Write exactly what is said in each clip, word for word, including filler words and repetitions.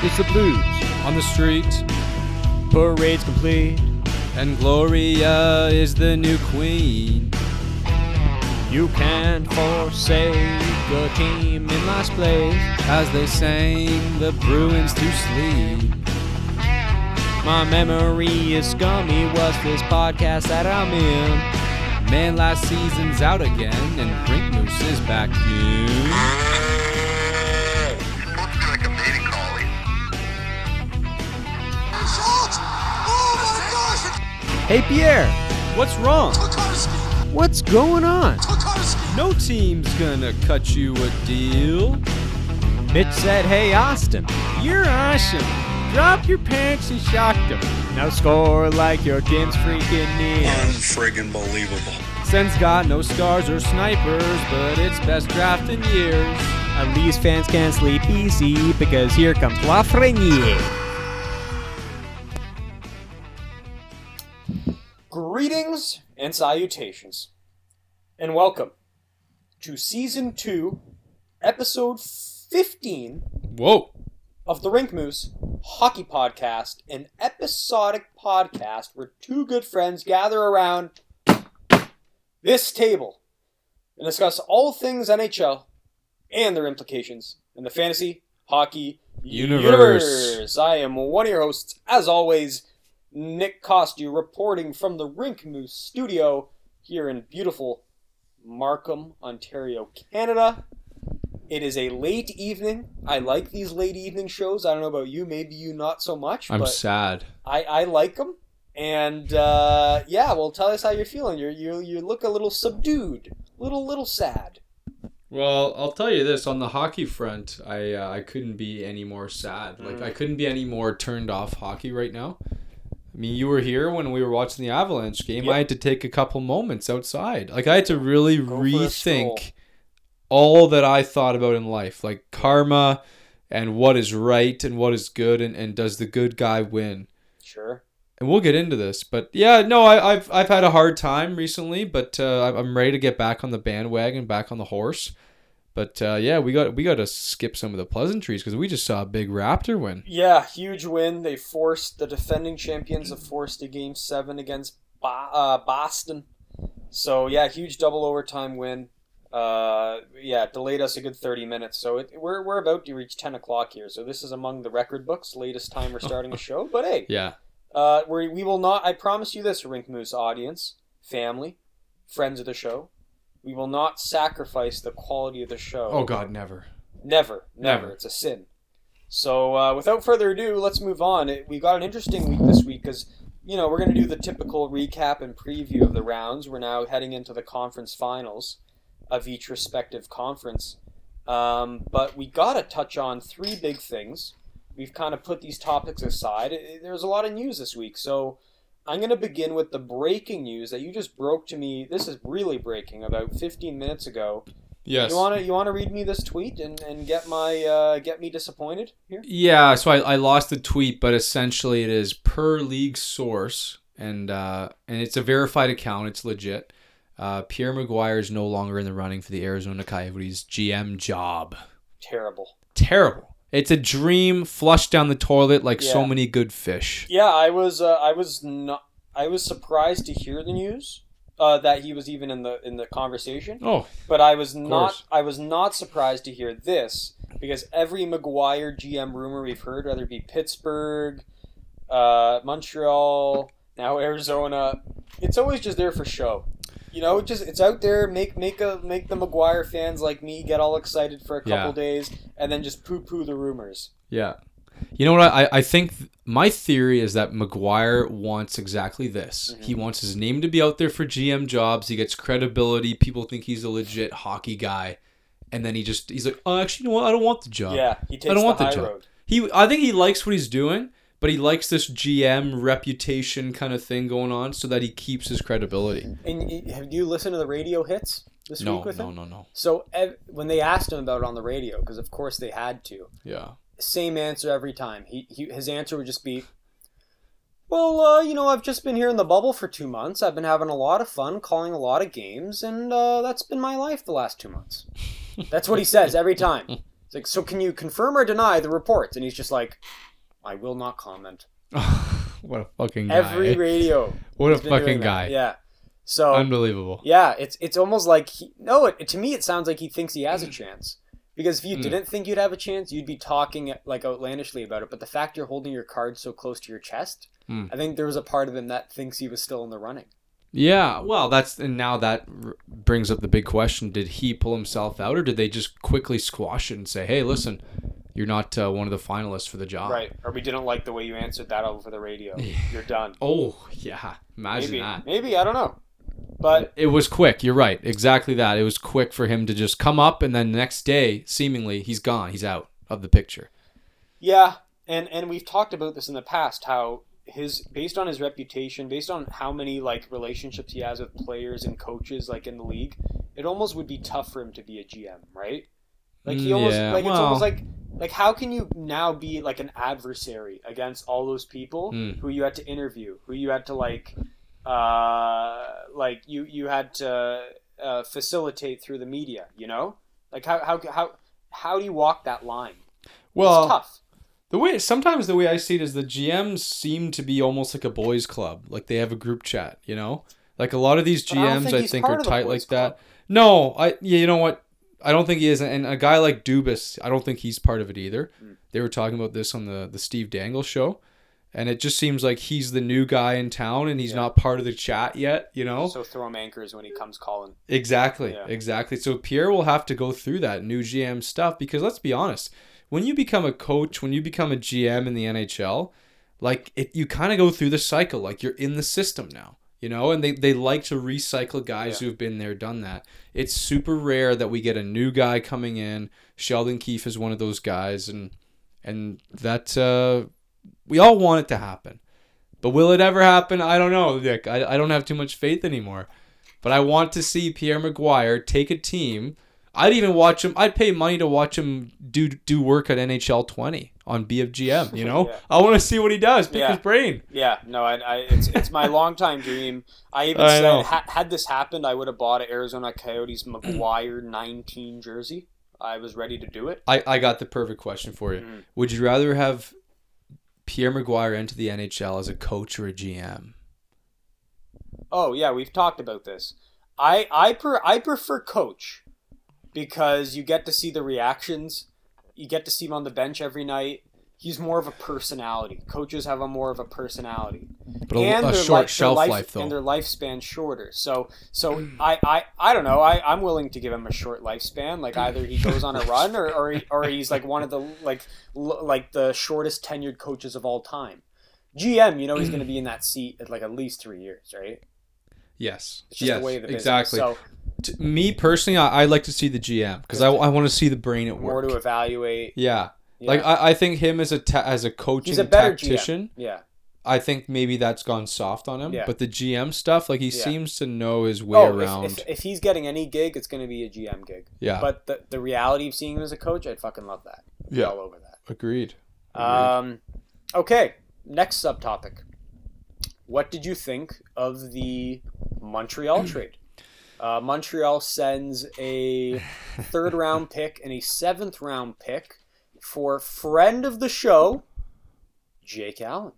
It's the blues on the street. Parade's complete. And Gloria is the new queen. You can't forsake the team in last place as they sang the Bruins to sleep. My memory is scummy. What's this podcast that I'm in? Man, last season's out again and Brinkmoose is back in. Hey Pierre, what's wrong? Tokarski. What's going on? Tokarski. No team's gonna cut you a deal. Mitch said, hey Austin, you're awesome. Drop your pants and shock them. Now score like your Jim's freaking Neal. Unfriggin' believable. Sen's got no stars or snipers, but it's best draft in years. At least fans can't sleep easy because here comes Lafreniere. Greetings and salutations, and welcome to Season two, Episode fifteen Whoa. Of the Rinkmoose Hockey Podcast, an episodic podcast where two good friends gather around this table and discuss all things N H L and their implications in the fantasy hockey universe. universe. I am one of your hosts, as always, Nick Costu, reporting from the Rinkmoose studio here in beautiful Markham, Ontario, Canada. It is a late evening. I like these late evening shows. I don't know about you. Maybe you not so much. I'm but sad. I, I like them. And uh, yeah, well, tell us how you're feeling. You you you look a little subdued, little little sad. Well, I'll tell you this. On the hockey front, I uh, I couldn't be any more sad. Like mm. I couldn't be any more turned off hockey right now. I mean, you were here when we were watching the Avalanche game. Yep. I had to take a couple moments outside. Like, I had to really Go rethink all that I thought about in life. Like, karma and what is right and what is good and, and does the good guy win? Sure. And we'll get into this. But, yeah, no, I, I've I've had a hard time recently, but uh, I'm ready to get back on the bandwagon, back on the horse. But, uh, yeah, we got we got to skip some of the pleasantries because we just saw a big Raptor win. Yeah, huge win. They forced the defending champions have forced a game seven against Bo- uh, Boston. So, yeah, huge double overtime win. Uh, yeah, it delayed us a good thirty minutes. So it, we're we're about to reach ten o'clock here. So this is among the record books, latest time we're starting a show. But, hey, yeah, uh, we we will not, I promise you this, Rinkmoose audience, family, friends of the show. We will not sacrifice the quality of the show. Oh, God, never. Never, never. never. It's a sin. So uh, without further ado, let's move on. It, we got an interesting week this week because, you know, we're going to do the typical recap and preview of the rounds. We're now heading into the conference finals of each respective conference. Um, but we got to touch on three big things. We've kind of put these topics aside. It, it, there's a lot of news this week, so I'm going to begin with the breaking news that you just broke to me. This is really breaking about fifteen minutes ago. Yes. You want to you want to read me this tweet and, and get my uh, get me disappointed here? Yeah, so I, I lost the tweet, but essentially it is per league source, and uh, and it's a verified account. It's legit. Uh, Pierre Maguire is no longer in the running for the Arizona Coyotes G M job. Terrible. Terrible. It's a dream flushed down the toilet like yeah. so many good fish. Yeah, I was uh, I was not I was surprised to hear the news uh, that he was even in the in the conversation. Oh. But I was not I was not surprised to hear this because every Maguire G M rumor we've heard, whether it be Pittsburgh, uh, Montreal, now Arizona, it's always just there for show. You know, it just it's out there. Make make a make the Maguire fans like me get all excited for a couple yeah. days, and then just poo poo the rumors. Yeah, you know what? I I think th- my theory is that Maguire wants exactly this. Mm-hmm. He wants his name to be out there for G M jobs. He gets credibility. People think he's a legit hockey guy, and then he just he's like, oh, actually, you know what? I don't want the job. Yeah, he takes I don't the want high the job. Road. He I think he likes what he's doing. But he likes this G M reputation kind of thing going on so that he keeps his credibility. And have you listened to the radio hits this no, week with no, him? No, no, no. So ev- when they asked him about it on the radio, because of course they had to. Yeah. Same answer every time. He, he His answer would just be, well, uh, you know, I've just been here in the bubble for two months. I've been having a lot of fun, calling a lot of games, and uh, that's been my life the last two months. That's what he says every time. It's like, so can you confirm or deny the reports? And he's just like, I will not comment. What a fucking guy. Every radio. What a fucking guy. Yeah. So unbelievable. Yeah, it's it's almost like he, no, it, to me it sounds like he thinks he has a chance. Because if you mm. didn't think you'd have a chance, you'd be talking like outlandishly about it. But the fact you're holding your card so close to your chest, mm. I think there was a part of him that thinks he was still in the running. Yeah, well, that's and now that r- brings up the big question: did he pull himself out, or did they just quickly squash it and say, "Hey, listen, you're not uh, one of the finalists for the job." Right, or we didn't like the way you answered that over the radio. You're done. Oh yeah, imagine maybe, that. Maybe I don't know, but it was quick. You're right, exactly that. It was quick for him to just come up, and then the next day, seemingly, he's gone. He's out of the picture. Yeah, and and we've talked about this in the past how. His based on his reputation, based on how many like relationships he has with players and coaches like in the league, it almost would be tough for him to be a G M, right? Like he almost yeah, like well. It's almost like like how can you now be like an adversary against all those people mm. who you had to interview, who you had to like uh like you you had to uh, facilitate through the media, you know? Like how how how how do you walk that line? Well, it's tough. The way sometimes the way I see it is the G Ms seem to be almost like a boys' club, like they have a group chat, you know. Like a lot of these G Ms, I think, I think are tight like club. That. No, I yeah, you know what? I don't think he is, and a guy like Dubas, I don't think he's part of it either. Mm. They were talking about this on the the Steve Dangle show, and it just seems like he's the new guy in town, and he's yeah. not part of the chat yet, you know. So throw him anchors when he comes calling. Exactly, yeah. exactly. So Pierre will have to go through that new G M stuff because let's be honest. When you become a coach, when you become a G M in the N H L, like it, you kind of go through the cycle. Like you're in the system now, you know, and they, they like to recycle guys yeah. who've been there, done that. It's super rare that we get a new guy coming in. Sheldon Keefe is one of those guys, and and that uh, we all want it to happen. But will it ever happen? I don't know, Nick. I, I don't have too much faith anymore. But I want to see Pierre Maguire take a team. I'd even watch him. I'd pay money to watch him do do work at N H L twenty on B F G M. You know, yeah. I want to see what he does. Pick yeah. his brain. Yeah, no, I, I it's it's my longtime dream. I even I said ha- had this happened, I would have bought an Arizona Coyotes Maguire nineteen jersey. I was ready to do it. I, I got the perfect question for you. Mm-hmm. Would you rather have Pierre Maguire enter the N H L as a coach or a G M? Oh yeah, we've talked about this. I I per I prefer coach. Because you get to see the reactions, you get to see him on the bench every night. He's more of a personality. Coaches have a more of a personality, but and a, a short life, shelf life, life though, and their lifespan's shorter. So, so I, I, I don't know. I, I'm willing to give him a short lifespan. Like either he goes on a run, or or, he, or he's like one of the like l- like the shortest tenured coaches of all time. G M, you know, he's going to be in that seat at like at least three years, right? Yes. It's just yes. the way of the business. Exactly. So, to me personally, I, I like to see the G M because I, I want to see the brain at work. More to evaluate. Yeah, yeah. Like I, I think him as a ta- as a coaching He's a better tactician. G M. Yeah, I think maybe that's gone soft on him. Yeah. But the G M stuff, like he yeah. seems to know his way oh, around. If, if, if he's getting any gig, it's going to be a G M gig. Yeah. But the the reality of seeing him as a coach, I'd fucking love that. Yeah. All over that. Agreed. Agreed. Um. Okay. Next subtopic. What did you think of the Montreal trade? Uh, Montreal sends a third round pick and a seventh round pick for friend of the show, Jake Allen.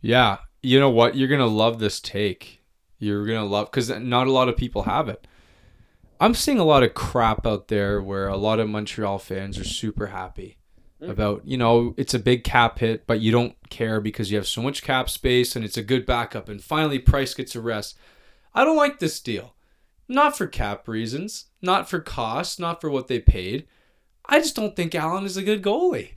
Yeah. You know what? You're going to love this take. You're going to love because not a lot of people have it. I'm seeing a lot of crap out there where a lot of Montreal fans are super happy mm-hmm. about, you know, it's a big cap hit, but you don't care because you have so much cap space and it's a good backup. And finally, Price gets a rest. I don't like this deal. Not for cap reasons, not for cost, not for what they paid. I just don't think Allen is a good goalie.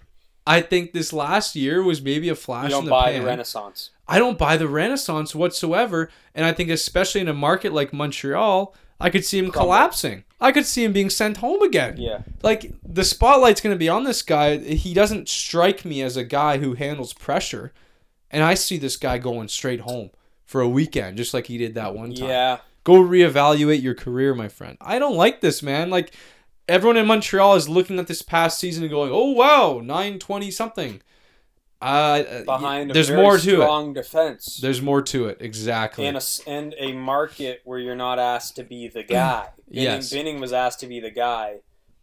I think this last year was maybe a flash in the pan. You don't buy the renaissance. I don't buy the renaissance whatsoever. And I think especially in a market like Montreal, I could see him Probably. collapsing. I could see him being sent home again. Yeah. Like, the spotlight's going to be on this guy. He doesn't strike me as a guy who handles pressure. And I see this guy going straight home for a weekend, just like he did that one time. Yeah. Go reevaluate your career, my friend. I don't like this, man. Like, everyone in Montreal is looking at this past season and going, oh, wow, nine twenty something. Uh, Behind there's a very more to strong it. defense. There's more to it, exactly. And a, and a market where you're not asked to be the guy. Binning, yes. Binning was asked to be the guy.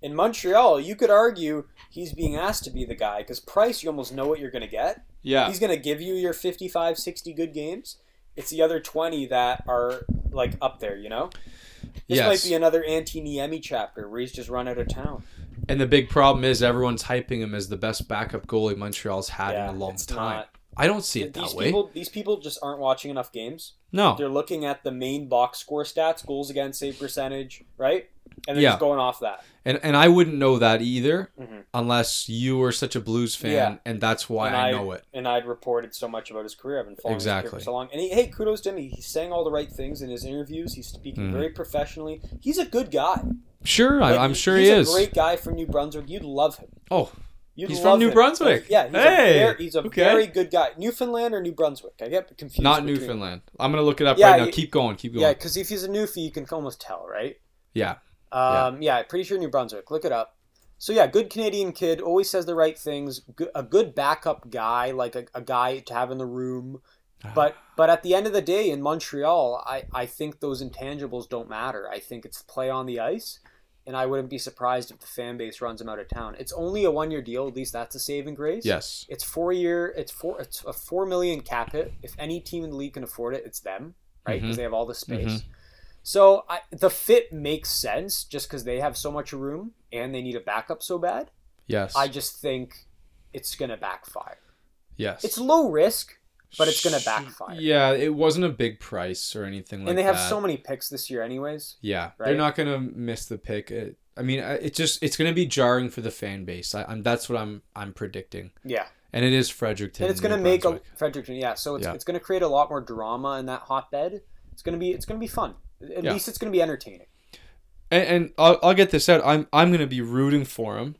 In Montreal, you could argue he's being asked to be the guy because Price, you almost know what you're going to get. Yeah. He's going to give you your fifty-five, sixty good games. It's the other twenty that are like up there, you know? This yes. might be another anti-Niemi chapter where he's just run out of town. And the big problem is everyone's hyping him as the best backup goalie Montreal's had yeah, in a long time. Not, I don't see it these that people, way. These people just aren't watching enough games. No. They're looking at the main box score stats, goals against, save percentage, right? And they're yeah. just going off that. And and I wouldn't know that either mm-hmm. unless you were such a Blues fan, yeah. and that's why and I, I know it. And I'd reported so much about his career. I've been following exactly. his career for so long. And he, hey, kudos to him. He, he's saying all the right things in his interviews. He's speaking mm. very professionally. He's a good guy. Sure, like, I'm sure he is. He's a great guy from New Brunswick. You'd love him. Oh, You'd he's from New him. Brunswick. Yeah, he's hey, a, very, he's a okay. very good guy. Newfoundland or New Brunswick? I get confused. Not Newfoundland. Him. I'm going to look it up yeah, right now. You, keep going, keep going. Yeah, because if he's a Newfie, you can almost tell, right? Yeah. Um, yeah. yeah, pretty sure New Brunswick. Look it up. So yeah, good Canadian kid, always says the right things. Good, a good backup guy, like a, a guy to have in the room. But but at the end of the day, in Montreal, I, I think those intangibles don't matter. I think it's play on the ice, and I wouldn't be surprised if the fan base runs him out of town. It's only a one year deal, at least that's a saving grace. Yes, it's four year. It's four. It's a four million cap hit. If any team in the league can afford it, it's them, right? Because mm-hmm. they have all the space. Mm-hmm. So I, the fit makes sense just because they have so much room and they need a backup so bad. Yes, I just think it's gonna backfire. Yes, it's low risk. But it's going to backfire. Yeah, it wasn't a big price or anything like that. And they have that. so many picks this year anyways. Yeah, right? They're not going to miss the pick. It, I mean, it just it's going to be jarring for the fan base. I, I'm That's what I'm I'm predicting. Yeah. And it is Fredericton. And it's going to make a, Fredericton, yeah. So it's yeah. it's going to create a lot more drama in that hotbed. It's going to be it's going to be fun. At yeah. least it's going to be entertaining. And, and I'll, I'll get this out. I'm I'm going to be rooting for him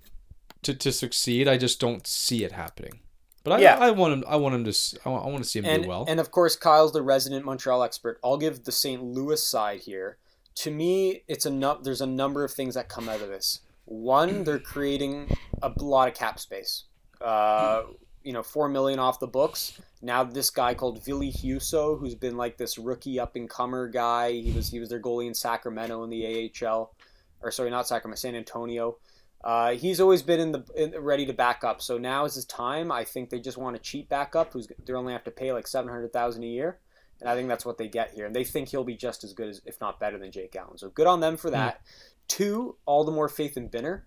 to, to succeed. I just don't see it happening. But I, yeah. I, I want him. I want him to. I want, I want to see him and, do well. And of course, Kyle's the resident Montreal expert. I'll give the Saint Louis side here. To me, it's a num- There's a number of things that come out of this. One, they're creating a lot of cap space. Uh, you know, four million off the books. Now this guy called Ville Husso, who's been like this rookie up and comer guy. He was he was their goalie in Sacramento in the A H L, or sorry, not Sacramento, San Antonio. Uh, he's always been in the in, ready to back up. So now is his time. I think they just want a cheap backup who's they only have to pay like seven hundred thousand a year, and I think that's what they get here. And they think he'll be just as good as, if not better than, Jake Allen. So good on them for that. Mm. Two, all the more faith in Binner.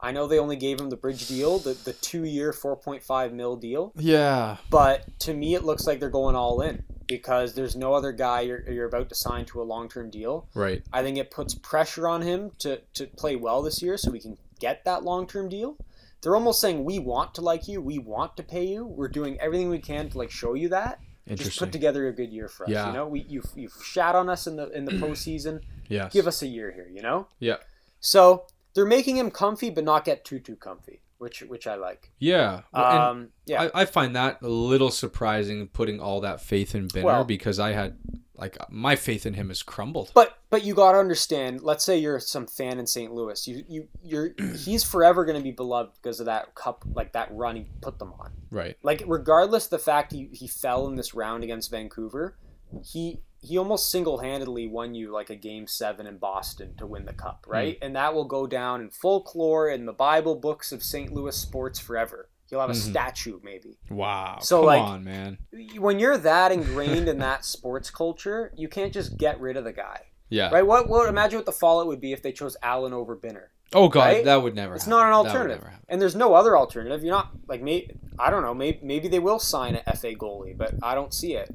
I know they only gave him the bridge deal, the the two year four point five mil deal. Yeah. But to me, it looks like they're going all in because there's no other guy you're you're about to sign to a long term deal. Right. I think it puts pressure on him to to play well this year, so we can get that long-term deal. They're almost saying, we want to like you, we want to pay you, we're doing everything we can to like show you that. Just put together a good year for us. Yeah. You know, we you've you've shat on us in the in the postseason. Yeah. Give us a year here, you know? Yeah. So they're making him comfy but not get too too comfy, which which I like. Yeah. Um and yeah. I, I find that a little surprising putting all that faith in Binner well, because I had Like, my faith in him has crumbled. But but you got to understand, let's say you're some fan in Saint Louis. You, you, you're he's forever going to be beloved because of that cup, like that run he put them on. Right. Like, regardless of the fact he, he fell in this round against Vancouver, he he almost single-handedly won you like a game seven in Boston to win the cup, right? Mm. And that will go down in folklore in the Bible books of Saint Louis sports forever. You'll have a mm-hmm. statue, maybe. Wow. So, come like, on, man. When you're that ingrained in that sports culture, you can't just get rid of the guy. Yeah. Right? What? Well, imagine what the fallout would be if they chose Allen over Binner. Oh, God. Right? That would never it's happen. It's not an alternative. And there's no other alternative. You're not, like, maybe, I don't know. Maybe, maybe they will sign an F A goalie, but I don't see it.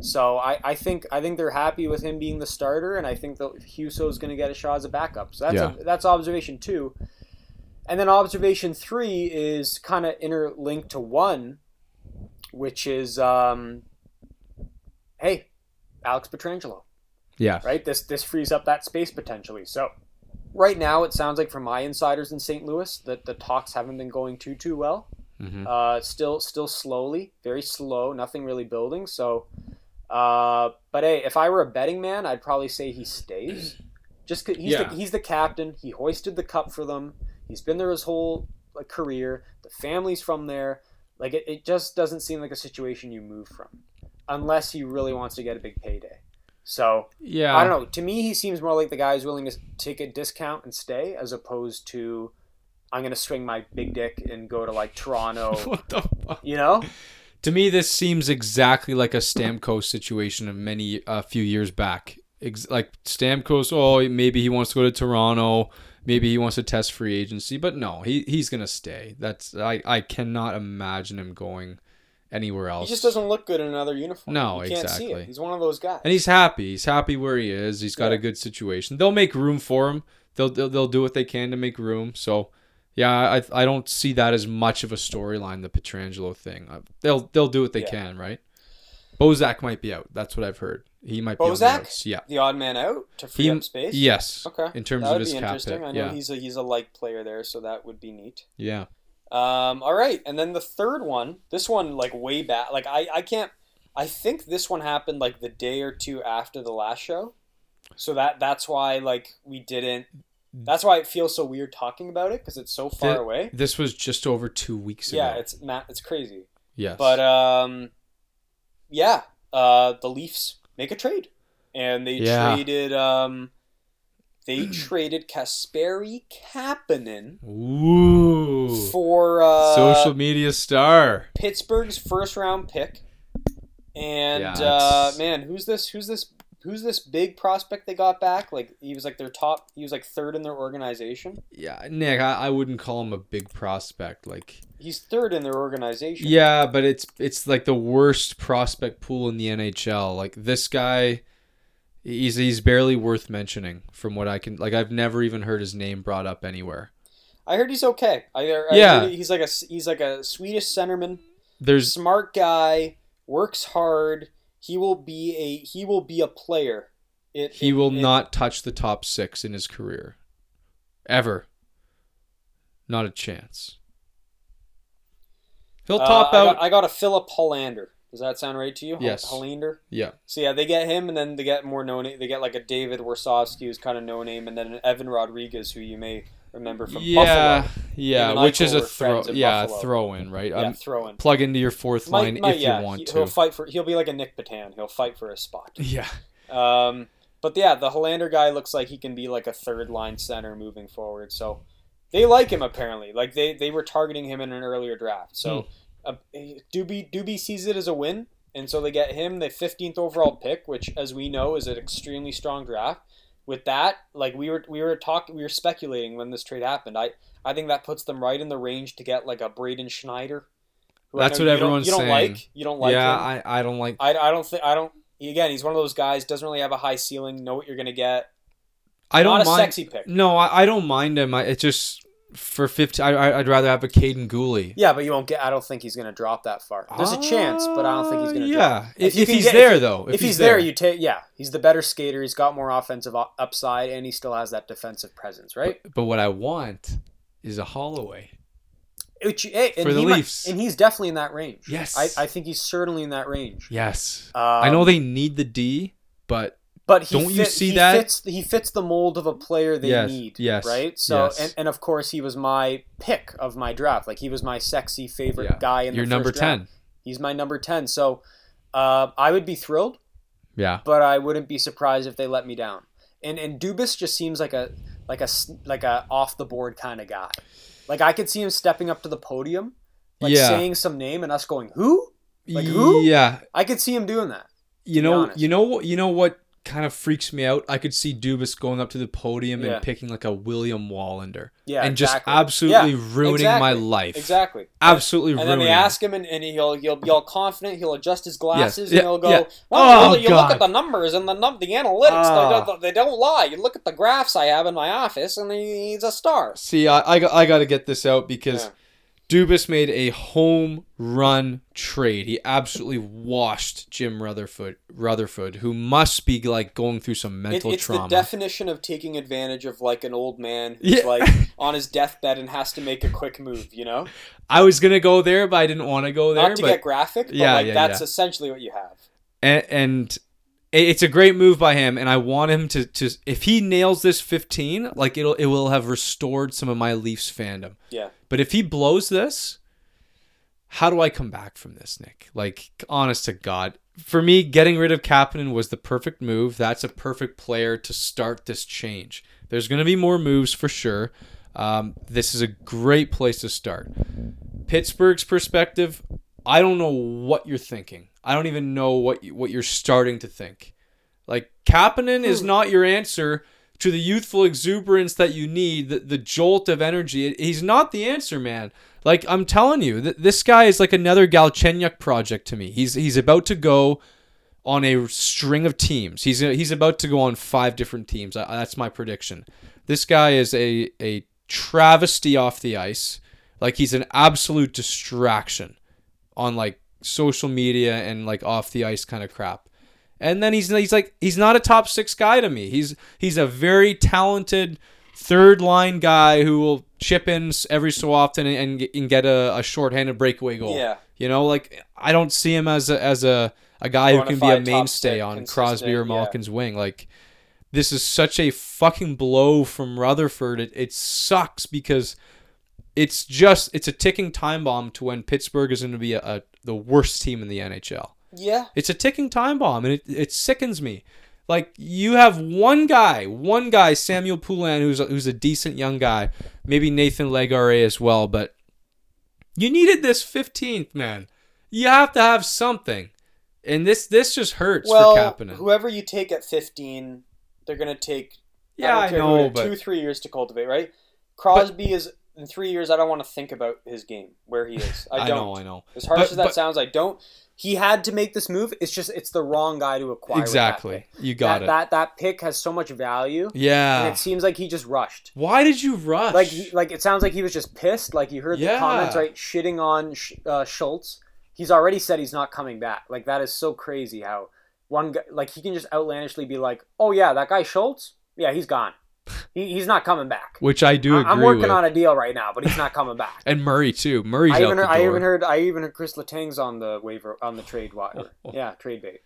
So, I, I think I think they're happy with him being the starter, and I think that Husso's going to get a shot as a backup. So, that's yeah. a, that's observation two. And then observation three is kind of interlinked to one, which is, um, hey, Alex Pietrangelo. Yeah. Right? This this frees up that space potentially. So right now it sounds like from my insiders in Saint Louis that the talks haven't been going too, too well. Mm-hmm. Uh, still, still slowly, very slow, nothing really building. So, uh, but hey, if I were a betting man, I'd probably say he stays. Just 'cause he's, yeah. the, he's the captain. He hoisted the cup for them. He's been there his whole like, career. The family's from there. Like it, it just doesn't seem like a situation you move from unless he really wants to get a big payday. So yeah, I don't know. To me, he seems more like the guy who's willing to take a discount and stay, as opposed to I'm going to swing my big dick and go to like Toronto. What the fuck? You know? To me, this seems exactly like a Stamkos situation of many a uh, few years back. Ex- like Stamkos, oh, maybe he wants to go to Toronto. Maybe he wants to test free agency, but no, he he's gonna stay. That's I, I cannot imagine him going anywhere else. He just doesn't look good in another uniform. No, you can't exactly. See it. He's one of those guys, and he's happy. He's happy where he is. He's got yeah. a good situation. They'll make room for him. They'll, they'll they'll do what they can to make room. So, yeah, I I don't see that as much of a storyline, the Pietrangelo thing. They'll they'll do what they yeah. can, right? Bozak might be out. That's what I've heard. He might Bozak? be on the outs. Yeah. The odd man out to free he, up space? Yes. Okay. In terms of his cap hit. That would be interesting. I know yeah. he's a he's a light player there, so that would be neat. Yeah. Um, all right. And then the third one, this one like way back. Like I, I can't I think this one happened like the day or two after the last show. So that that's why like we didn't that's why it feels so weird talking about it, because it's so far the, away. This was just over two weeks yeah, ago. Yeah, it's Matt it's crazy. Yes. But um yeah, uh, the Leafs make a trade, and they yeah. traded. Um, they traded Kasperi Kapanen Ooh. for uh, social media star Pittsburgh's first round pick. And yeah, uh, man, who's this? Who's this? Who's this big prospect they got back? Like he was like their top. He was like third in their organization. Yeah, Nick, I, I wouldn't call him a big prospect. Like. He's third in their organization. Yeah, but it's it's like the worst prospect pool in the N H L. Like this guy, he's he's barely worth mentioning from what I can. Like I've never even heard his name brought up anywhere. I heard he's okay. I, I yeah, heard he's like a he's like a Swedish centerman. There's smart guy, works hard. He will be a he will be a player. It, he it, will it, not touch the top six in his career, ever. Not a chance. He'll top uh, out. I got, I got a Philip Hollander. Does that sound right to you? Yes. Hollander? Yeah. So, yeah, they get him, and then they get more no-name. They get like a David Worsofsky, who's kind of no-name, and then an Evan Rodriguez, who you may remember from yeah, Buffalo. Yeah, yeah, which is a throw, yeah, throw-in, right? Yeah, um, throw-in. Plug into your fourth might, line might, if yeah, you want he, to. He'll, fight for, he'll be like a Nick Patan. He'll fight for a spot. Yeah. Um, but, yeah, the Hollander guy looks like he can be like a third-line center moving forward, so... They like him, apparently. Like, they, they were targeting him in an earlier draft. So, hmm. uh, Doobie, Doobie sees it as a win, and so they get him the fifteenth overall pick, which, as we know, is an extremely strong draft. With that, like, we were we were talking, we were speculating when this trade happened. I, I think that puts them right in the range to get, like, a Braden Schneider. Who That's what everyone's you don't, you don't saying. Like, you don't like yeah, him. Yeah, I, I don't like... I, I don't think... I don't... Again, he's one of those guys, doesn't really have a high ceiling, know what you're going to get. I don't Not a mind, sexy pick. No, I, I don't mind him. I, it's just for fifteen. I, I'd rather have a Caden Gooley. Yeah, but you won't get. I don't think he's going to drop that far. There's uh, a chance, but I don't think he's going to. Yeah, drop. if, if, if he's get, there if, though. If, if he's, he's there, there, you take. Yeah, he's the better skater. He's got more offensive upside, and he still has that defensive presence, right? But, but what I want is a Holloway. Which, hey, for the Leafs, might, and he's definitely in that range. Yes, I, I think he's certainly in that range. Yes, um, I know they need the D, but. But he don't fit, you see he that fits, he fits the mold of a player they yes, need, yes, right? So, yes. and, and of course, he was my pick of my draft. Like he was my sexy favorite yeah. guy in You're the first draft. Your number ten. He's my number ten. So, uh, I would be thrilled. Yeah. But I wouldn't be surprised if they let me down. And and Dubas just seems like a like a like a off the board kind of guy. Like I could see him stepping up to the podium, like yeah. saying some name, and us going, "Who? Like who?" Yeah. I could see him doing that. You know. You know. You know what. Kind of freaks me out. I could see Dubas going up to the podium yeah. and picking like a William Wallander yeah, and just exactly. absolutely yeah, ruining exactly. my life. Exactly. Absolutely and, ruining And then they ask him and, and he'll, he'll be all confident. He'll adjust his glasses yes. and yeah. he'll go, yeah. well, oh, you God. look at the numbers and the num- the analytics. Oh. They, don't, they don't lie. You look at the graphs I have in my office and he's a star. See, I, I, I got to get this out because yeah. Dubas made a home run trade. He absolutely washed Jim Rutherford, Rutherford, who must be like going through some mental it, it's trauma. It's the definition of taking advantage of like an old man who's yeah. like on his deathbed and has to make a quick move. You know, I was gonna go there, but I didn't want to go there. Not to but, get graphic, but yeah, like yeah, that's yeah. essentially what you have. And, and it's a great move by him, and I want him to, to. If he nails this fifteen, like it'll it will have restored some of my Leafs fandom. Yeah. But if he blows this, how do I come back from this, Nick? Like, honest to God, for me, getting rid of Kapanen was the perfect move. That's a perfect player to start this change. There's going to be more moves for sure. Um, this is a great place to start. Pittsburgh's perspective, I don't know what you're thinking. I don't even know what you, what you're starting to think. Like, Kapanen is not your answer to the youthful exuberance that you need, the, the jolt of energy. He's not the answer, man. Like, I'm telling you, th- this guy is like another Galchenyuk project to me. He's he's about to go on a string of teams. He's he's about to go on five different teams. I, that's my prediction. This guy is a, a travesty off the ice. Like, he's an absolute distraction on, like, social media and, like, off the ice kind of crap. And then he's he's like he's not a top six guy to me. He's he's a very talented third line guy who will chip in every so often and and get a, a shorthanded breakaway goal. Yeah, you know, like, I don't see him as a, as a, a guy who can be a mainstay on Crosby or Malkin's yeah. wing. Like, this is such a fucking blow from Rutherford. It it sucks because it's just it's a ticking time bomb to when Pittsburgh is going to be a, a the worst team in the N H L. Yeah. It's a ticking time bomb, and it, it sickens me. Like, you have one guy, one guy, Samuel Poulin, who's a, who's a decent young guy, maybe Nathan Legare as well, but you needed this fifteenth, man. You have to have something. And this this just hurts well, for Kapanen. Well, whoever you take at fifteen, they're going to take yeah, I, I know, but... two, three years to cultivate, right? Crosby but... is... In three years, I don't want to think about his game, where he is. I don't. I know, I know. As harsh but, as that but, sounds, I don't. He had to make this move. It's just, it's the wrong guy to acquire. Exactly. You got that, it. That that pick has so much value. Yeah. And it seems like he just rushed. Why did you rush? Like, he, like it sounds like he was just pissed. Like, you heard yeah. the comments, right? Shitting on uh, Schultz. He's already said he's not coming back. Like, that is so crazy how one guy, like, he can just outlandishly be like, oh, yeah, that guy Schultz? Yeah, he's gone. He, he's not coming back. Which I do agree I'm working with. On a deal right now, but he's not coming back. And Murray too. Murray's I even out heard, the door. I even heard I even heard Chris Letang's on the waiver on the trade wire. Yeah, trade bait.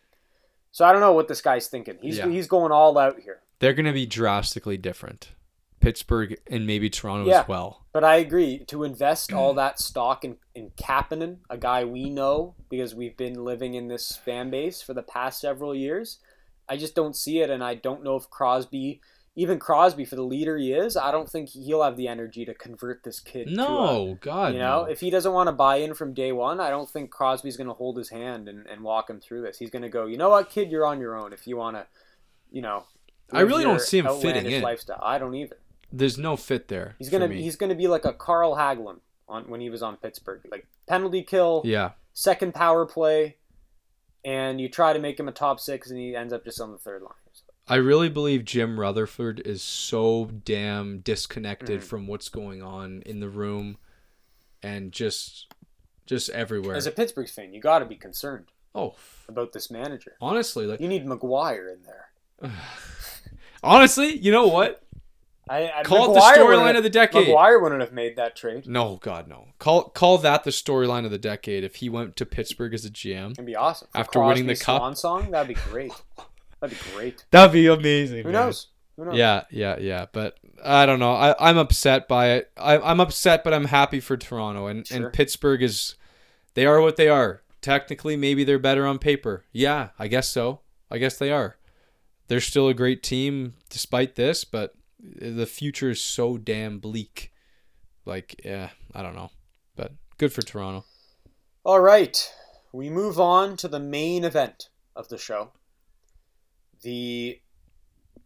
So I don't know what this guy's thinking. He's yeah. he's going all out here. They're going to be drastically different. Pittsburgh and maybe Toronto yeah, as well. But I agree to invest all that stock in in Kapanen, a guy we know because we've been living in this fan base for the past several years. I just don't see it, and I don't know if Crosby Even Crosby, for the leader he is, I don't think he'll have the energy to convert this kid. No, to a, God, you know, no. If he doesn't want to buy in from day one, I don't think Crosby's going to hold his hand and, and walk him through this. He's going to go, you know what, kid, you're on your own if you want to, you know. I really don't see him fitting in. Lifestyle. I don't either. There's no fit there. He's gonna he's gonna be like a Carl Hagelin on when he was on Pittsburgh, like penalty kill, yeah, second power play, and you try to make him a top six, and he ends up just on the third line. I really believe Jim Rutherford is so damn disconnected mm. from what's going on in the room and just just everywhere. As a Pittsburgh fan, you got to be concerned oh. about this manager. Honestly, like, you need McGuire in there. Honestly, you know what? I, I Call McGuire it the storyline of the decade. McGuire wouldn't have made that trade. No, God, no. Call call that the storyline of the decade if he went to Pittsburgh as a G M. It'd be awesome. For after Crosby, winning the Cup. Swan song, that'd be great. That'd be great. That'd be amazing. Who knows? Who knows? Yeah, yeah, yeah. But I don't know. I, I'm upset by it. I, I'm upset, but I'm happy for Toronto. And, sure. and Pittsburgh is, they are what they are. Technically, maybe they're better on paper. Yeah, I guess so. I guess they are. They're still a great team despite this, but the future is so damn bleak. Like, yeah, I don't know. But good for Toronto. All right. We move on to the main event of the show. The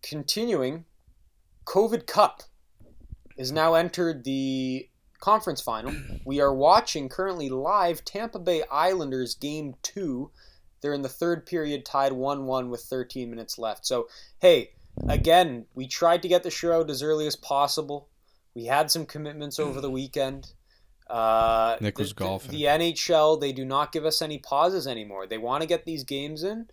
continuing COVID Cup is now entered the conference final. We are watching currently live Tampa Bay Islanders game two. They're in the third period, tied one one with thirteen minutes left. So, hey, again, we tried to get the show out as early as possible. We had some commitments over the weekend. Uh, Nick was the, golfing. The, the N H L, they do not give us any pauses anymore. They want to get these games in.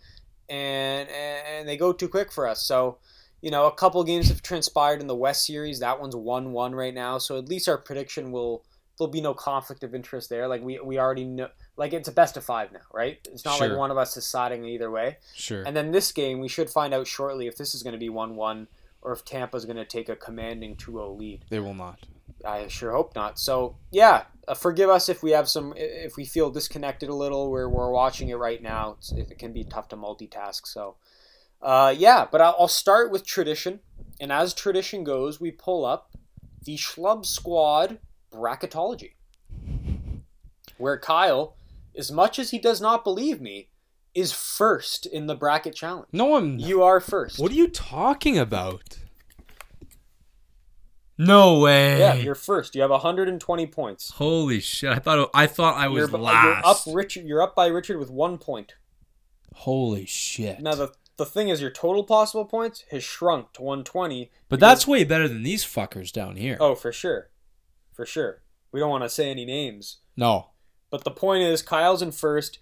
And, and they go too quick for us. So, you know, a couple games have transpired in the West Series. That one's one one right now. So at least our prediction will there'll be no conflict of interest there. Like we, we already know. Like it's a best of five now, right? It's not sure. like one of us is siding either way. Sure. And then this game, we should find out shortly if this is going to be one one or if Tampa's going to take a commanding two oh lead. They will not. I sure hope not. So yeah, uh, forgive us if we have some, if we feel disconnected a little. We're we're watching it right now. It's, it can be tough to multitask. So uh, yeah, but I'll, I'll start with tradition. And as tradition goes, we pull up the Schlub Squad bracketology, where Kyle, as much as he does not believe me, is first in the bracket challenge. No, I'm not. You are first. What are you talking about? No way. Yeah, you're first. You have one hundred twenty points. Holy shit. I thought I thought I was you're, last. You're up, Richard, you're up by Richard with one point. Holy shit. Now, the, the thing is, your total possible points has shrunk to one hundred twenty. But because, that's way better than these fuckers down here. Oh, for sure. For sure. We don't want to say any names. No. But the point is, Kyle's in first.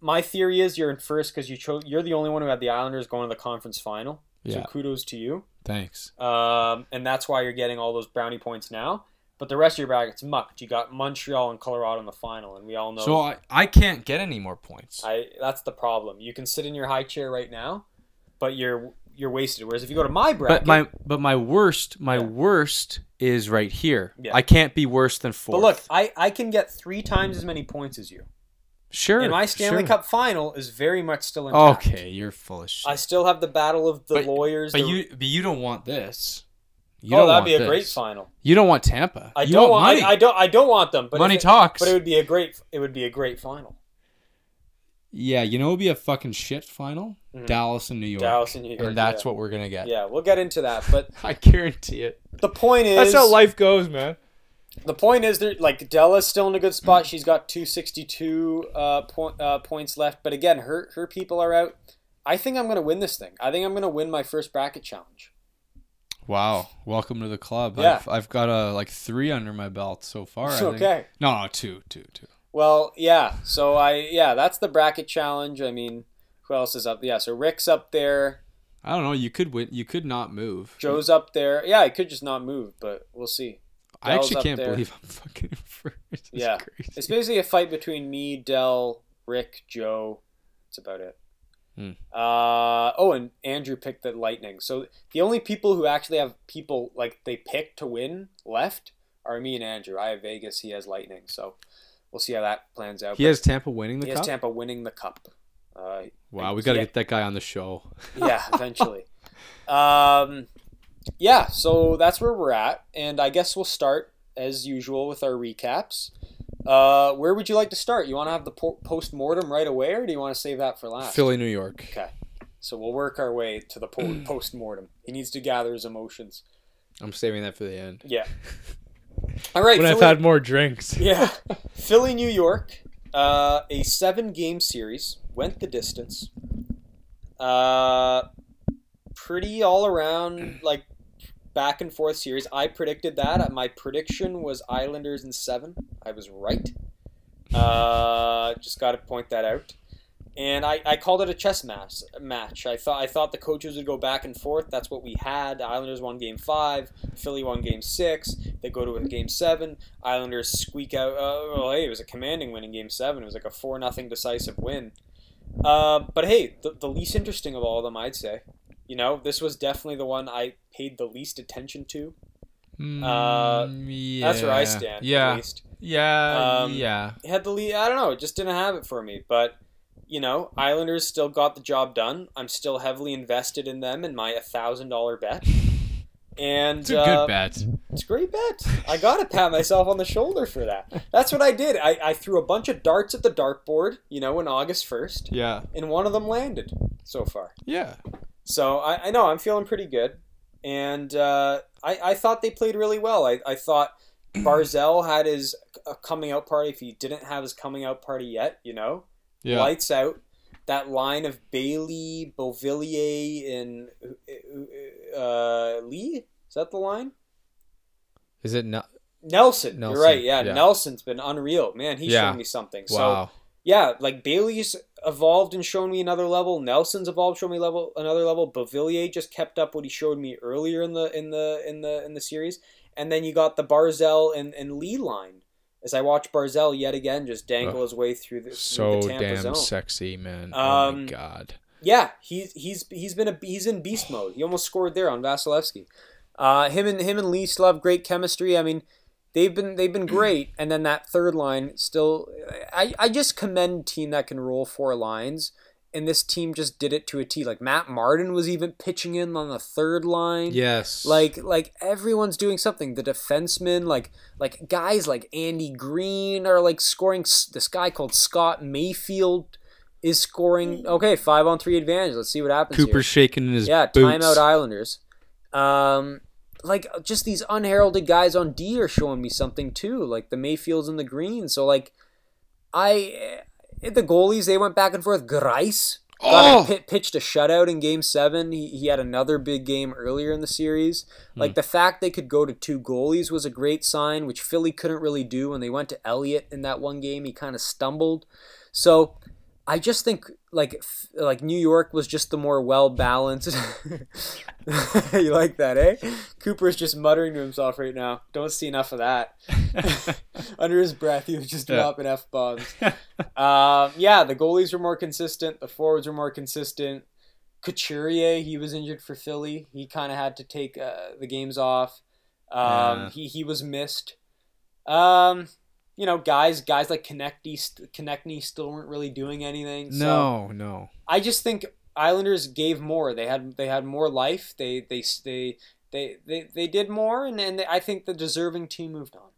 My theory is you're in first because you chose. You're the only one who had the Islanders going to the conference final. So yeah. Kudos to you. Thanks. Um, and that's why you're getting all those brownie points now. But the rest of your bracket's mucked. You got Montreal and Colorado in the final, and we all know. So I, I can't get any more points. I that's the problem. You can sit in your high chair right now, but you're you're wasted. Whereas if you go to my bracket, but my but my worst my yeah. worst is right here. Yeah. I can't be worse than fourth. But look, I, I can get three times as many points as you. Sure. And my Stanley sure. Cup final is very much still intact. Okay, you're full of shit. I still have the battle of the but, lawyers. But the... you but you don't want this. You oh, don't that'd want be a this. great final. You don't want Tampa. I you don't want, want money. I, I don't I don't want them, but money it, talks. But it would be a great it would be a great final. Yeah, you know it would be a fucking shit final? Mm-hmm. Dallas and New York. Dallas and New York. And that's yeah. what we're gonna get. Yeah, we'll get into that, but I guarantee it. The point is that's how life goes, man. The point is, there like Della's still in a good spot. She's got two hundred sixty-two uh, point, uh, points left, but again, her her people are out. I think I'm gonna win this thing. I think I'm gonna win my first bracket challenge. Wow! Welcome to the club. Yeah. I've, I've got a like three under my belt so far. I okay. Think. No, no, two, two, two. Well, yeah. So I yeah, that's the bracket challenge. I mean, who else is up? Yeah, so Rick's up there. I don't know. You could win. You could not move. Joe's up there. Yeah, I could just not move, but we'll see. Dell's I actually can't there. believe I'm fucking in first. It's yeah. Crazy. It's basically a fight between me, Dell, Rick, Joe. That's about it. Hmm. Uh, oh, and Andrew picked the Lightning. So the only people who actually have people like they pick to win left are me and Andrew. I have Vegas. He has Lightning. So we'll see how that plans out. He but has Tampa winning the he cup? He has Tampa winning the cup. Uh, wow, we got to get that guy on the show. Yeah, eventually. um... Yeah, so that's where we're at, and I guess we'll start, as usual, with our recaps. Uh, where would you like to start? You want to have the po- post-mortem right away, or do you want to save that for last? Philly, New York. Okay, so we'll work our way to the po- post-mortem. He needs to gather his emotions. I'm saving that for the end. Yeah. All right. When Philly- I've had more drinks. Yeah. Philly, New York, uh, a seven-game series, went the distance. Uh, pretty all-around, like, back and forth series. I predicted that. My prediction was Islanders in seven. I was right. Uh, just got to point that out. And I, I called it a chess match. Match. I thought I thought the coaches would go back and forth. That's what we had. The Islanders won game five. Philly won game six. They go to a game seven. Islanders squeak out. Uh, well, hey, it was a commanding win in game seven. It was like a four nothing decisive win. Uh, but hey, the, the least interesting of all of them, I'd say. You know, this was definitely the one I paid the least attention to. Uh, yeah. That's where I stand, yeah. At least. Yeah, um, yeah. Had the lead, I don't know, it just didn't have it for me. But, you know, Islanders still got the job done. I'm still heavily invested in them in my one thousand dollars bet. And, it's a uh, good bet. It's a great bet. I got to pat myself on the shoulder for that. That's what I did. I, I threw a bunch of darts at the dartboard, you know, on August first. Yeah. And one of them landed so far. Yeah. So I, I know I'm feeling pretty good, and uh, I, I thought they played really well. I, I thought Barzell had his uh, coming out party. If he didn't have his coming out party yet, you know, yeah. Lights out. That line of Bailey, Beauvillier, and uh, Lee, is that the line? Is it not Nelson? Nelson. You're right. Yeah, yeah, Nelson's been unreal, man. He yeah. showed me something. Wow. So yeah, like Bailey's evolved and shown me another level. Nelson's evolved, shown me level another level. Beauvillier just kept up what he showed me earlier in the in the in the in the series. And then you got the Barzell and, and Lee line. As I watch Barzell yet again just dangle oh, his way through the, so through the Tampa damn zone. Sexy, man. Um, oh my god. Yeah, he's he's he's been a he's in beast mode. He almost scored there on Vasilevsky. Uh, him and him and Lee still have great chemistry. I mean, They've been they've been great, and then that third line still. I, I just commend team that can roll four lines, and this team just did it to a T. Like Matt Martin was even pitching in on the third line. Yes, like like everyone's doing something. The defensemen, like like guys like Andy Green are like scoring. This guy called Scott Mayfield is scoring. Okay, five on three advantage. Let's see what happens. Cooper's here. Shaking in his yeah. Boots. Timeout Islanders. Um. Like, just these unheralded guys on D are showing me something, too. Like, the Mayfields and the Greens. So, like, I... The goalies, they went back and forth. Grice got oh! a, pitched a shutout in Game seven. He, he had another big game earlier in the series. Like, mm. the fact they could go to two goalies was a great sign, which Philly couldn't really do. When they went to Elliott in that one game, he kind of stumbled. So... I just think like like New York was just the more well-balanced. You like that, eh? Cooper's just muttering to himself right now. Don't see enough of that. Under his breath, he was just yeah. dropping F-bombs. um, yeah, the goalies were more consistent. The forwards were more consistent. Couturier, he was injured for Philly. He kind of had to take uh, the games off. Um, yeah. He he was missed. Um... You know, guys, guys like Konechny, Konechny still weren't really doing anything. So no, no. I just think Islanders gave more. They had, they had more life. They, they, they, they, they, they did more, and and they, I think the deserving team moved on.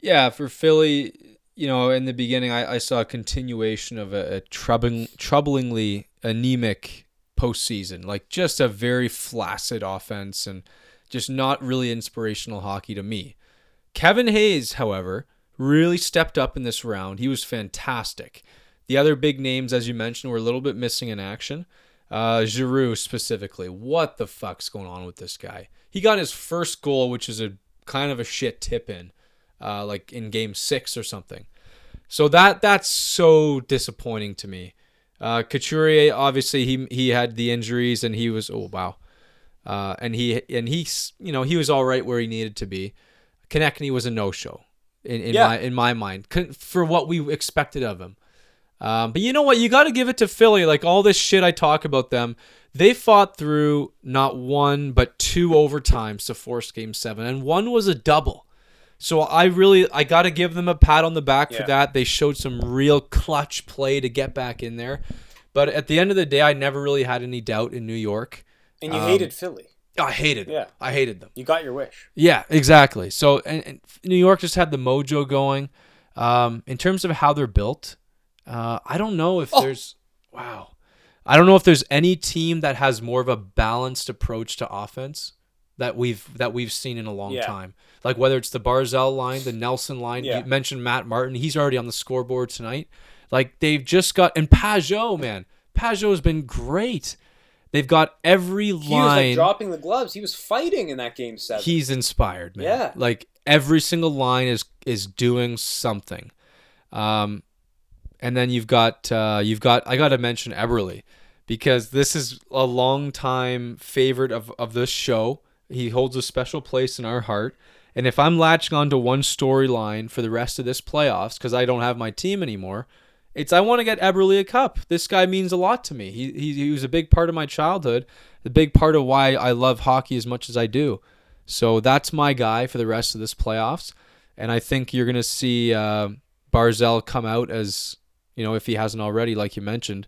Yeah, for Philly, you know, in the beginning, I, I saw a continuation of a, a troubling, troublingly anemic postseason, like just a very flaccid offense and just not really inspirational hockey to me. Kevin Hayes, however, really stepped up in this round. He was fantastic. The other big names, as you mentioned, were a little bit missing in action. Uh, Giroux specifically. What the fuck's going on with this guy? He got his first goal, which is a kind of a shit tip-in, uh, like in game six or something. So that that's so disappointing to me. Uh, Couturier, obviously, he he had the injuries, and he was oh wow, uh, and he and he you know he was all right where he needed to be. Konechny was a no-show in, in yeah. my in my mind for what we expected of him. Um, but you know what? You got to give it to Philly. Like all this shit I talk about them, they fought through not one but two overtimes to force Game Seven, and one was a double. So I really I got to give them a pat on the back yeah. for that. They showed some real clutch play to get back in there. But at the end of the day, I never really had any doubt in New York. And you um, hated Philly. I hated them. Yeah. I hated them. You got your wish. Yeah, exactly. So and, and New York just had the mojo going. Um, in terms of how they're built, uh, I don't know if oh. there's wow. I don't know if there's any team that has more of a balanced approach to offense that we've that we've seen in a long yeah. time. Like whether it's the Barzal line, the Nelson line. Yeah. You mentioned Matt Martin. He's already on the scoreboard tonight. Like they've just got and Pajot, man. Pajot's been great. They've got every line. He was like dropping the gloves. He was fighting in that game seven. He's inspired, man. Yeah. Like every single line is is doing something. Um, and then you've got uh, you've got I got to mention Eberle because this is a long time favorite of of this show. He holds a special place in our heart. And if I'm latching on to one storyline for the rest of this playoffs because I don't have my team anymore. It's I want to get Eberle a cup. This guy means a lot to me. He, he he was a big part of my childhood, a big part of why I love hockey as much as I do. So that's my guy for the rest of this playoffs. And I think you're going to see uh, Barzal come out as, you know, if he hasn't already, like you mentioned,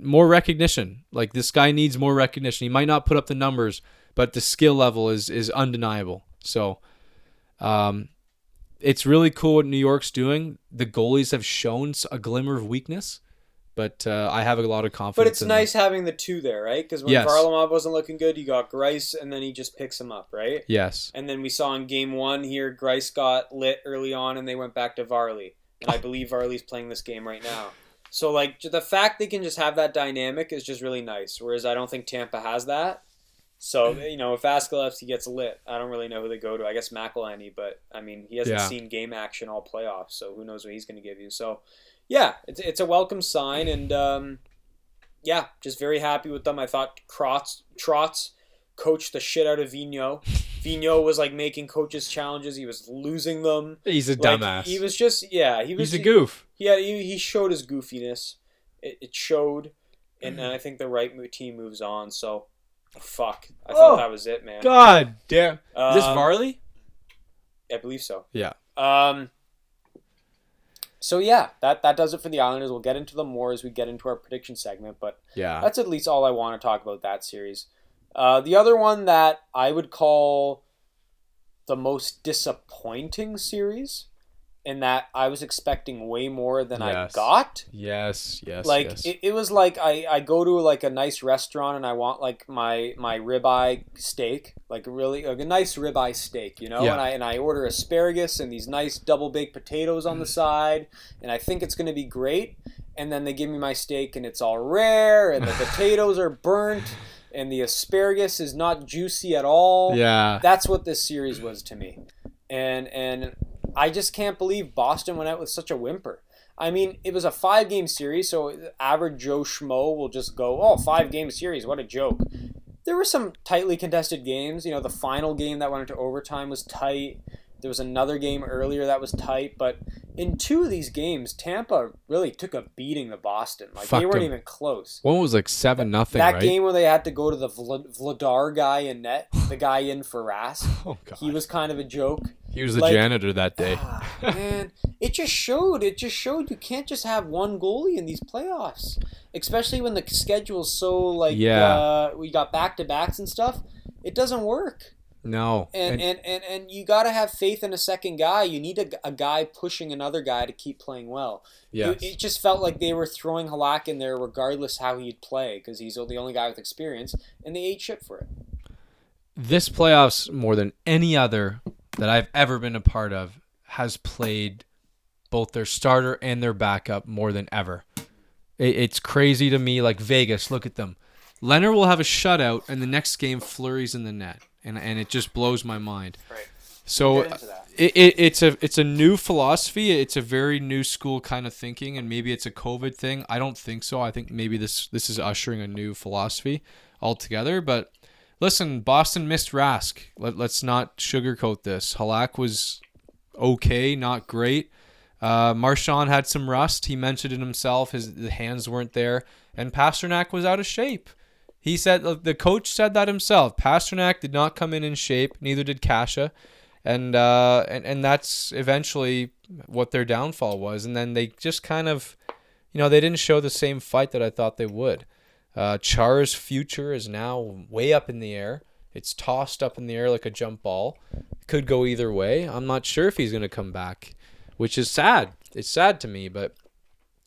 more recognition. Like this guy needs more recognition. He might not put up the numbers, but the skill level is is undeniable. So um it's really cool what New York's doing. The goalies have shown a glimmer of weakness, but uh, I have a lot of confidence. But it's in nice them. having the two there, right? Because when yes. Varlamov wasn't looking good, you got Grice, and then he just picks him up, right? Yes. And then we saw in game one here, Grice got lit early on, and they went back to Varley. And I believe Varley's playing this game right now. So, like, the fact they can just have that dynamic is just really nice, whereas I don't think Tampa has that. So, you know, if Vasilevsky gets lit, I don't really know who they go to. I guess McElhinney, but, I mean, he hasn't yeah. seen game action all playoffs, so who knows what he's going to give you. So, yeah, it's it's a welcome sign, and, um, yeah, just very happy with them. I thought Trotz, Trotz coached the shit out of Vigneault. Vigneault was, like, making coaches challenges. He was losing them. He's a like, dumbass. He was just, yeah. he was. He's a goof. Yeah, he, he, he showed his goofiness. It, it showed, and mm. I think the right team moves on, so... Fuck. I oh, thought that was it, man. God damn. Is um, this Varley? I believe so. Yeah. Um. So yeah, that that does it for the Islanders. We'll get into them more as we get into our prediction segment, but yeah, that's at least all I want to talk about that series. Uh, the other one that I would call the most disappointing series, in that I was expecting way more than yes. I got. Yes, yes, like yes. It, it was like I, I go to like a nice restaurant and I want like my my ribeye steak, like really like a nice ribeye steak, you know. Yeah. And I and I order asparagus and these nice double baked potatoes on the side, and I think it's gonna be great. And then they give me my steak and it's all rare, and the potatoes are burnt, and the asparagus is not juicy at all. Yeah, that's what this series was to me, and and. I just can't believe Boston went out with such a whimper. I mean, it was a five-game series, so average Joe Schmo will just go, oh, five-game series, what a joke. There were some tightly contested games. You know, the final game that went into overtime was tight. There was another game earlier that was tight. But in two of these games, Tampa really took a beating to Boston. Like, Fucked they weren't him. even close. One was like seven nothing, right? That game where they had to go to the Vl- Vladar guy in net, the guy in for Rask. Oh, God. He was kind of a joke. He was the like, janitor that day. Ah, man, it just showed. It just showed you can't just have one goalie in these playoffs, especially when the schedule's so like yeah. uh, we got back to backs and stuff. It doesn't work. No. And and, and, and, and you got to have faith in a second guy. You need a, a guy pushing another guy to keep playing well. Yes. It, it just felt like they were throwing Halak in there regardless how he'd play because he's the only guy with experience, and they ate shit for it. This playoffs, more than any other that I've ever been a part of, has played both their starter and their backup more than ever. It, it's crazy to me. Like Vegas, look at them. Leonard will have a shutout, and the next game Fleury's in the net, and and it just blows my mind. Right. So it, it it's a it's a new philosophy. It's a very new school kind of thinking, and maybe it's a COVID thing. I don't think so. I think maybe this this is ushering a new philosophy altogether, but. Listen, Boston missed Rask. Let, let's not sugarcoat this. Halak was okay, not great. Uh, Marchand had some rust. He mentioned it himself. His the hands weren't there. And Pasternak was out of shape. He said the coach said that himself. Pasternak did not come in in shape. Neither did Kaše, and uh, and and that's eventually what their downfall was. And then they just kind of, you know, they didn't show the same fight that I thought they would. Uh, Char's future is now way up in the air. It's tossed up in the air like a jump ball. Could go either way. I'm not sure if he's going to come back, which is sad. It's sad to me, but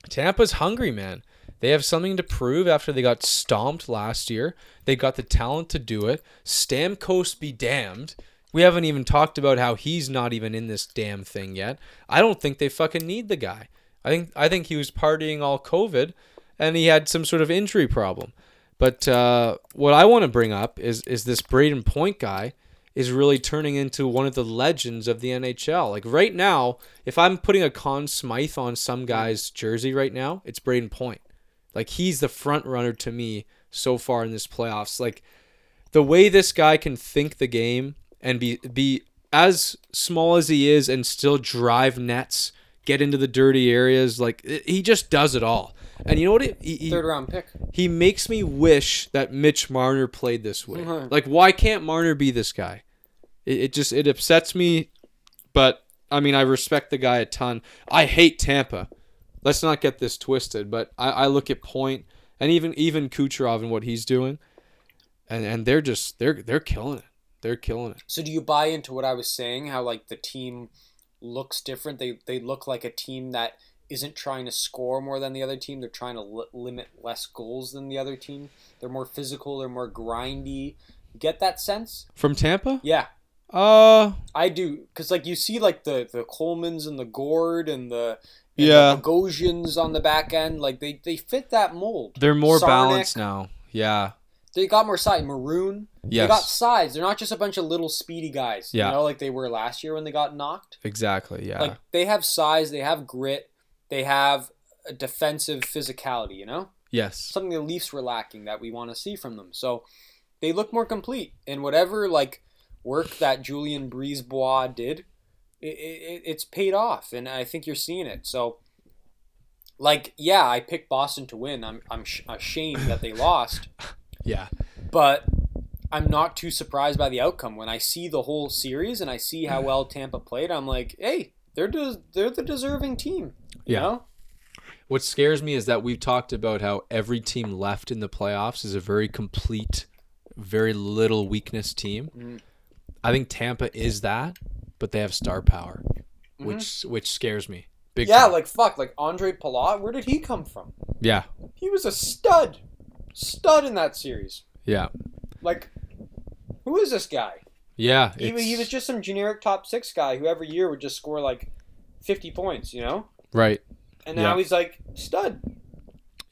Tampa's hungry, man. They have something to prove after they got stomped last year. They got the talent to do it. Stamkos be damned. We haven't even talked about how he's not even in this damn thing yet. I don't think they fucking need the guy. I think I think he was partying all COVID. And he had some sort of injury problem. But uh, what I want to bring up is is this Brayden Point guy is really turning into one of the legends of the N H L. Like right now, if I'm putting a Conn Smythe on some guy's jersey right now, it's Brayden Point. Like he's the front runner to me so far in this playoffs. Like the way this guy can think the game and be be as small as he is and still drive nets, get into the dirty areas. Like he just does it all. And you know what? He, he, Third round pick. He makes me wish that Mitch Marner played this way. Mm-hmm. Like, why can't Marner be this guy? It, it just it upsets me. But I mean, I respect the guy a ton. I hate Tampa. Let's not get this twisted. But I, I look at Point and even even Kucherov and what he's doing, and and they're just they're they're killing it. They're killing it. So do you buy into what I was saying? How like the team looks different. They they look like a team that isn't trying to score more than the other team. They're trying to li- limit less goals than the other team. They're more physical. They're more grindy. Get that sense? From Tampa? Yeah. Uh, I do. Because, like, you see, like, the, the Colemans and the Gord and the, and yeah. the Bogosians on the back end. Like, they, they fit that mold. They're more Sarnik. Balanced now. Yeah. They got more size. Maroon. Yes. They got size. They're not just a bunch of little speedy guys. Yeah. You know, like they were last year when they got knocked. Exactly, yeah. Like, they have size. They have grit. They have a defensive physicality, you know? Yes. Something the Leafs were lacking that we want to see from them. So they look more complete. And whatever like work that Julien Brisebois did, it, it, it's paid off. And I think you're seeing it. So, like, yeah, I picked Boston to win. I'm I'm sh- ashamed that they lost. Yeah. But I'm not too surprised by the outcome. When I see the whole series and I see how well Tampa played, I'm like, hey, they're de- they're the deserving team. You yeah. know? What scares me is that we've talked about how every team left in the playoffs is a very complete, very little weakness team. Mm. I think Tampa is that, but they have star power, mm-hmm. which which scares me. Big yeah, time. like fuck, like Andre Palat, where did he come from? Yeah. He was a stud. Stud in that series. Yeah. Like, who is this guy? Yeah. He, he was just some generic top six guy who every year would just score like fifty points, you know? Right. And now yeah. he's like, stud.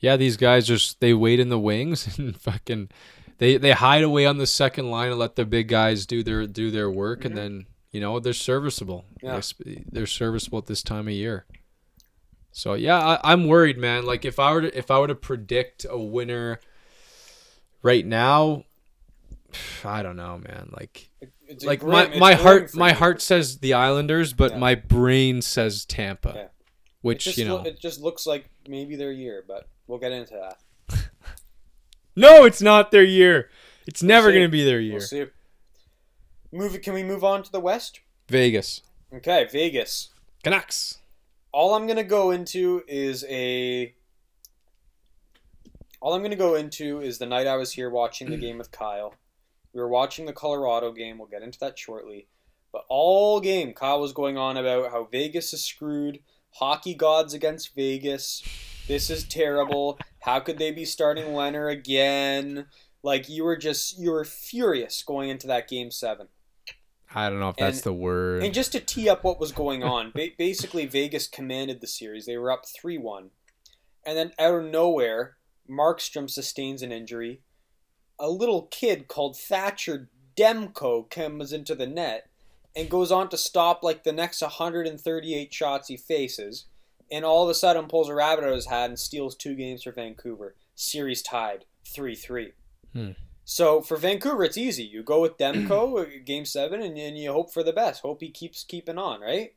Yeah, these guys just, they wait in the wings and fucking, they, they hide away on the second line and let the big guys do their do their work. Mm-hmm. And then, you know, they're serviceable. Yeah. They're, they're serviceable at this time of year. So, yeah, I, I'm worried, man. Like, if I were to, if I were to predict a winner right now, I don't know, man. Like, it's like grim, my, my heart my you. heart says the Islanders, but yeah. my brain says Tampa. Yeah. Which, just, you know, it just looks like maybe their year, but we'll get into that. No, it's not their year. It's we'll never going to be their year. We'll see. Move, can we move on to the West? Vegas. Okay, Vegas. Canucks. All I'm going to go into is a... All I'm going to go into is the night I was here watching the game with Kyle. We were watching the Colorado game. We'll get into that shortly. But all game, Kyle was going on about how Vegas is screwed. Hockey gods against Vegas. This is terrible. How could they be starting Leonard again? Like, you were just, you were furious going into that game seven. I don't know if and, that's the word. And just to tee up what was going on, ba- basically Vegas commanded the series. They were up three one. And then out of nowhere, Markstrom sustains an injury. A little kid called Thatcher Demko comes into the net and goes on to stop like the next one hundred thirty-eight shots he faces, and all of a sudden pulls a rabbit out of his hat and steals two games for Vancouver. Series tied three three. Hmm. So for Vancouver, it's easy. You go with Demko, game seven, and, and you hope for the best. Hope he keeps keeping on, right?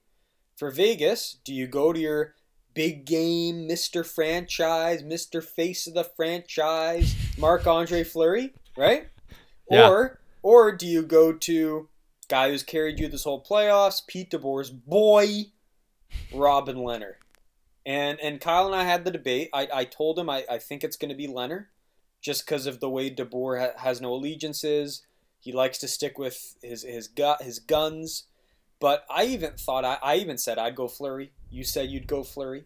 For Vegas, do you go to your big game, Mister Franchise, Mister Face of the Franchise, Marc-Andre Fleury, right? Yeah. Or, or do you go to... guy who's carried you this whole playoffs, Pete DeBoer's boy, Robin Leonard. And and Kyle and I had the debate. I, I told him I, I think it's going to be Leonard just because of the way DeBoer ha- has no allegiances. He likes to stick with his his, gut, his guns. But I even thought, I, I even said I'd go Fleury. You said you'd go Fleury.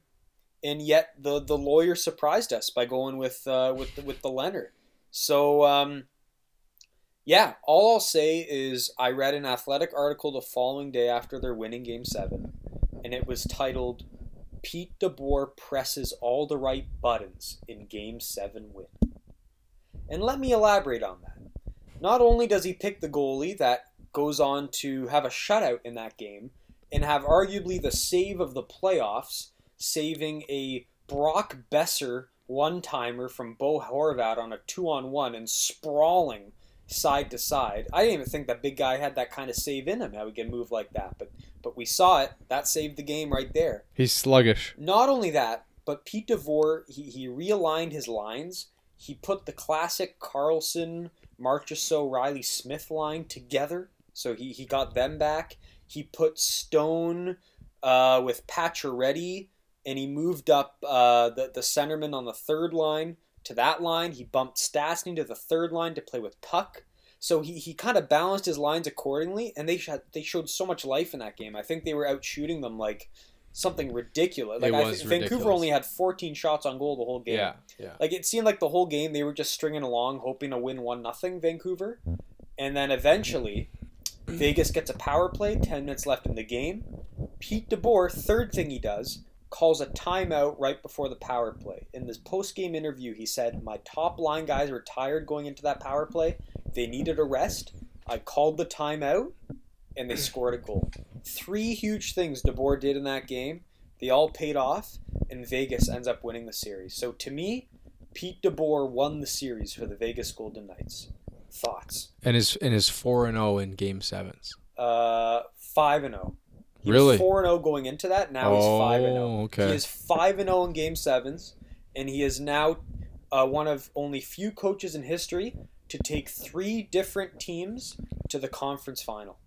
And yet the, the lawyer surprised us by going with uh, with, with the Leonard. So... um Yeah, all I'll say is I read an Athletic article the following day after their winning Game seven, and it was titled, Pete DeBoer Presses All the Right Buttons in Game seven Win. And let me elaborate on that. Not only does he pick the goalie that goes on to have a shutout in that game and have arguably the save of the playoffs, saving a Brock Besser one-timer from Bo Horvat on a two-on-one and sprawling side to side. I didn't even think that big guy had that kind of save in him, how he can move like that. But but we saw it. That saved the game right there. He's sluggish. Not only that, but Pete DeBoer, he, he realigned his lines. He put the classic Carlson, Marchessault, Riley Smith line together. So he, he got them back. He put Stone uh, with Pacioretty, and he moved up uh, the, the centerman on the third line to that line. He bumped Stastny to the third line to play with Puck. So he, he kind of balanced his lines accordingly, and they sh- they showed so much life in that game. I think they were out shooting them like something ridiculous. Like it was I th- ridiculous. Vancouver only had fourteen shots on goal the whole game. Yeah, yeah. Like it seemed like the whole game they were just stringing along, hoping to win one nothing Vancouver, and then eventually Vegas gets a power play. Ten minutes left in the game. Pete DeBoer, third thing he does, calls a timeout right before the power play. In this post-game interview, he said, my top line guys were tired going into that power play. They needed a rest. I called the timeout, and they scored a goal. Three huge things DeBoer did in that game. They all paid off, and Vegas ends up winning the series. So to me, Pete DeBoer won the series for the Vegas Golden Knights. Thoughts? And his and his four and oh in Game sevens. Uh, five and oh. He really? was four and oh going into that. Now he's oh, five and oh. Okay. He is five and oh in Game sevens, and he is now uh, one of only few coaches in history to take three different teams to the conference final.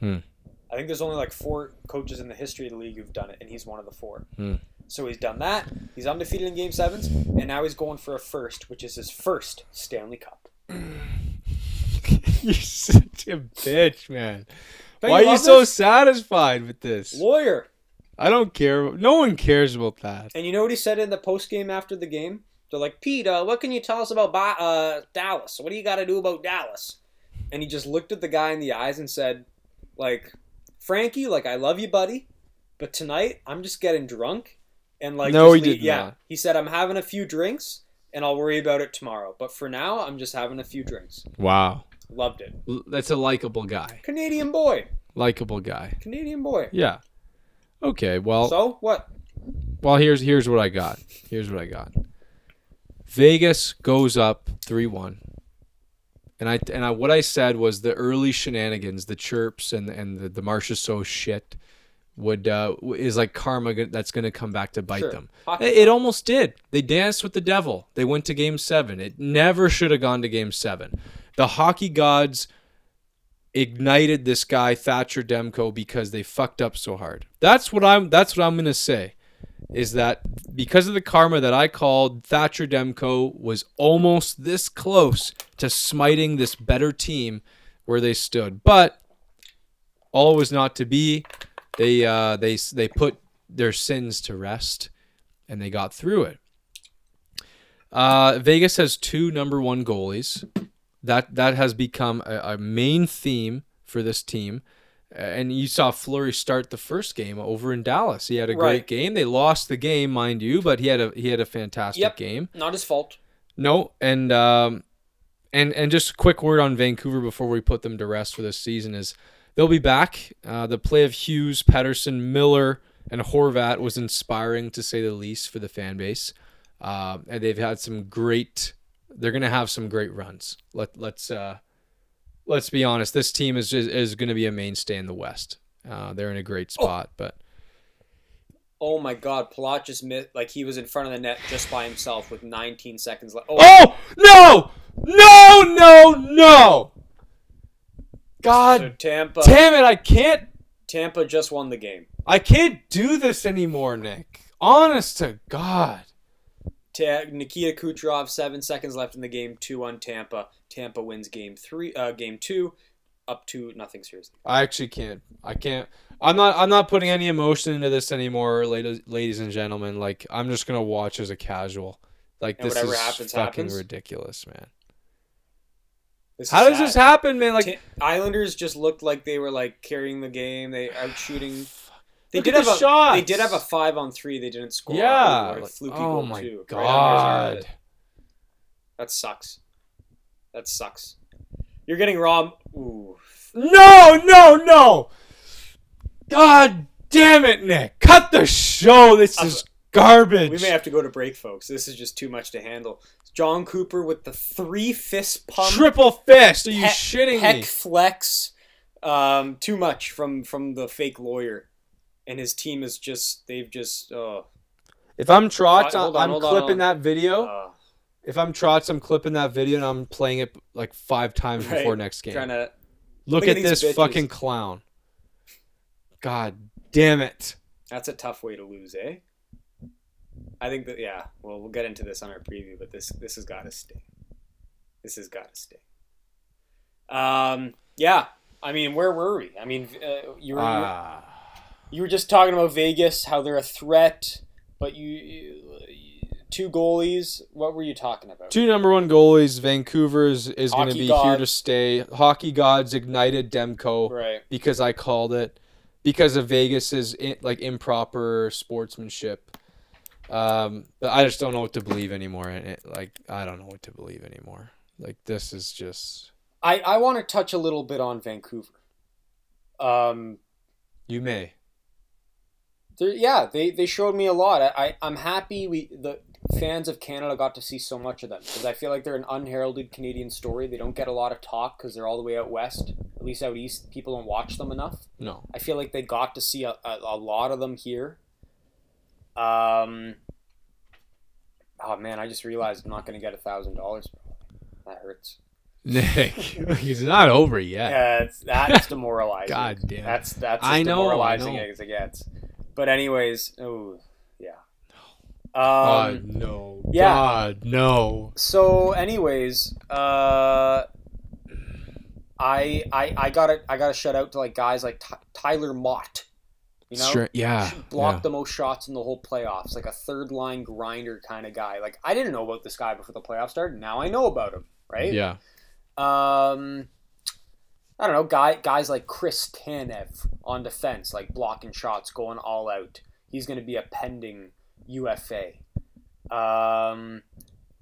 Hmm. I think there's only like four coaches in the history of the league who've done it, and he's one of the four. Hmm. So he's done that. He's undefeated in game sevens, and now he's going for a first, which is his first Stanley Cup. You're such a bitch, man. Don't Why you are you so this? satisfied with this? Lawyer. I don't care. No one cares about that. And you know what he said in the post game after the game? They're like, Pete, uh, what can you tell us about uh, Dallas? What do you got to do about Dallas? And he just looked at the guy in the eyes and said, like, Frankie, like, I love you, buddy, but tonight I'm just getting drunk. And like, no, he did yeah. not. He said, I'm having a few drinks and I'll worry about it tomorrow. But for now, I'm just having a few drinks. Wow. Loved it. That's a likable guy. Canadian boy. Likable guy. Canadian boy. Yeah. Okay, well. So, what? Well, here's here's what I got. Here's what I got. Vegas goes up three one. And I and I what I said was the early shenanigans, the chirps and and the, the Marcia So shit would uh, is like karma that's going to come back to bite sure. them. It, it almost did. They danced with the devil. They went to game seven. It never should have gone to game seven. The hockey gods ignited this guy Thatcher Demko because they fucked up so hard. That's what I'm that's what I'm going to say is that because of the karma that I called, Thatcher Demko was almost this close to smiting this better team where they stood. But all was not to be. They uh they they put their sins to rest and they got through it. Uh Vegas has two number one goalies. That that has become a, a main theme for this team. And you saw Fleury start the first game over in Dallas. He had a right. great game. They lost the game, mind you, but he had a he had a fantastic yep. game. Not his fault. No, and um and and just a quick word on Vancouver before we put them to rest for this season is they'll be back. Uh, the play of Hughes, Pettersson, Miller, and Horvat was inspiring, to say the least, for the fan base. Uh, and they've had some great. They're going to have some great runs. Let let's uh, let's be honest. This team is is, is going to be a mainstay in the West. Uh, they're in a great spot, oh. but. Oh my God! Palat just missed, like he was in front of the net just by himself with nineteen seconds left. Oh, oh no! No! No! No! God so Tampa, damn it, I can't. Tampa just won the game. I can't do this anymore, Nick. Honest to God. Ta- Nikita Kucherov, seven seconds left in the game, two one Tampa. Tampa wins game three, uh, game two, up to nothing, seriously. I actually can't. I can't. I'm not I'm not putting any emotion into this anymore, ladies, ladies and gentlemen. Like, I'm just going to watch as a casual. Like, and this is happens, fucking happens. ridiculous, man. How does sad. this happen, man? Like T- Islanders just looked like they were like carrying the game. They out shooting. They Look did have the a shots. They did have a five on three. They didn't score. Yeah. Like, fluky oh my two. God. Right that sucks. That sucks. You're getting robbed. Ooh. No! No! No! God damn it, Nick! Cut the show. This uh, is garbage. We may have to go to break, folks. This is just too much to handle. John Cooper with the three fist pump. Triple fist. Are you he- shitting heck me? Heck flex. Um, too much from, from the fake lawyer. And his team is just, they've just. Uh, if I'm Trotz, on, I'm on, clipping on. that video. Uh, if I'm Trotz, I'm clipping that video and I'm playing it like five times right, before next game. Trying to, Look, look at, at this bitches. fucking clown. God damn it. That's a tough way to lose, eh? I think that, yeah, well, we'll get into this on our preview, but this this has got to stay. This has got to stay. Um, yeah, I mean, where were we? I mean, uh, you, were, uh, you were just talking about Vegas, how they're a threat, but you, you two goalies, what were you talking about? Two number one goalies, Vancouver is, is going to be God. here to stay. Hockey gods ignited Demko right. because I called it, because of Vegas's in, like improper sportsmanship. Um, but I just don't know what to believe anymore. And it, like, I don't know what to believe anymore. Like, this is just, I, I want to touch a little bit on Vancouver. Um, you may, yeah, they, they showed me a lot. I, I I'm happy. We, the fans of Canada, got to see so much of them, because I feel like they're an unheralded Canadian story. They don't get a lot of talk because they're all the way out West, at least out East. People don't watch them enough. No, I feel like they got to see a, a, a lot of them here. Um. Oh man, I just realized I'm not going to get a thousand dollars. that hurts. Nick, he's not over yet. Yeah, it's, that's demoralizing. God damn. That's that's as demoralizing as it gets. But anyways, oh yeah. Um, God no. Yeah. God no. So anyways, uh, I I I got I got to shout out to like guys like T- Tyler Mott. You know, sure. yeah, blocked yeah. the most shots in the whole playoffs, like a third line grinder kind of guy. Like I didn't know about this guy before the playoffs started. Now I know about him, right? Yeah. Um, I don't know, guy guys like Chris Tanev on defense, like blocking shots, going all out. He's going to be a pending U F A. Um,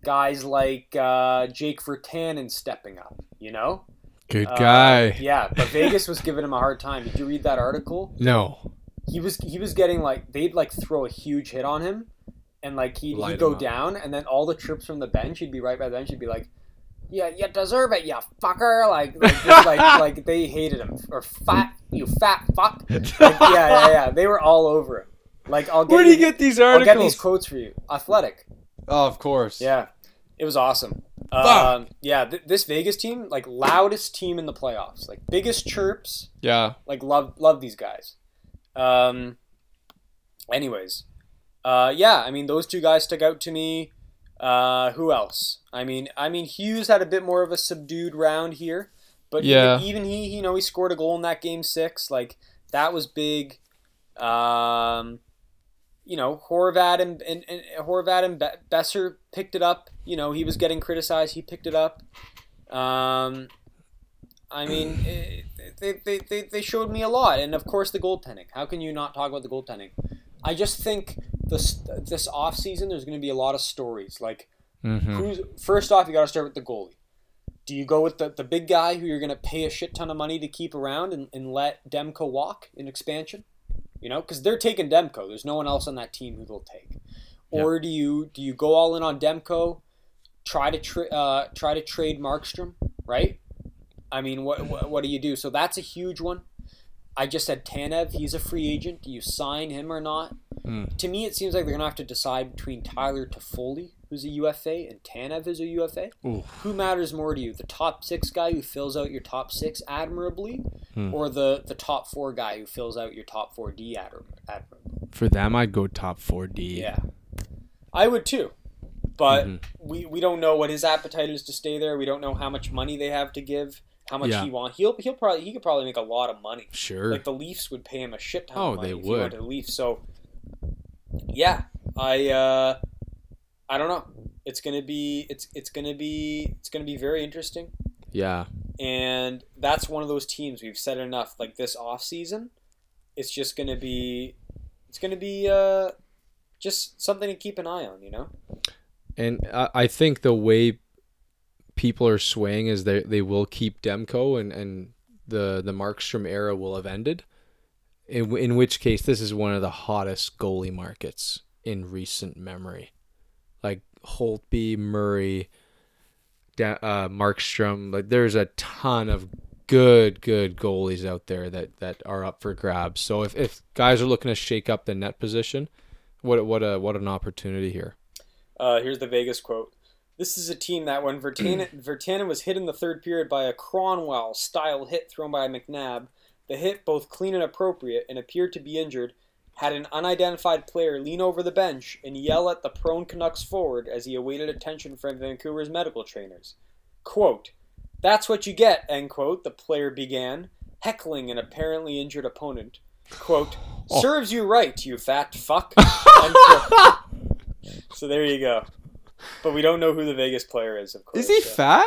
guys like uh, Jake Virtanen stepping up, you know? Good uh, guy. Yeah, but Vegas was giving him a hard time. Did you read that article? No. He was he was getting like they'd like throw a huge hit on him, and like he'd, he'd go down, and then all the trips from the bench, he'd be right by the bench, he'd be like, "Yeah, you deserve it, you fucker!" Like like just, like, like they hated him or fat you fat fuck. Like, yeah yeah yeah, they were all over him. Like I'll get where do you, you get these articles? I'll get these quotes for you. Athletic. Oh, of course. Yeah, it was awesome. Um, yeah, th- this Vegas team, like loudest team in the playoffs, like biggest chirps. Yeah. Like love love these guys. Um, anyways, uh, yeah, I mean, those two guys stuck out to me. Uh, who else? I mean, I mean, Hughes had a bit more of a subdued round here, but yeah. even, even he, you know, he scored a goal in that game six. Like that was big. Um, you know, Horvat and, and, and Horvat and Be- Besser picked it up. You know, he was getting criticized. He picked it up. Um, I mean, it, they, they, they, they showed me a lot. And, of course, the goaltending. How can you not talk about the goaltending? I just think this this offseason there's going to be a lot of stories. Like, mm-hmm. who's first off, you got to start with the goalie. Do you go with the, the big guy who you're going to pay a shit ton of money to keep around and, and let Demko walk in expansion? You know, because they're taking Demko. There's no one else on that team who they'll take. Or yep. do you do you go all in on Demko, try to tra- uh, try to trade Markstrom, right? I mean, what, what what do you do? So that's a huge one. I just said Tanev. He's a free agent. Do you sign him or not? Mm. To me, it seems like they're going to have to decide between Tyler Toffoli, who's a U F A, and Tanev, who's a U F A. Ooh. Who matters more to you? The top six guy who fills out your top six admirably mm. or the, the top four guy who fills out your top four D admirably? For them, I'd go top four D. Yeah. I would too. But mm-hmm. we, we don't know what his appetite is to stay there. We don't know how much money they have to give. How much yeah. he wants? He'll he'll probably he could probably make a lot of money. Sure, like the Leafs would pay him a shit ton. Oh, of money they if would. He went to the Leafs. So, yeah, I uh, I don't know. It's gonna be it's it's gonna be it's gonna be very interesting. Yeah, and that's one of those teams we've said enough. Like this offseason, it's just gonna be it's gonna be uh, just something to keep an eye on, you know. And I, I think the way people are swaying is they they will keep Demko and, and the, the Markstrom era will have ended, in, in which case this is one of the hottest goalie markets in recent memory. Like Holtby, Murray, De, uh, Markstrom, like there's a ton of good, good goalies out there that, that are up for grabs. So if, if guys are looking to shake up the net position, what what a what an opportunity here. Uh, here's the Vegas quote. This is a team that when Virtanen, Virtanen was hit in the third period by a Cronwell-style hit thrown by McNabb, the hit, both clean and appropriate, and appeared to be injured, had an unidentified player lean over the bench and yell at the prone Canucks forward as he awaited attention from Vancouver's medical trainers. Quote, "That's what you get," end quote, the player began, heckling an apparently injured opponent. Quote, oh. "Serves you right, you fat fuck." So there you go. But we don't know who the Vegas player is, of course. Is he so. fat?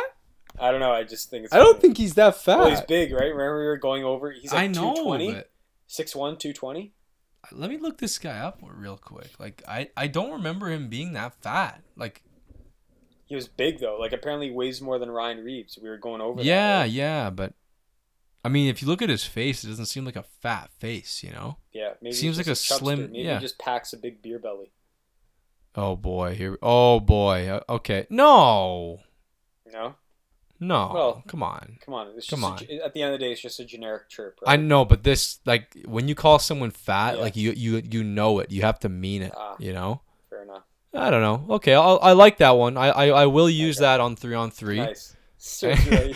I don't know. I just think it's I funny. Don't think he's that fat. Well, he's big, right? Remember we were going over? He's like I know, two twenty? But... six one, two twenty? Let me look this guy up real quick. Like, I, I don't remember him being that fat. Like, he was big, though. Like, apparently weighs more than Ryan Reeves. We were going over yeah, that. Right? Yeah, but... I mean, if you look at his face, it doesn't seem like a fat face, you know? Yeah. Maybe seems like a slim... Maybe yeah. he just packs a big beer belly. Oh boy! Here, oh boy! Okay, no, no, no. Well, come on, come on, it's just come on. A, at the end of the day, it's just a generic chirp. Right? I know, but this, like, when you call someone fat, yeah. like you, you, you know it. You have to mean it. Uh, you know. Fair enough. I don't know. Okay, I'll, I like that one. I, I, I will use okay. that on three on three. Nice. situation.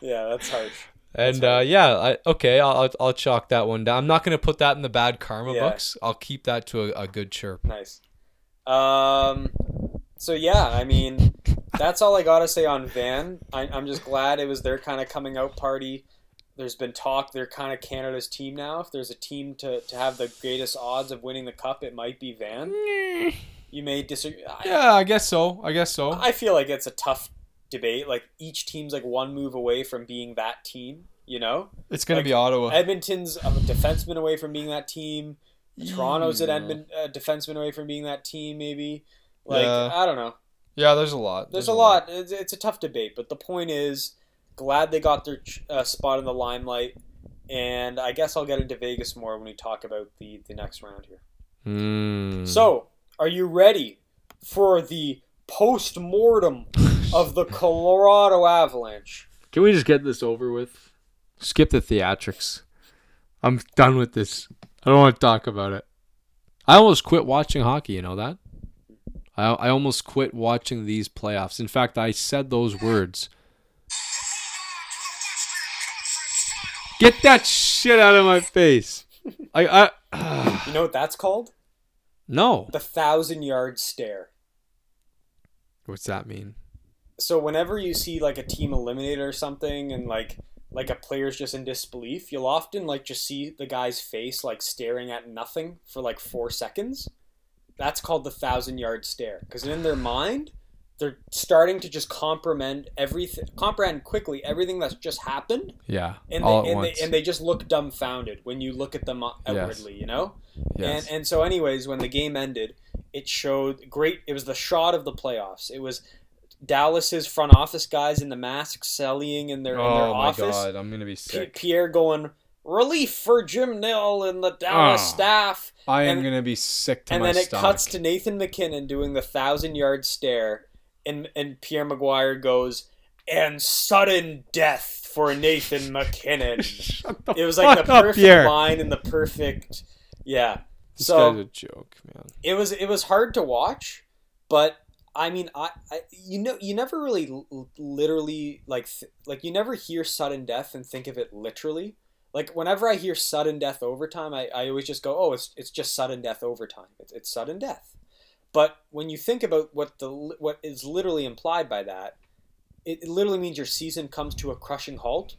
Yeah, that's harsh. And uh, yeah, I, okay, I'll I'll chalk that one down. I'm not gonna put that in the bad karma yeah. books. I'll keep that to a, a good chirp. Nice. Um. So yeah, I mean, that's all I gotta say on Van. I, I'm just glad it was their kind of coming out party. There's been talk they're kind of Canada's team now. If there's a team to, to have the greatest odds of winning the cup, it might be Van. You may disagree. Yeah, I guess so. I guess so. I feel like it's a tough debate. Like each team's like one move away from being that team, you know? It's going like to be Ottawa. Edmonton's a defenseman away from being that team. Toronto's yeah. an Edmont- a defenseman away from being that team, maybe. Like, yeah. I don't know. Yeah, there's a lot. There's, there's a lot. lot. It's, it's a tough debate, but the point is, glad they got their uh, spot in the limelight, and I guess I'll get into Vegas more when we talk about the, the next round here. Mm. So, are you ready for the post-mortem of the Colorado Avalanche? Can we just get this over with? Skip the theatrics. I'm done with this. I don't want to talk about it. I almost quit watching hockey, you know that? I, I almost quit watching these playoffs. In fact, I said those words. Get that shit out of my face. I, I uh. You know what that's called? No. The thousand-yard stare. What's that mean? So whenever you see like a team eliminated or something and like like a player's just in disbelief, you'll often like just see the guy's face like staring at nothing for like four seconds. That's called the thousand-yard stare because in their mind, they're starting to just comprehend everything, comprehend quickly everything that's just happened. Yeah, and they, all at and, once. They, and they just look dumbfounded when you look at them outwardly, yes. you know? Yes. And, and so anyways, when the game ended, it showed great, it was the shot of the playoffs. It was Dallas's front office guys in the masks selling in their, oh, in their office. Oh my God, I'm going to be sick. P- Pierre going, relief for Jim Nill and the Dallas oh, staff. I am going to be sick to and my stomach. And then it cuts to Nathan MacKinnon doing the thousand-yard stare. And and Pierre Maguire goes, and sudden death for Nathan MacKinnon. Shut the it was like fuck the perfect up, Pierre. line and the perfect, yeah. This so guy's a joke, man. It was it was hard to watch, but I mean, I, I you know you never really l- literally like th- like you never hear sudden death and think of it literally. Like whenever I hear sudden death overtime, I, I always just go, oh, it's it's just sudden death overtime. It's it's sudden death. But when you think about what the what is literally implied by that, it literally means your season comes to a crushing halt.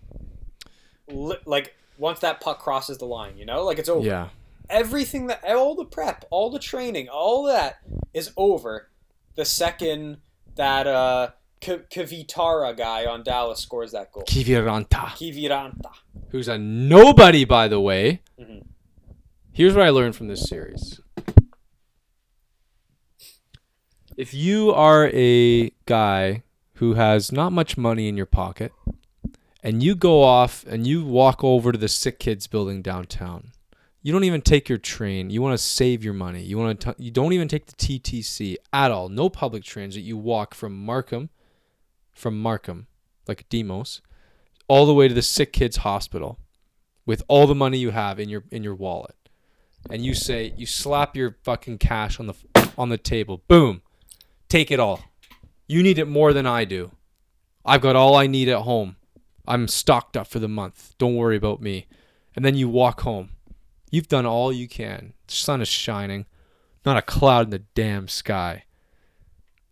Li- like once that puck crosses the line, you know, like it's over. Yeah. Everything that all the prep, all the training, all that is over. The second that uh, K- Kivitara guy on Dallas scores that goal. Kiviranta. Kiviranta. Who's a nobody, by the way. Mm-hmm. Here's what I learned from this series. If you are a guy who has not much money in your pocket and you go off and you walk over to the Sick Kids building downtown, you don't even take your train. You want to save your money. You want to. T- you don't even take the T T C at all. No public transit. You walk from Markham, from Markham, like Demos, all the way to the Sick Kids Hospital with all the money you have in your in your wallet. And you say, you slap your fucking cash on the on the table. Boom. Take it all. You need it more than I do. I've got all I need at home. I'm stocked up for the month. Don't worry about me. And then you walk home. You've done all you can. The sun is shining. Not a cloud in the damn sky.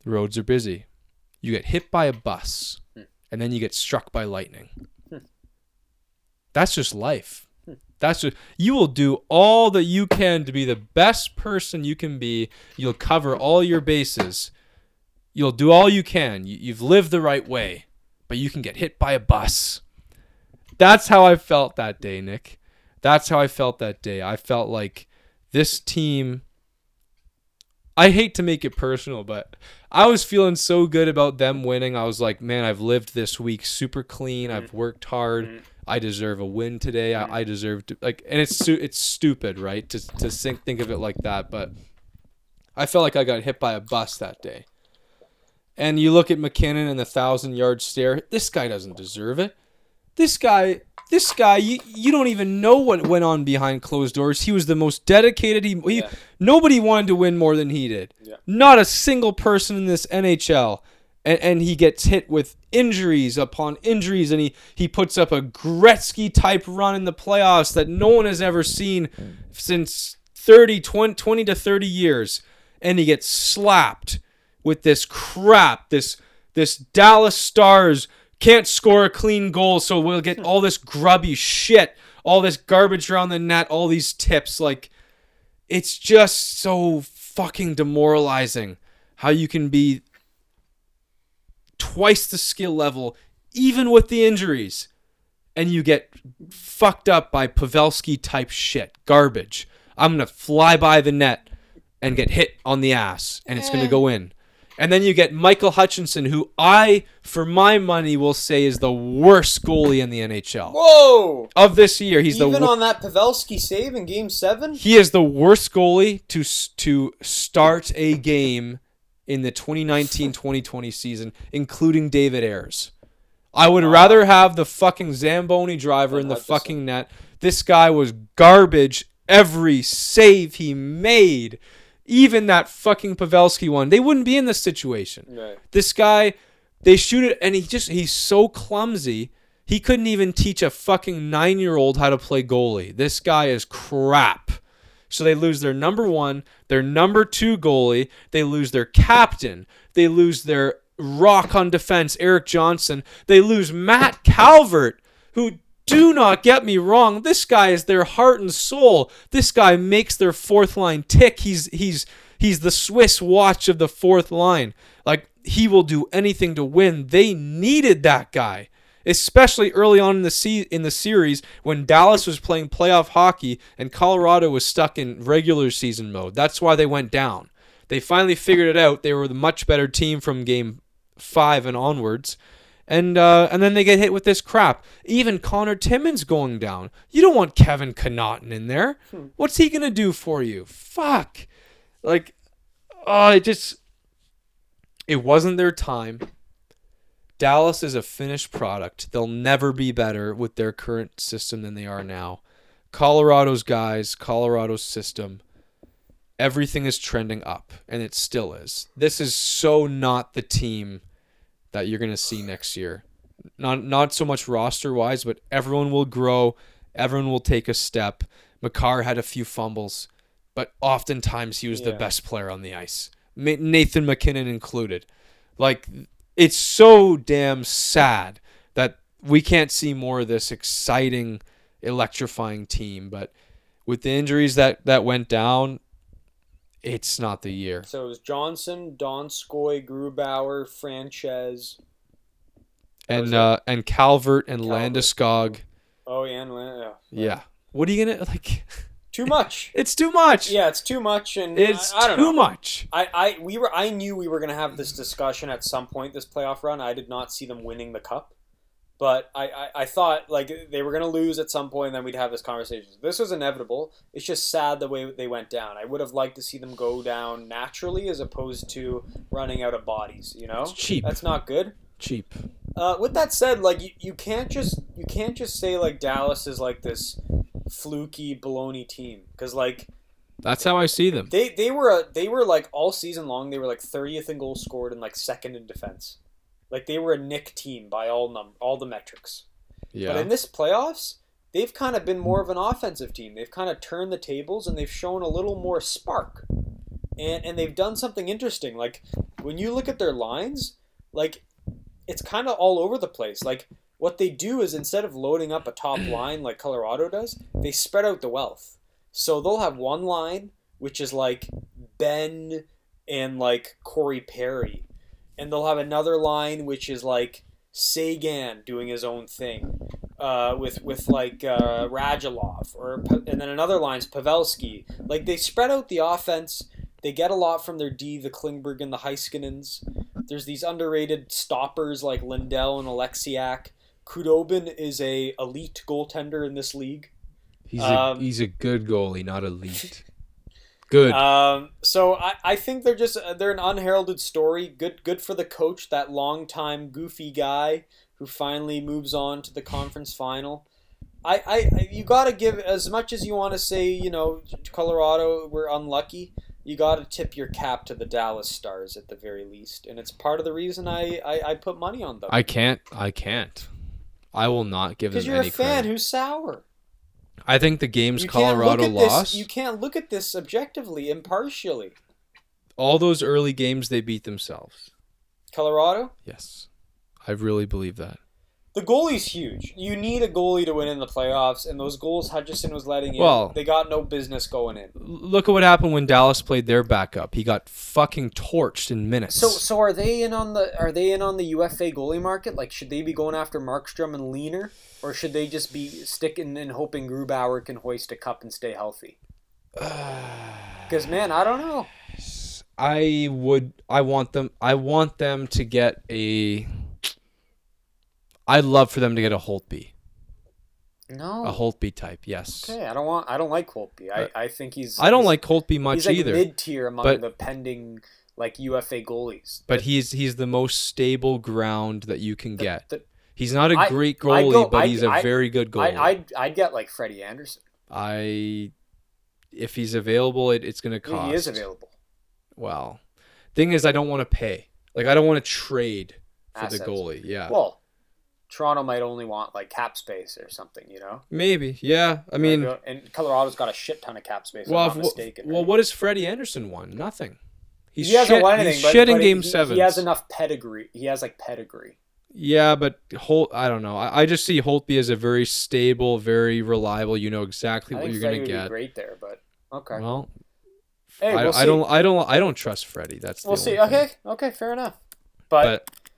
The roads are busy. You get hit by a bus. And then you get struck by lightning. That's just life. That's what you will do all that you can to be the best person you can be. You'll cover all your bases. You'll do all you can. You've lived the right way, but you can get hit by a bus. That's how I felt that day, Nick. That's how I felt that day. I felt like this team, I hate to make it personal, but I was feeling so good about them winning. I was like, man, I've lived this week super clean. I've worked hard. I deserve a win today. I, I deserve to, like, and it's it's stupid, right? To to think, think of it like that, but I felt like I got hit by a bus that day. And you look at MacKinnon and the thousand-yard stare. This guy doesn't deserve it. This guy, this guy, you, you don't even know what went on behind closed doors. He was the most dedicated. He, he yeah. Nobody wanted to win more than he did. Yeah. Not a single person in this N H L. and, and he gets hit with injuries upon injuries, and he, he puts up a Gretzky-type run in the playoffs that no one has ever seen since thirty, twenty, twenty to thirty years, and he gets slapped with this crap, this this Dallas Stars can't score a clean goal, so we'll get all this grubby shit, all this garbage around the net, all these tips. Like, it's just so fucking demoralizing how you can be twice the skill level, even with the injuries, and you get fucked up by Pavelski-type shit, garbage. I'm going to fly by the net and get hit on the ass, and it's going to go in. And then you get Michael Hutchinson, who I, for my money, will say is the worst goalie in the N H L. Whoa! Of this year, he's even the wor- on that Pavelski save in Game Seven. He is the worst goalie to to start a game in the twenty nineteen twenty twenty season, including David Ayers. I would wow. rather have the fucking Zamboni driver in the Hutchinson. fucking net. This guy was garbage every save he made. Even that fucking Pavelski one, they wouldn't be in this situation. Right. This guy, they shoot it, and he just—he's so clumsy. He couldn't even teach a fucking nine-year-old how to play goalie. This guy is crap. So they lose their number one, their number two goalie. They lose their captain. They lose their rock on defense, Eric Johnson. They lose Matt Calvert, who. Do not get me wrong. This guy is their heart and soul. This guy makes their fourth line tick. He's he's he's the Swiss watch of the fourth line. Like, he will do anything to win. They needed that guy, especially early on in the se- in the series when Dallas was playing playoff hockey and Colorado was stuck in regular season mode. That's why they went down. They finally figured it out. They were the much better team from game five and onwards. And uh, and then they get hit with this crap. Even Connor Timmins going down. You don't want Kevin Connaughton in there. Hmm. What's he going to do for you? Fuck. Like, oh, it just... It wasn't their time. Dallas is a finished product. They'll never be better with their current system than they are now. Colorado's guys, Colorado's system. Everything is trending up. And it still is. This is so not the team that you're going to see next year. Not not so much roster-wise, but everyone will grow. Everyone will take a step. Makar had a few fumbles, but oftentimes he was yeah. the best player on the ice, Nathan MacKinnon included. Like, it's so damn sad that we can't see more of this exciting, electrifying team. But with the injuries that, that went down, it's not the year. So it was Johnson, Donskoy, Grubauer, Frances, and uh, and Calvert and Calvert. Landeskog. Oh yeah, and Land- yeah. yeah. What are you gonna like? Too much. It's too much. Yeah, it's too much, and it's I, I don't too know. much. I, I we were I knew we were gonna have this discussion at some point this playoff run. I did not see them winning the cup, but I, I, I thought like they were gonna lose at some point, and then we'd have this conversation. This was inevitable. It's just sad the way they went down. I would have liked to see them go down naturally as opposed to running out of bodies. You know, it's cheap. That's not good. Cheap. Uh, with that said, like you, you can't just you can't just say like Dallas is like this fluky baloney team, because like that's how I see them. They they were a, they were like all season long they were like thirtieth in goals scored and like second in defense. Like, they were a N I C team by all num- all the metrics. Yeah. But in this playoffs, they've kind of been more of an offensive team. They've kind of turned the tables, and they've shown a little more spark. And and they've done something interesting. Like, when you look at their lines, like, it's kind of all over the place. Like, what they do is instead of loading up a top line like Colorado does, they spread out the wealth. So they'll have one line, which is, like, Ben and, like, Corey Perry. And they'll have another line, which is like Sagan doing his own thing uh, with, with like uh, Radulov. Or, and then another line's Pavelski. Like, they spread out the offense. They get a lot from their D, the Klingberg and the Heiskanens. There's these underrated stoppers like Lindell and Alexiak. Khudobin is a elite goaltender in this league. He's, um, a, he's a good goalie, not elite. Good. Um, so I, I think they're just they're an unheralded story. Good good for the coach, that longtime goofy guy who finally moves on to the conference final. I, I you gotta give as much as you want to say. You know, Colorado, we're unlucky. you got to tip your cap to the Dallas Stars at the very least. And it's part of the reason I, I, I put money on them. I can't. I can't. I will not give them any credit. Because you're a fan who's sour. I think the game's Colorado loss. You can't look at this objectively, impartially. All those early games, they beat themselves. Colorado? Yes. I really believe that. The goalie's huge. You need a goalie to win in the playoffs, and those goals Hutchison was letting in, well, they got no business going in. Look at what happened when Dallas played their backup. He got fucking torched in minutes. So, so are they in on the are they in on the U F A goalie market? Like, should they be going after Markstrom and Lehner, or should they just be sticking and hoping Grubauer can hoist a cup and stay healthy? Because man, I don't know. I would. I want them. I want them to get a. I'd love for them to get a Holtby. No. A Holtby type, yes. Okay, I don't want. I don't like Holtby. I, I think he's. I don't he's, like Holtby much he's like either. He's mid tier among but, the pending like U F A goalies. But the, he's he's the most stable ground that you can the, get. The, he's not a I, great goalie, go, but I, he's a I, very good goalie. I, I'd I'd get like Freddie Anderson. I, if he's available, it, it's going to cost. He is available. Well, thing is, I don't want to pay. Like I don't want to trade for Assets. the goalie. Yeah. Well. Toronto might only want like cap space or something, you know? Maybe, yeah. I mean, and Colorado's got a shit ton of cap space. Well, if I'm not mistaken. Well, right? What has Freddie Anderson won? Nothing. He's he hasn't shit, won anything. He's but, shit but in Game he, Seven. He has enough pedigree. He has like pedigree. Yeah, but Holt. I don't know. I, I just see Holtby as a very stable, very reliable. You know exactly I what you're Freddie gonna would get. Be great there, but okay. Well, hey, I, we'll I, I don't. I don't. I don't trust Freddie. That's we'll the see. Only okay. Thing. Okay. Fair enough. But, but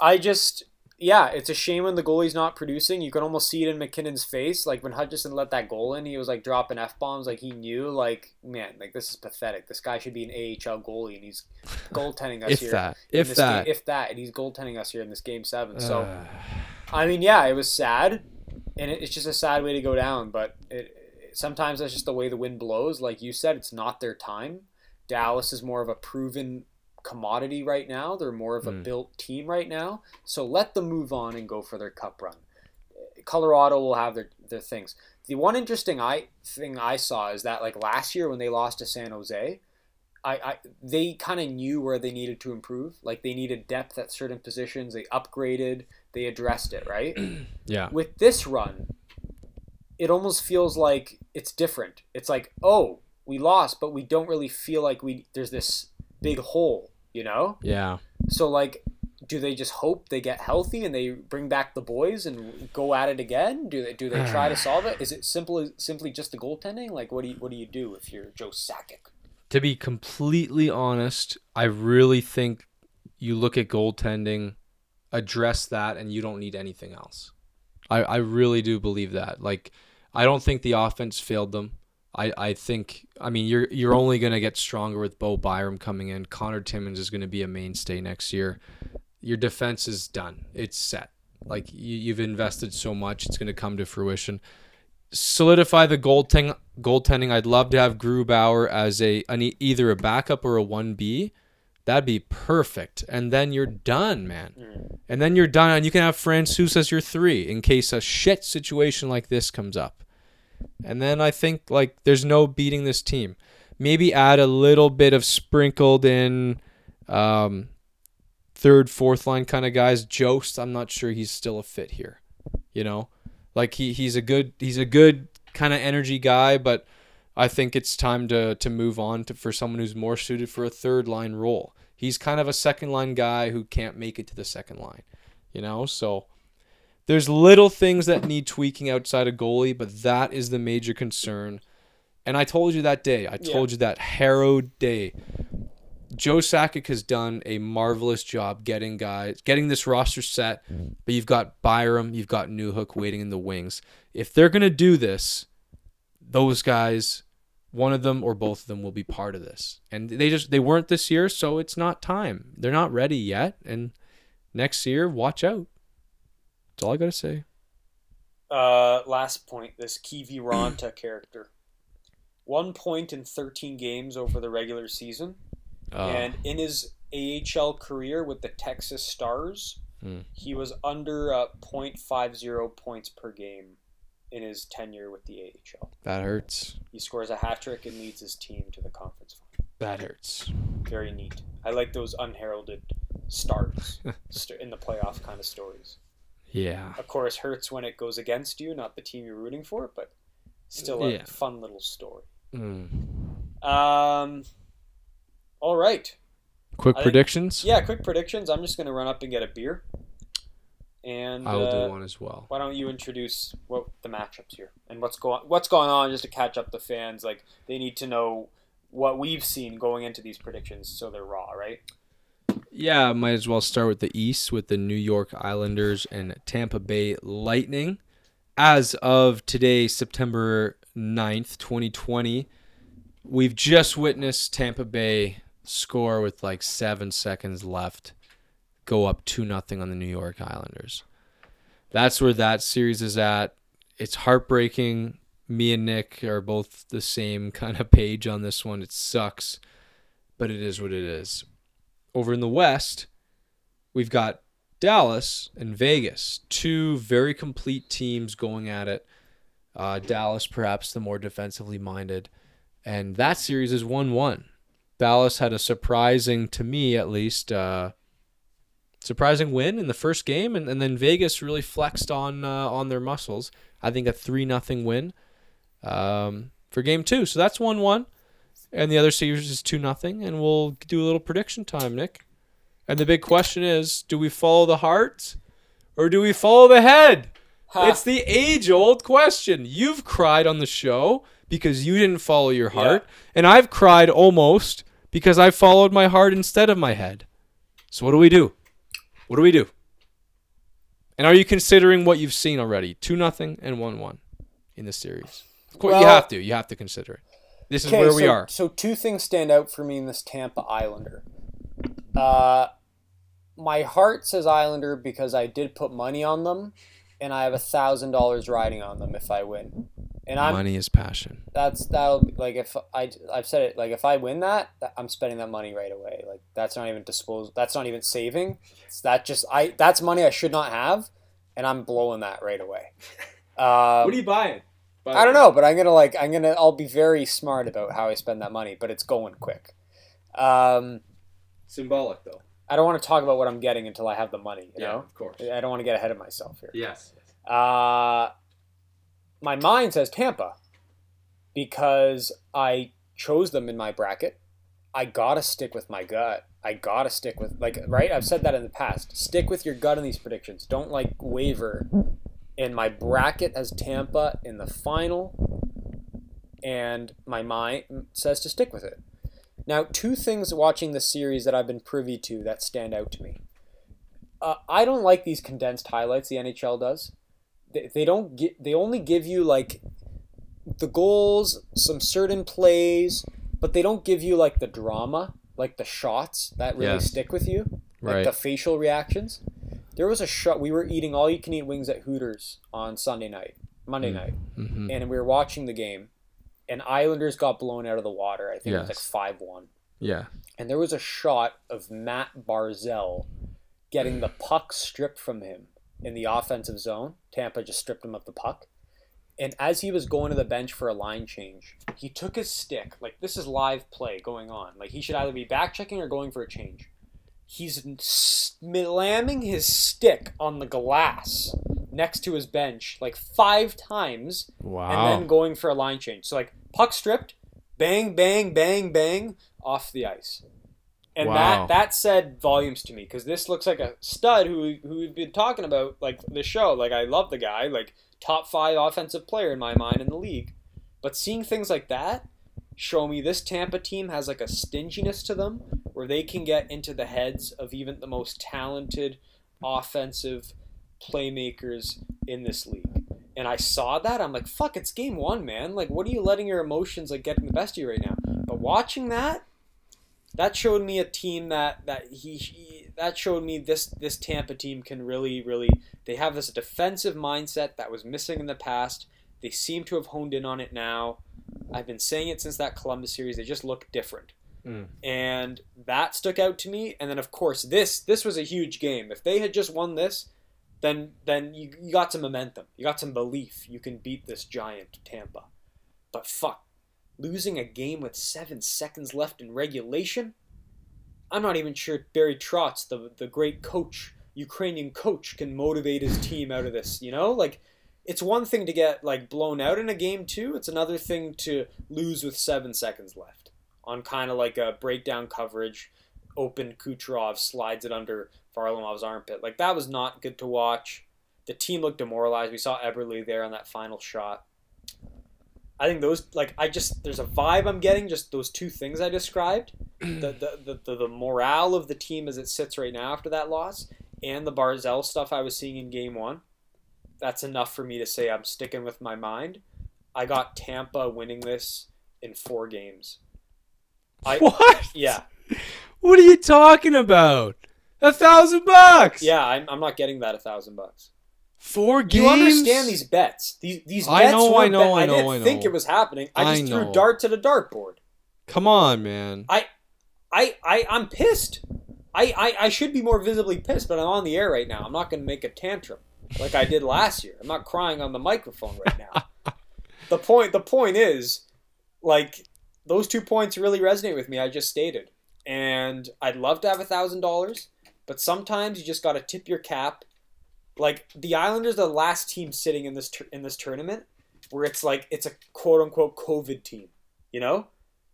I just. Yeah, it's a shame when the goalie's not producing. You can almost see it in McKinnon's face. Like, when Hutchison let that goal in, he was, like, dropping F-bombs. Like, he knew, like, man, like, this is pathetic. This guy should be an A H L goalie, and he's goaltending us if here. That, if that. Game, if that. And he's goaltending us here in this Game seven. So, uh... I mean, yeah, it was sad. And it, it's just a sad way to go down. But it, it, sometimes that's just the way the wind blows. Like you said, it's not their time. Dallas is more of a proven commodity right now. They're more of a mm. built team right now, so let them move on and go for their cup run. Colorado will have their, their things. The one interesting I thing I saw is that like last year when they lost to San Jose, I, I they kind of knew where they needed to improve. Like they needed depth at certain positions. They upgraded. They addressed it, right? Yeah. With this run, it almost feels like it's different. It's like, oh, we lost, but we don't really feel like we there's this big hole. You know? Yeah. So, like, do they just hope they get healthy and they bring back the boys and go at it again? Do they do they try to solve it? Is it simple, simply just the goaltending? Like, what do you what do you do if you're Joe Sakic? To be completely honest, I really think you look at goaltending, address that, and you don't need anything else. I, I really do believe that. Like, I don't think the offense failed them. I, I think, I mean, you're you're only going to get stronger with Bo Byram coming in. Connor Timmins is going to be a mainstay next year. Your defense is done. It's set. Like, you, you've invested so much. It's going to come to fruition. Solidify the goaltending. Goaltending. I'd love to have Grubauer as a an, either a backup or a one B. That'd be perfect. And then you're done, man. Mm. And then you're done. And you can have Francouz as your three in case a shit situation like this comes up. And then I think like there's no beating this team. Maybe add a little bit of sprinkled in um, third, fourth line kind of guys. Jost, I'm not sure he's still a fit here. You know, like he he's a good he's a good kind of energy guy, but I think it's time to to move on to for someone who's more suited for a third line role. He's kind of a second line guy who can't make it to the second line. You know, so. There's little things that need tweaking outside a goalie, but that is the major concern. And I told you that day. I told yeah. you that harrowed day. Joe Sakic has done a marvelous job getting guys, getting this roster set, but you've got Byram, you've got Newhook waiting in the wings. If they're going to do this, those guys, one of them or both of them will be part of this. And they just they weren't this year, so it's not time. They're not ready yet. And next year, watch out. That's all I gotta say. Uh, last point: this Kivi Ranta character, one point in thirteen games over the regular season, uh. and in his A H L career with the Texas Stars, mm. he was under uh, point five oh points per game in his tenure with the A H L. That hurts. He scores a hat trick and leads his team to the conference final. That hurts. Very neat. I like those unheralded starts in the playoff kind of stories. Yeah. Of course, hurts when it goes against you, not the team you're rooting for, but still a yeah. fun little story. Mm. Um. All right. Quick I predictions? Think, yeah, quick predictions. I'm just going to run up and get a beer. And I'll uh, do one as well. Why don't you introduce what the matchups here and what's going what's going on, just to catch up the fans. Like, they need to know what we've seen going into these predictions, so they're raw, right? Yeah, might as well start with the East with the New York Islanders and Tampa Bay Lightning. As of today, September ninth, twenty twenty, we've just witnessed Tampa Bay score with like seven seconds left, go up two nothing on the New York Islanders. That's where that series is at. It's heartbreaking. Me and Nick are both the same kind of page on this one. It sucks, but it is what it is. Over in the West, we've got Dallas and Vegas, two very complete teams going at it. Uh, Dallas, perhaps the more defensively minded, and that series is one one. Dallas had a surprising, to me at least, uh, surprising win in the first game, and, and then Vegas really flexed on uh, on their muscles. I think a three nothing win um, for game two. So that's one one, and the other series is two nothing, and we'll do a little prediction time, Nick. And the big question is, do we follow the heart or do we follow the head? Huh. It's the age-old question. You've cried on the show because you didn't follow your heart, yeah. and I've cried almost because I followed my heart instead of my head. So what do we do? What do we do? And are you considering what you've seen already? two nothing and one one in this series. Of course, well, you have to. You have to consider it. This is where so, we are. So two things stand out for me in this Tampa Islander. Uh, my heart says Islander because I did put money on them, and I have one thousand dollars riding on them if I win. And I'm, money is passion. That's that'll be, like if I I've said it like if I win that, I'm spending that money right away. Like that's not even disposal. That's not even saving. It's that just I that's money I should not have, and I'm blowing that right away. Um, what are you buying? By I don't know, but I'm gonna like I'm gonna I'll be very smart about how I spend that money, but it's going quick. Um, Symbolic though. I don't want to talk about what I'm getting until I have the money. You yeah, know? Of course. I don't want to get ahead of myself here. Yes. Uh. My mind says Tampa because I chose them in my bracket. I got to stick with my gut. I got to stick with, like, right? I've said that in the past. Stick with your gut in these predictions. Don't, like, waver. And my bracket has Tampa in the final, and my mind says to stick with it. Now, two things watching this series that I've been privy to that stand out to me. Uh, I don't like these condensed highlights the N H L does. They don't get. They only give you like the goals, some certain plays, but they don't give you like the drama, like the shots that really yes. stick with you, like right. the facial reactions. There was a shot. We were eating all you can eat wings at Hooters on Sunday night, Monday mm-hmm. night, mm-hmm. and we were watching the game. And Islanders got blown out of the water. I think yes. it was like five one. Yeah. And there was a shot of Matt Barzal getting the puck stripped from him. In the offensive zone, Tampa just stripped him of the puck. And as he was going to the bench for a line change, he took his stick. Like, this is live play going on. Like, he should either be back-checking or going for a change. He's slamming his stick on the glass next to his bench, like, five times. Wow. And then going for a line change. So, like, puck stripped, bang, bang, bang, bang, off the ice. And wow. that, that said volumes to me, because this looks like a stud who who we've been talking about, like, the show. Like, I love the guy. Like, top five offensive player in my mind in the league. But seeing things like that show me this Tampa team has, like, a stinginess to them where they can get into the heads of even the most talented offensive playmakers in this league. And I saw that. I'm like, fuck, it's game one, man. Like, what are you letting your emotions, like, get in the best of you right now? But watching that... That showed me a team that that he, he that showed me this this Tampa team can really really they have this defensive mindset that was missing in the past. They seem to have honed in on it now. I've been saying it since that Columbus series. They just look different, mm. and that stuck out to me. And then of course this this was a huge game. If they had just won this, then then you, you got some momentum. You got some belief. You can beat this giant Tampa. But fuck, losing a game with seven seconds left in regulation? I'm not even sure Barry Trotz, the, the great coach, Ukrainian coach, can motivate his team out of this, you know? Like, it's one thing to get, like, blown out in a game, too. It's another thing to lose with seven seconds left on kind of like a breakdown coverage, open Kucherov, slides it under Varlamov's armpit. Like, that was not good to watch. The team looked demoralized. We saw Eberle there on that final shot. I think those, like, I just, there's a vibe I'm getting, just those two things I described. The the, the, the the morale of the team as it sits right now after that loss, and the Barzal stuff I was seeing in game one. That's enough for me to say I'm sticking with my mind. I got Tampa winning this in four games. I, what? Yeah. What are you talking about? A thousand bucks. Yeah, I'm, I'm not getting that a thousand bucks. Four games. You understand these bets? These these bets. I know. I know. Bet. I know. I didn't I know. think it was happening. I just I threw darts at a dartboard. Come on, man. I, I, I, I'm pissed. I, I, I should be more visibly pissed, but I'm on the air right now. I'm not going to make a tantrum like I did last year. I'm not crying on the microphone right now. The point, the point is, like, those two points really resonate with me. I just stated, and I'd love to have a thousand dollars. But sometimes you just got to tip your cap. Like, the Islanders are the last team sitting in this tur- in this tournament where it's like it's a quote-unquote COVID team, you know?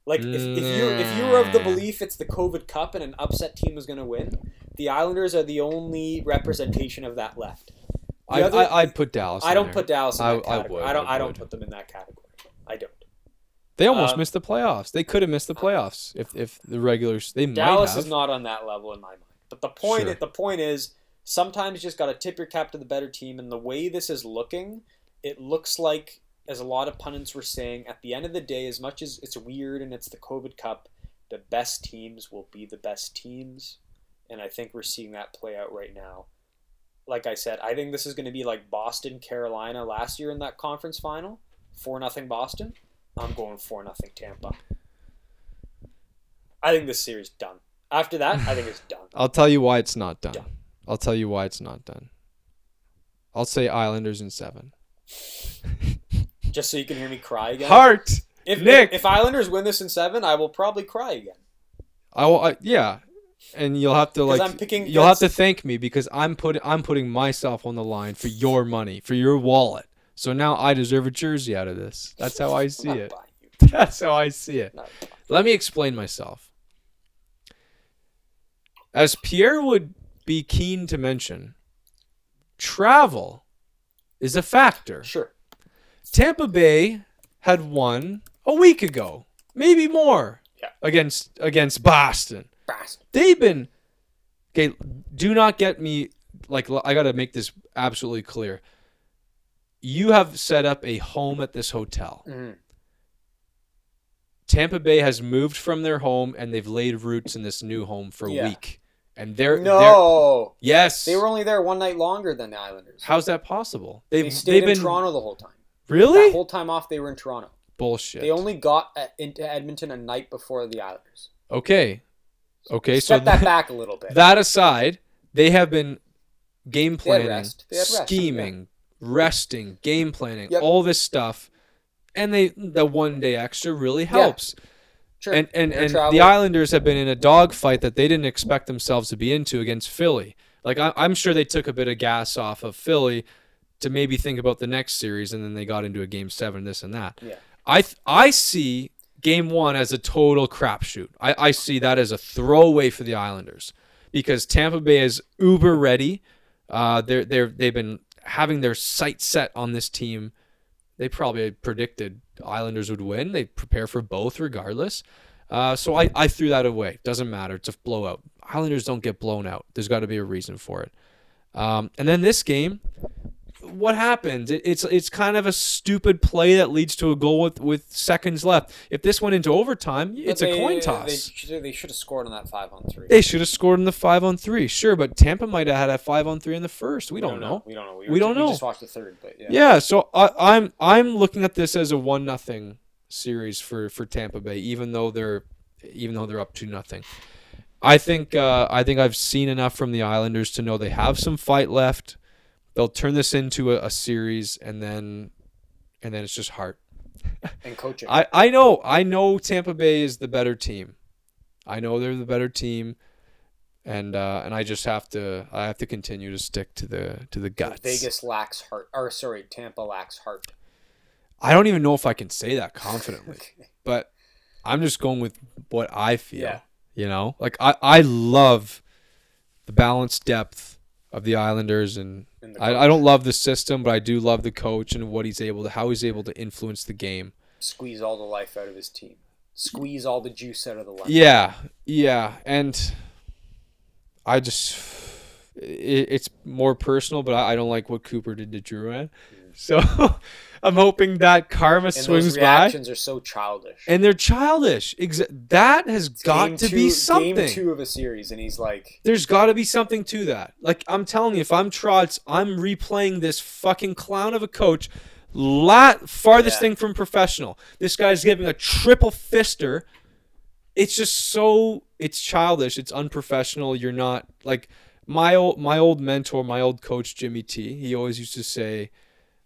Like, if, if you're if you're of the belief it's the COVID Cup and an upset team is going to win, the Islanders are the only representation of that left. I, other, I I'd put Dallas. I don't there. put Dallas in I, that category. I, would, I don't I, I don't put them in that category. I don't. They almost um, missed the playoffs. They could have missed the playoffs if if the regulars they Dallas might have. Dallas is not on that level in my mind. But the point, sure. the point is, sometimes you just got to tip your cap to the better team. And the way this is looking, it looks like, as a lot of pundits were saying, at the end of the day, as much as it's weird and it's the COVID Cup, the best teams will be the best teams. And I think we're seeing that play out right now. Like I said, I think this is going to be like Boston, Carolina last year in that conference final. four nothing Boston. I'm going four nothing Tampa. I think this series is done. After that, I think it's done. I'll tell you why it's not done. done. I'll tell you why it's not done. I'll say Islanders in seven. Just so you can hear me cry again. Heart. If Nick. If, if Islanders win this in seven, I will probably cry again. I will. I, yeah, and you'll have to like. I'm picking you'll have to thank me because I'm putting I'm putting myself on the line for your money, for your wallet. So now I deserve a jersey out of this. That's how I see it. That's how I see it. Let me explain myself. As Pierre would be keen to mention, travel is a factor. Sure. Tampa Bay had won a week ago, maybe more, yeah. against against Boston. Boston. They've been okay. Do not get me like I got to make this absolutely clear. You have set up a home at this hotel. Mm-hmm. Tampa Bay has moved from their home and they've laid roots in this new home for a yeah. week. And they're no, they're, yes, they were only there one night longer than the Islanders. How's that possible? They've, they stayed they've in been... Toronto the whole time. Really? The whole time off, they were in Toronto. Bullshit. They only got at, into Edmonton a night before the Islanders. Okay, okay. Set so that th- back a little bit. That aside, they have been game planning, rest. scheming, rest. Yeah. resting, game planning, yep. all this stuff, and they the one day extra really helps. Yeah. Sure. And and, and the Islanders have been in a dogfight that they didn't expect themselves to be into against Philly. Like, I, I'm sure they took a bit of gas off of Philly to maybe think about the next series, and then they got into a game seven, this and that. Yeah. I I see game one as a total crapshoot. I, I see that as a throwaway for the Islanders because Tampa Bay is uber ready. Uh, they're, they're, they've been having their sights set on this team. They probably predicted Islanders would win. They prepare for both regardless. Uh, so I, I threw that away. Doesn't matter. It's a blowout. Islanders don't get blown out. There's got to be a reason for it. Um, and then this game, what happened? It, it's it's kind of a stupid play that leads to a goal with, with seconds left. If this went into overtime, but it's they, a coin toss. They, they should have scored on that five on three. They should have scored on the five on three. Sure, but Tampa might have had a five on three in the first. We, we don't, don't know. know. We don't know. We, we don't just, know. We just watched the third. But yeah. yeah, so I, I'm I'm looking at this as a one nothing series for, for Tampa Bay, even though they're even though they're up two nothing. I think uh, I think I've seen enough from the Islanders to know they have some fight left. They'll turn this into a, a series, and then, and then it's just heart. and coaching. I, I know. I know Tampa Bay is the better team. I know they're the better team. And uh, and I just have to I have to continue to stick to the to the guts. Vegas lacks heart. Or sorry, Tampa lacks heart. I don't even know if I can say that confidently. Okay. But I'm just going with what I feel. Yeah. You know? Like I, I love the balanced depth of the Islanders, and, and the I, I don't love the system, but I do love the coach and what he's able to how he's able to influence the game. Squeeze all the life out of his team. Squeeze all the juice out of the life. Yeah. Yeah. And I just, it, it's more personal, but I, I don't like what Cooper did to Drouin. So I'm hoping that karma and swings those reactions by. Reactions are so childish. And they're childish. Exa- that has it's got to two, be something. Game two of a series, and he's like, there's got to be something to that. Like, I'm telling you, if I'm Trotz, I'm replaying this fucking clown of a coach. Lot farthest yeah. thing from professional. This guy's giving a triple fister. It's just so, it's childish. It's unprofessional. You're not, like, my old, my old mentor, my old coach, Jimmy T, he always used to say,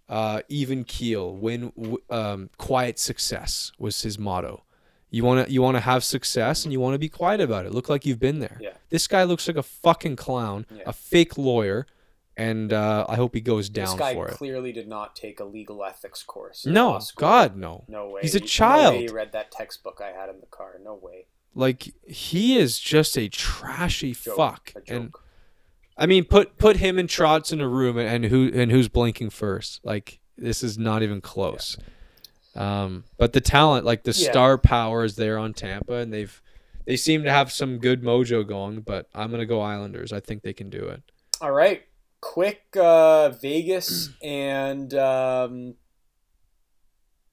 uh, even keel, win, um, quiet success was his motto. You want to, you want to have success and you want to be quiet about it. Look like you've been there. Yeah. This guy looks like a fucking clown, yeah. a fake lawyer. And uh, I hope he goes down for it. This guy clearly did not take a legal ethics course. No, God, no. No way. He's a child. No way he read that textbook I had in the car. No way. Like, he is just a trashy fuck. A joke. And I mean, put put him and Trotz in a room, and who and who's blinking first? Like, this is not even close. Yeah. Um, but the talent, like the yeah. star power, is there on Tampa, and they've they seem to have some good mojo going. But I'm gonna go Islanders. I think they can do it. All right. Quick uh, Vegas and um,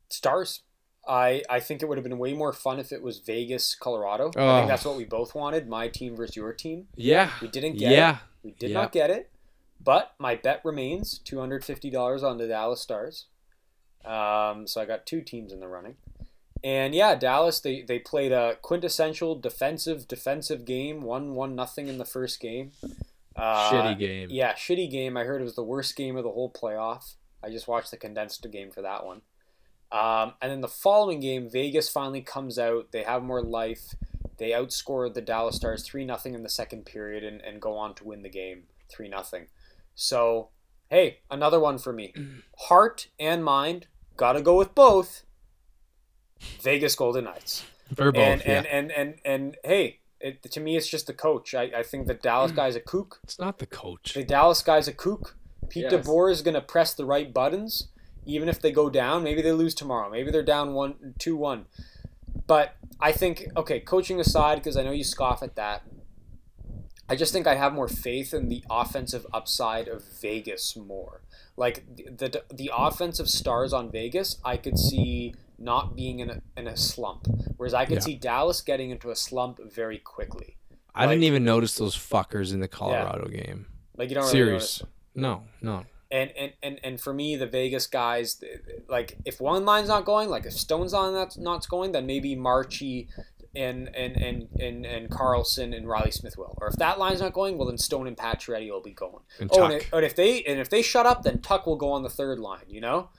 Stars. I, I think it would have been way more fun if it was Vegas, Colorado. Oh. I think that's what we both wanted. My team versus your team. Yeah. We didn't get yeah. it. We did yeah. not get it. But my bet remains two hundred fifty dollars on the Dallas Stars. Um, so I got two teams in the running. And yeah, Dallas, they, they played a quintessential defensive, defensive game. One, one, nothing in the first game. Uh, shitty game. Yeah, shitty game. I heard it was the worst game of the whole playoff. I just watched the condensed game for that one. Um, and then the following game, Vegas finally comes out. They have more life. They outscored the Dallas Stars three nothing in the second period and, and go on to win the game three nothing. So, hey, another one for me. Heart and mind, gotta go with both. Vegas Golden Knights. For both, and, yeah. and, and, and, and, and, hey... It, to me, it's just the coach. I, I think the Dallas guy's a kook. It's not the coach. The Dallas guy's a kook. Pete yes. DeBoer is going to press the right buttons, even if they go down. Maybe they lose tomorrow. Maybe they're down one, two, one. But I think, okay, coaching aside, because I know you scoff at that, I just think I have more faith in the offensive upside of Vegas more. Like, the the, the offensive stars on Vegas, I could see... not being in a, in a slump. Whereas I could yeah. see Dallas getting into a slump very quickly. I like, didn't even notice those fuckers in the Colorado yeah. game. Like you don't really Serious. No, no. And, and and and for me, the Vegas guys, like if one line's not going, like if Stone's on that's not going, then maybe Marchie and and, and, and and Carlson and Riley Smith will. Or if that line's not going, well then Stone and Pacioretty will be going. And oh, and if, and if they and if they shut up, then Tuck will go on the third line, you know?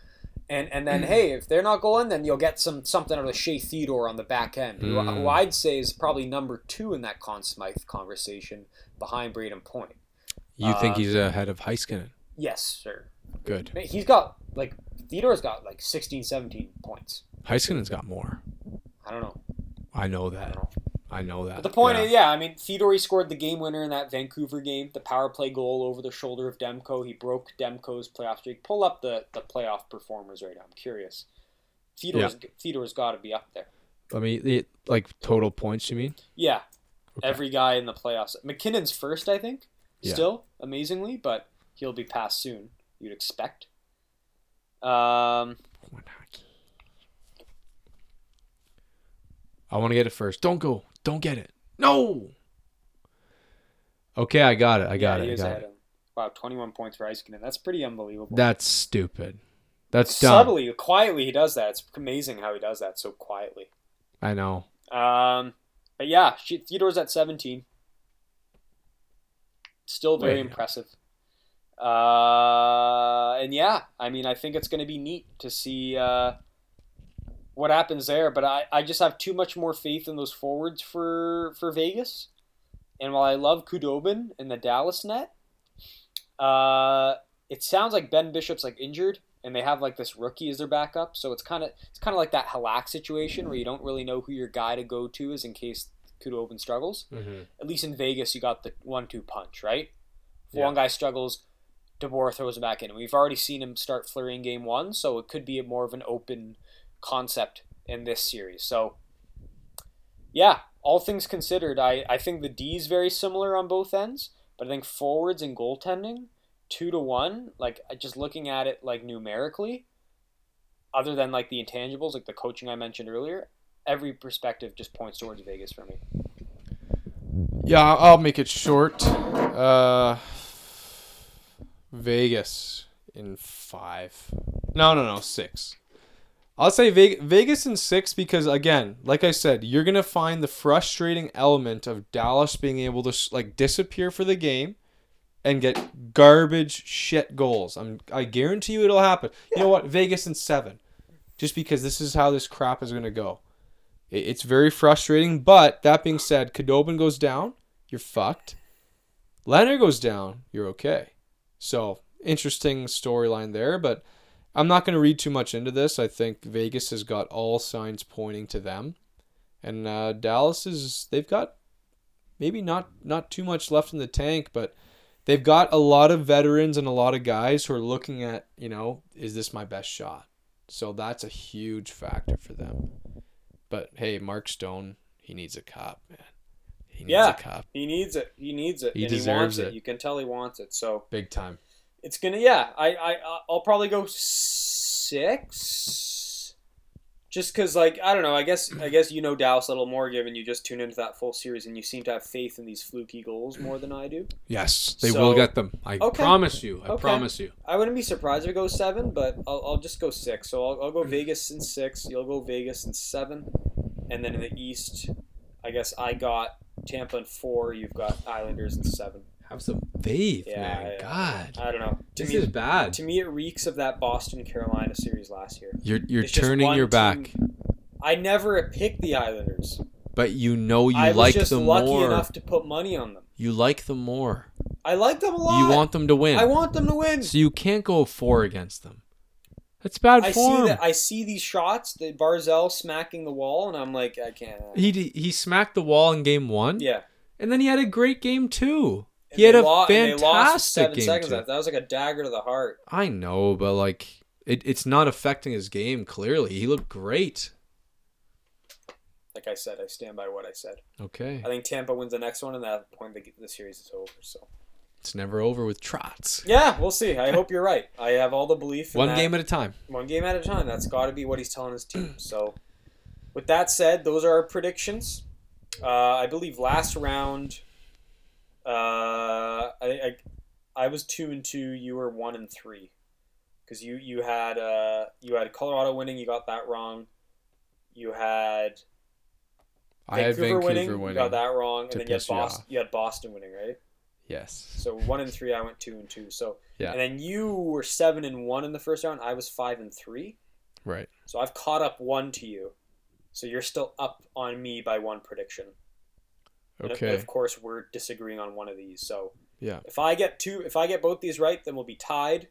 And and then, mm. hey, if they're not going, then you'll get some something out of Shea Theodore on the back end, who, mm. who I'd say is probably number two in that Conn Smythe conversation behind Braden Point. You um, think he's ahead of Heiskanen? Yes, sir. Good. He's got, like, Theodore's got, like, sixteen, seventeen points. Heiskanen's got more. I don't know. I know that. I, don't know. I know that. But the point yeah. is, yeah, I mean, Theodore, he scored the game winner in that Vancouver game, the power play goal over the shoulder of Demko. He broke Demko's playoff streak. Pull up the, the playoff performers right now. I'm curious. Theodore's, yeah. Theodore's got to be up there. I mean, like total points, you mean? Yeah. Okay. Every guy in the playoffs. McKinnon's first, I think, yeah. still, amazingly, but he'll be passed soon, you'd expect. Um... I want to get it first. Don't go. Don't get it. No. Okay, I got it. I got yeah, it. I got it. Wow, twenty-one points for Heiskanen. That's pretty unbelievable. That's stupid. That's dumb. Subtly, quietly, he does that. It's amazing how he does that so quietly. I know. Um, but yeah, she, Theodore's at seventeen. Still very Wait. impressive. Uh, and yeah, I mean, I think it's going to be neat to see. Uh, what happens there. But I, I just have too much more faith in those forwards for, for Vegas. And while I love Khudobin in the Dallas net, uh, it sounds like Ben Bishop's like injured, and they have like this rookie as their backup. So it's kind of it's kind of like that Halak situation where you don't really know who your guy to go to is in case Khudobin struggles. Mm-hmm. At least in Vegas, you got the one-two punch, right? If yeah. one guy struggles, DeBoer throws him back in. We've already seen him start flurrying game one, so it could be a more of an open concept in this series. So, yeah. All things considered, I, I think the D is very similar on both ends, but I think forwards and goaltending, two to one, like just looking at it like numerically, other than like the intangibles, like the coaching I mentioned earlier, every perspective just points towards Vegas for me. Yeah, I'll make it short. Uh, Vegas in five. No, no, no, six. I'll say Vegas in six because, again, like I said, you're going to find the frustrating element of Dallas being able to like disappear for the game and get garbage shit goals. I'm, I guarantee you it'll happen. Yeah. You know what? Vegas in seven, just because this is how this crap is going to go. It, it's very frustrating, but that being said, Khudobin goes down, you're fucked. Leonard goes down, you're okay. So, interesting storyline there, but I'm not going to read too much into this. I think Vegas has got all signs pointing to them. And uh, Dallas is, they've got maybe not, not too much left in the tank, but they've got a lot of veterans and a lot of guys who are looking at, you know, is this my best shot? So that's a huge factor for them. But hey, Mark Stone, he needs a cup, man. He needs yeah, a cup. He needs it. He needs it. He and deserves he wants it. it. You can tell he wants it. So big time. It's going to, yeah, I, I, I'll probably go six just because, like, I don't know, I guess I guess you know Dallas a little more given you just tune into that full series and you seem to have faith in these fluky goals more than I do. Yes, they so, will get them. I okay. promise you. I okay. promise you. I wouldn't be surprised if it goes seven, but I'll, I'll just go six. So I'll, I'll go Vegas in six. You'll go Vegas in seven. And then in the East, I guess I got Tampa in four. You've got Islanders in seven. Have some faith, yeah, man. Yeah. God, I don't know. To this me, is bad. To me, it reeks of that Boston-Carolina series last year. You're you're it's turning your back. Team. I never picked the Islanders, but you know you I like was just them lucky more. Lucky enough to put money on them. You like them more. I like them a lot. You want them to win. I want them to win. So you can't go four against them. That's bad I form. See that, I see these shots, the Barzell smacking the wall, and I'm like, I can't. He he smacked the wall in game one. Yeah, and then he had a great game two. He had a lo- fantastic game. Seconds that was like a dagger to the heart. I know, but like it, it's not affecting his game. Clearly, he looked great. Like I said, I stand by what I said. Okay. I think Tampa wins the next one, and at that point, the, the series is over. So it's never over with Trotz. Yeah, we'll see. I hope you're right. I have all the belief. In one that. game at a time. One game at a time. That's got to be what he's telling his team. So, with that said, those are our predictions. Uh, I believe last round. Uh, I, I, I was two and two. You were one and three, because you you had uh you had Colorado winning. You got that wrong. You had. Vancouver I had Vancouver winning. winning you got that wrong, and then you had Boston. You, you had Boston winning, right? Yes. So one and three. I went two and two. So yeah. And then you were seven and one in the first round. I was five and three. Right. So I've caught up one to you. So you're still up on me by one prediction. Okay. And of course, we're disagreeing on one of these. So yeah, if I get two, if I get both these right, then we'll be tied.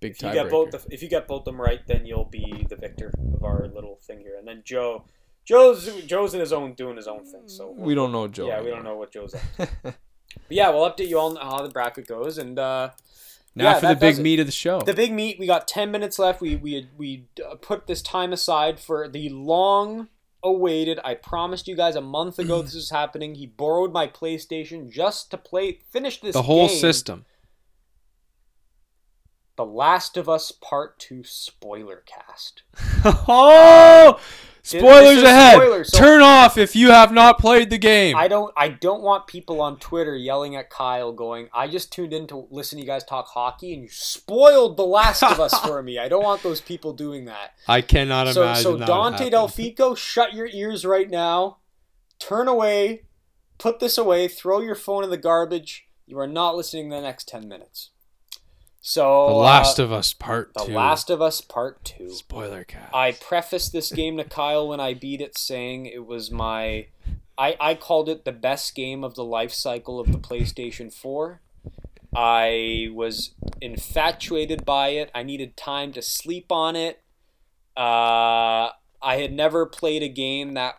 Big tie. If you get both, the, if you get both them right, then you'll be the victor of our little thing here. And then Joe, Joe's Joe's in his own doing his own thing. So we don't know Joe. Yeah, anymore. We don't know what Joe's up to. Yeah, we'll update you all on how the bracket goes. And uh, now yeah, for the big meat it. of the show. The big meat. We got ten minutes left. We we we put this time aside for the long. Awaited. I promised you guys a month ago this is happening. He borrowed my PlayStation just to play, finish this The whole game. system. The Last of Us Part two spoiler cast. Oh! Spoilers ahead. Spoilers, so turn off if you have not played the game. I don't I don't want people on Twitter yelling at Kyle going, I just tuned in to listen to you guys talk hockey and you spoiled The Last of Us for me. I don't want those people doing that. I cannot so, imagine so that. So Dante Del Fico, shut your ears right now. Turn away. Put this away. Throw your phone in the garbage. You are not listening the next ten minutes. So The Last uh, of Us Part the Two. The Last of Us Part Two. Spoiler cast. I prefaced this game to Kyle when I beat it, saying it was my. I, I called it the best game of the life cycle of the PlayStation four. I was infatuated by it. I needed time to sleep on it. Uh, I had never played a game that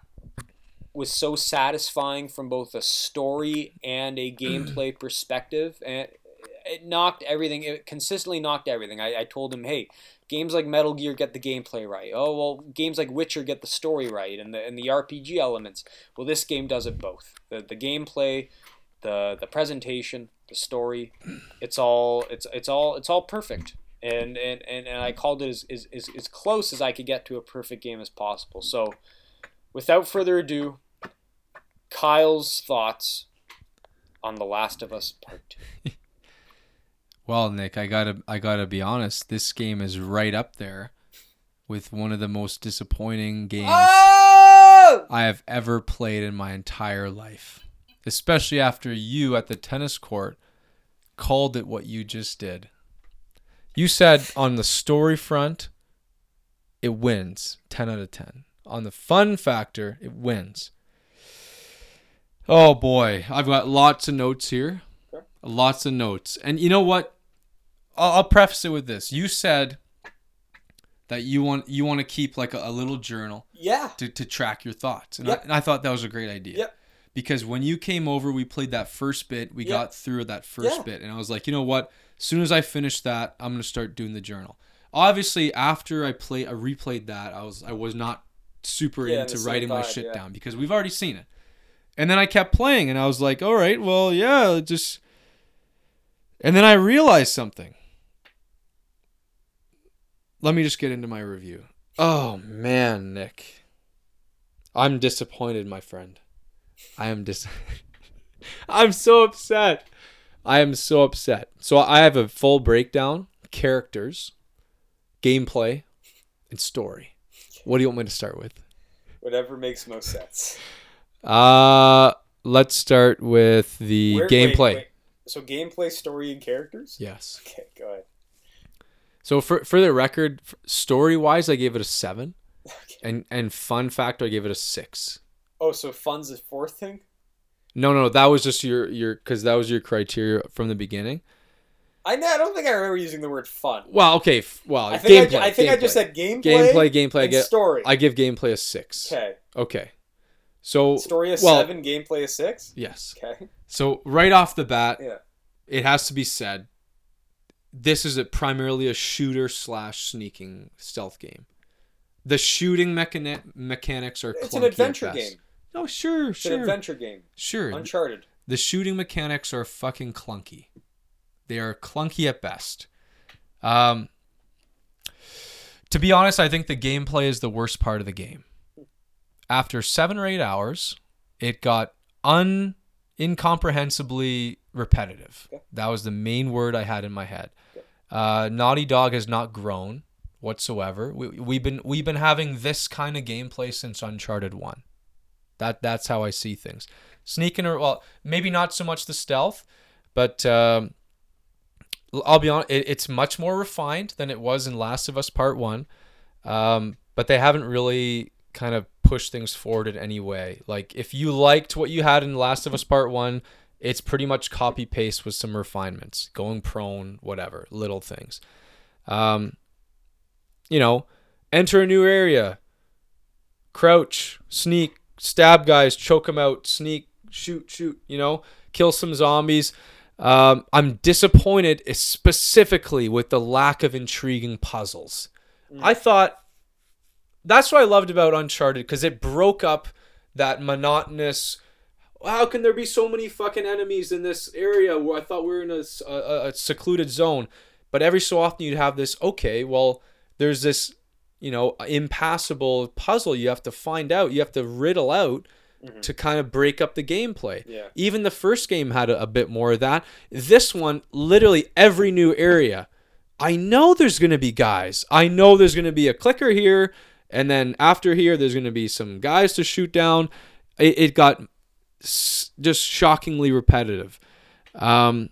was so satisfying from both a story and a gameplay perspective. And it, it knocked everything. It consistently knocked everything. I, I told him, hey, games like Metal Gear get the gameplay right. Oh, well, games like Witcher get the story right and the and the R P G elements. Well, this game does it both. The the gameplay, the the presentation, the story, it's all it's it's all it's all perfect. And and, and, and I called it as, as, as, as close as I could get to a perfect game as possible. So without further ado, Kyle's thoughts on The Last of Us Part Two. Well, Nick, I gotta, I gotta be honest. This game is right up there with one of the most disappointing games oh! I have ever played in my entire life. Especially after you at the tennis court called it what you just did. You said on the story front, it wins ten out of ten. On the fun factor, it wins. Oh boy, I've got lots of notes here. Lots of notes. And you know what? I'll, I'll preface it with this. You said that you want you want to keep like a, a little journal yeah. to, to track your thoughts. And, yep. I, and I thought that was a great idea. Yep. Because when you came over, we played that first bit. We yep. got through that first yeah. bit. And I was like, you know what? As soon as I finish that, I'm going to start doing the journal. Obviously, after I play, I replayed that, I was I was not super yeah, into writing vibe, my shit yeah. down because we've already seen it. And then I kept playing and I was like, all right, well, yeah, just... And then I realized something. Let me just get into my review. Oh, man, Nick. I'm disappointed, my friend. I am dis- I'm so upset. I am so upset. So I have a full breakdown, characters, gameplay, and story. What do you want me to start with? Whatever makes most sense. Uh, let's start with the Where, gameplay. Wait, wait. So gameplay, story, and characters? Yes. Okay, go ahead. So for for the record, story-wise, I gave it a seven. Okay. And and fun factor, I gave it a six. Oh, so fun's the fourth thing? No, no, that was just your your because that was your criteria from the beginning. I I don't think I remember using the word fun. Well, okay, f- well, I think gameplay, I, I think gameplay. I just said gameplay. Gameplay, gameplay. I get, story. I give gameplay a six. Okay. Okay. So story a well, seven, gameplay a six? Yes. Okay. So right off the bat, yeah. it has to be said, this is a primarily a shooter slash sneaking stealth game. The shooting mechani- mechanics are it's an adventure game. No, sure, it's sure. It's an adventure game. Sure. Uncharted. The shooting mechanics are fucking clunky. They are clunky at best. Um, to be honest, I think the gameplay is the worst part of the game. After seven or eight hours, it got un incomprehensibly repetitive. Okay. That was the main word I had in my head. Okay. Uh, Naughty Dog has not grown whatsoever. We, we've been we've been having this kind of gameplay since Uncharted one. That that's how I see things. Sneaking or well, maybe not so much the stealth, but um, I'll be honest, it, it's much more refined than it was in Last of Us Part One. Um, but they haven't really kind of push things forward in any way. Like if you liked what you had in Last of Us Part One, it's pretty much copy paste with some refinements, going prone, whatever, little things. Um, you know, enter a new area, crouch, sneak, stab guys, choke them out, sneak, shoot, shoot, you know, kill some zombies. Um, I'm disappointed specifically with the lack of intriguing puzzles. Mm. I thought, That's what I loved about Uncharted, because it broke up that monotonous, how can there be so many fucking enemies in this area where I thought we were in a, a, a secluded zone. But every so often you'd have this, okay, well, there's this, you know, impassable puzzle you have to find out. You have to riddle out mm-hmm. to kind of break up the gameplay. Yeah. Even the first game had a, a bit more of that. This one, literally every new area, I know there's going to be guys. I know there's going to be a clicker here. And then after here, there's going to be some guys to shoot down. It, it got s- just shockingly repetitive. Um,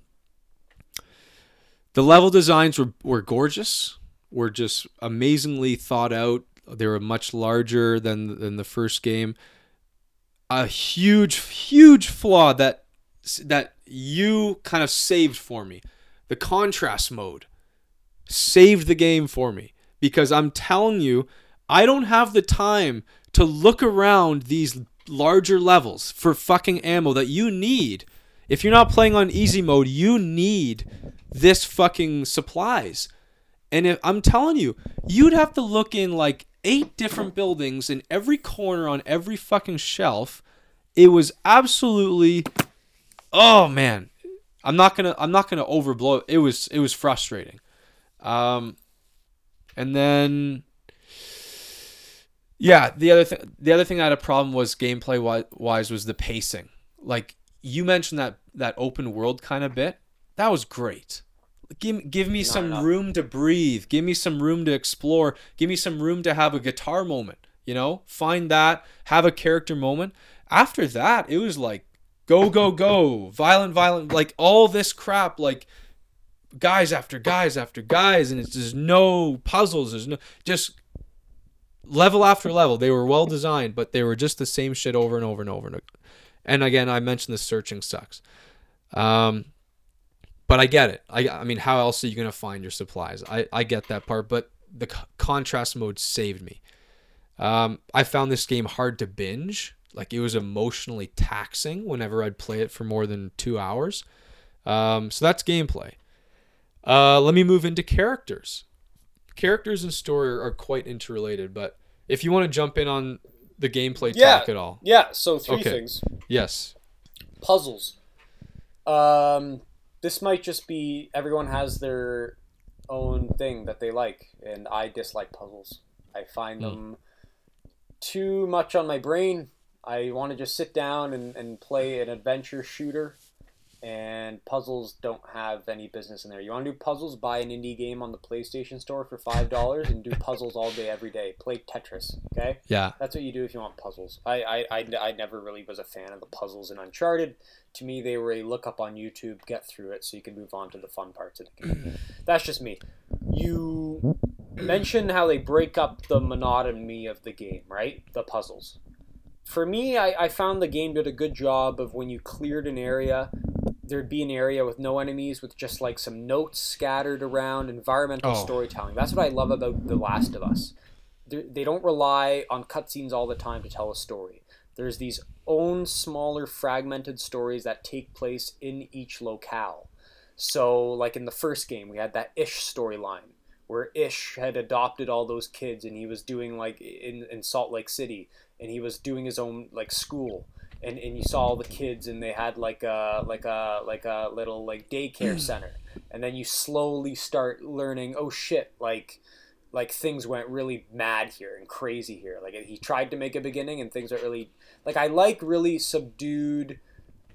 The level designs were, were gorgeous, were just amazingly thought out. They were much larger than than the first game. A huge, huge flaw that that you kind of saved for me. The contrast mode saved the game for me, because I'm telling you, I don't have the time to look around these larger levels for fucking ammo that you need. If you're not playing on easy mode, you need this fucking supplies. And if, I'm telling you, you'd have to look in like eight different buildings in every corner on every fucking shelf. It was absolutely, oh man, I'm not gonna, I'm not gonna overblow it. It was, it was frustrating. Um, and then, yeah, the other thing, the other thing I had a problem was gameplay wise was the pacing. Like you mentioned that, that open world kind of bit, that was great. Give, give me some room to breathe. Give me some room to explore. Give me some room to have a guitar moment. You know, find that, have a character moment. After that, it was like, go, go, go, violent, violent, like all this crap, like guys after guys after guys. And it's just no puzzles. There's no, just level after level. They were well designed, but they were just the same shit over and over and over. And, over. And again, I mentioned the searching sucks. Um, But I get it. I, I mean, how else are you going to find your supplies? I, I get that part, but the c- contrast mode saved me. Um, I found this game hard to binge. Like, it was emotionally taxing whenever I'd play it for more than two hours. Um, so that's gameplay. Uh, let me move into characters. Characters and story are quite interrelated, but if you want to jump in on the gameplay yeah, talk at all. Yeah, so three okay. things. Yes. Puzzles. Um... This might just be everyone has their own thing that they like, and I dislike puzzles. I find them too much on my brain. I want to just sit down and, and play an adventure shooter, and puzzles don't have any business in there. You want to do puzzles, buy an indie game on the PlayStation Store for five dollars and do puzzles all day, every day. Play Tetris, okay? Yeah. That's what you do if you want puzzles. I, I, I, I never really was a fan of the puzzles in Uncharted. To me, they were a look up on YouTube, get through it so you can move on to the fun parts of the game. That's just me. You mentioned how they break up the monotony of the game, right? The puzzles. For me, I, I found the game did a good job of when you cleared an area, there'd be an area with no enemies, with just like some notes scattered around, environmental oh. storytelling. That's what I love about The Last of Us. They're, they don't rely on cutscenes all the time to tell a story. There's these own smaller fragmented stories that take place in each locale. So like in the first game, we had that Ish storyline where Ish had adopted all those kids, and he was doing like in, in Salt Lake City, and he was doing his own like school. And, and you saw all the kids, and they had like a like a like a little like daycare center, and then you slowly start learning. Oh shit! Like, like things went really mad here and crazy here. Like he tried to make a beginning, and things are really like I like really subdued,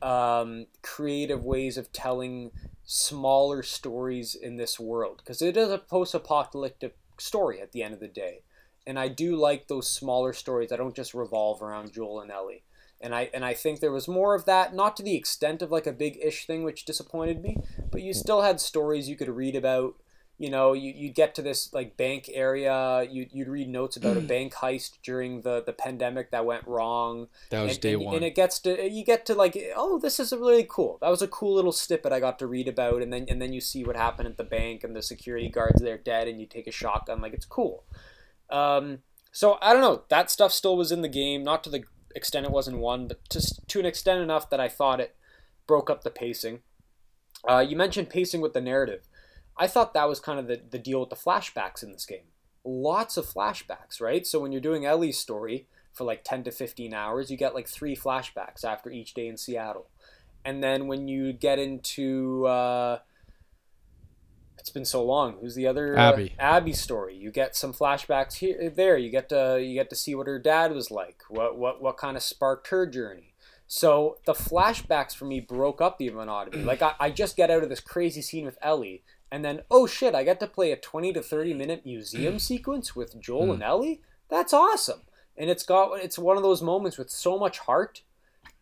um, creative ways of telling smaller stories in this world, because it is a post-apocalyptic story at the end of the day, and I do like those smaller stories that don't just revolve around Joel and Ellie. And I and I think there was more of that, not to the extent of like a big Ish thing, which disappointed me, but you still had stories you could read about. You know, you, you'd get to this like bank area, you, you'd read notes about a bank heist during the, the pandemic that went wrong. That was and, day and, one. And it gets to, you get to like, oh, this is really cool. That was a cool little snippet I got to read about. And then, and then you see what happened at the bank, and the security guards, they're dead, and you take a shotgun. Like, it's cool. Um, so I don't know. That stuff still was in the game, not to the extent it wasn't one, but just to an extent enough that I thought it broke up the pacing. Uh, you mentioned pacing with the narrative. I thought that was kind of the, the deal with the flashbacks in this game. Lots of flashbacks, right? So when you're doing Ellie's story for like ten to fifteen hours, you get like three flashbacks after each day in Seattle. And then when you get into... Uh, It's been so long. Who's the other Abby? Uh, Abby's story. You get some flashbacks here, there. You get to you get to see what her dad was like. What what what kind of sparked her journey. So the flashbacks for me broke up the monotony. Like I, I just get out of this crazy scene with Ellie, and then oh shit, I get to play a twenty to thirty minute museum sequence with Joel mm. and Ellie. That's awesome. And it's got it's one of those moments with so much heart,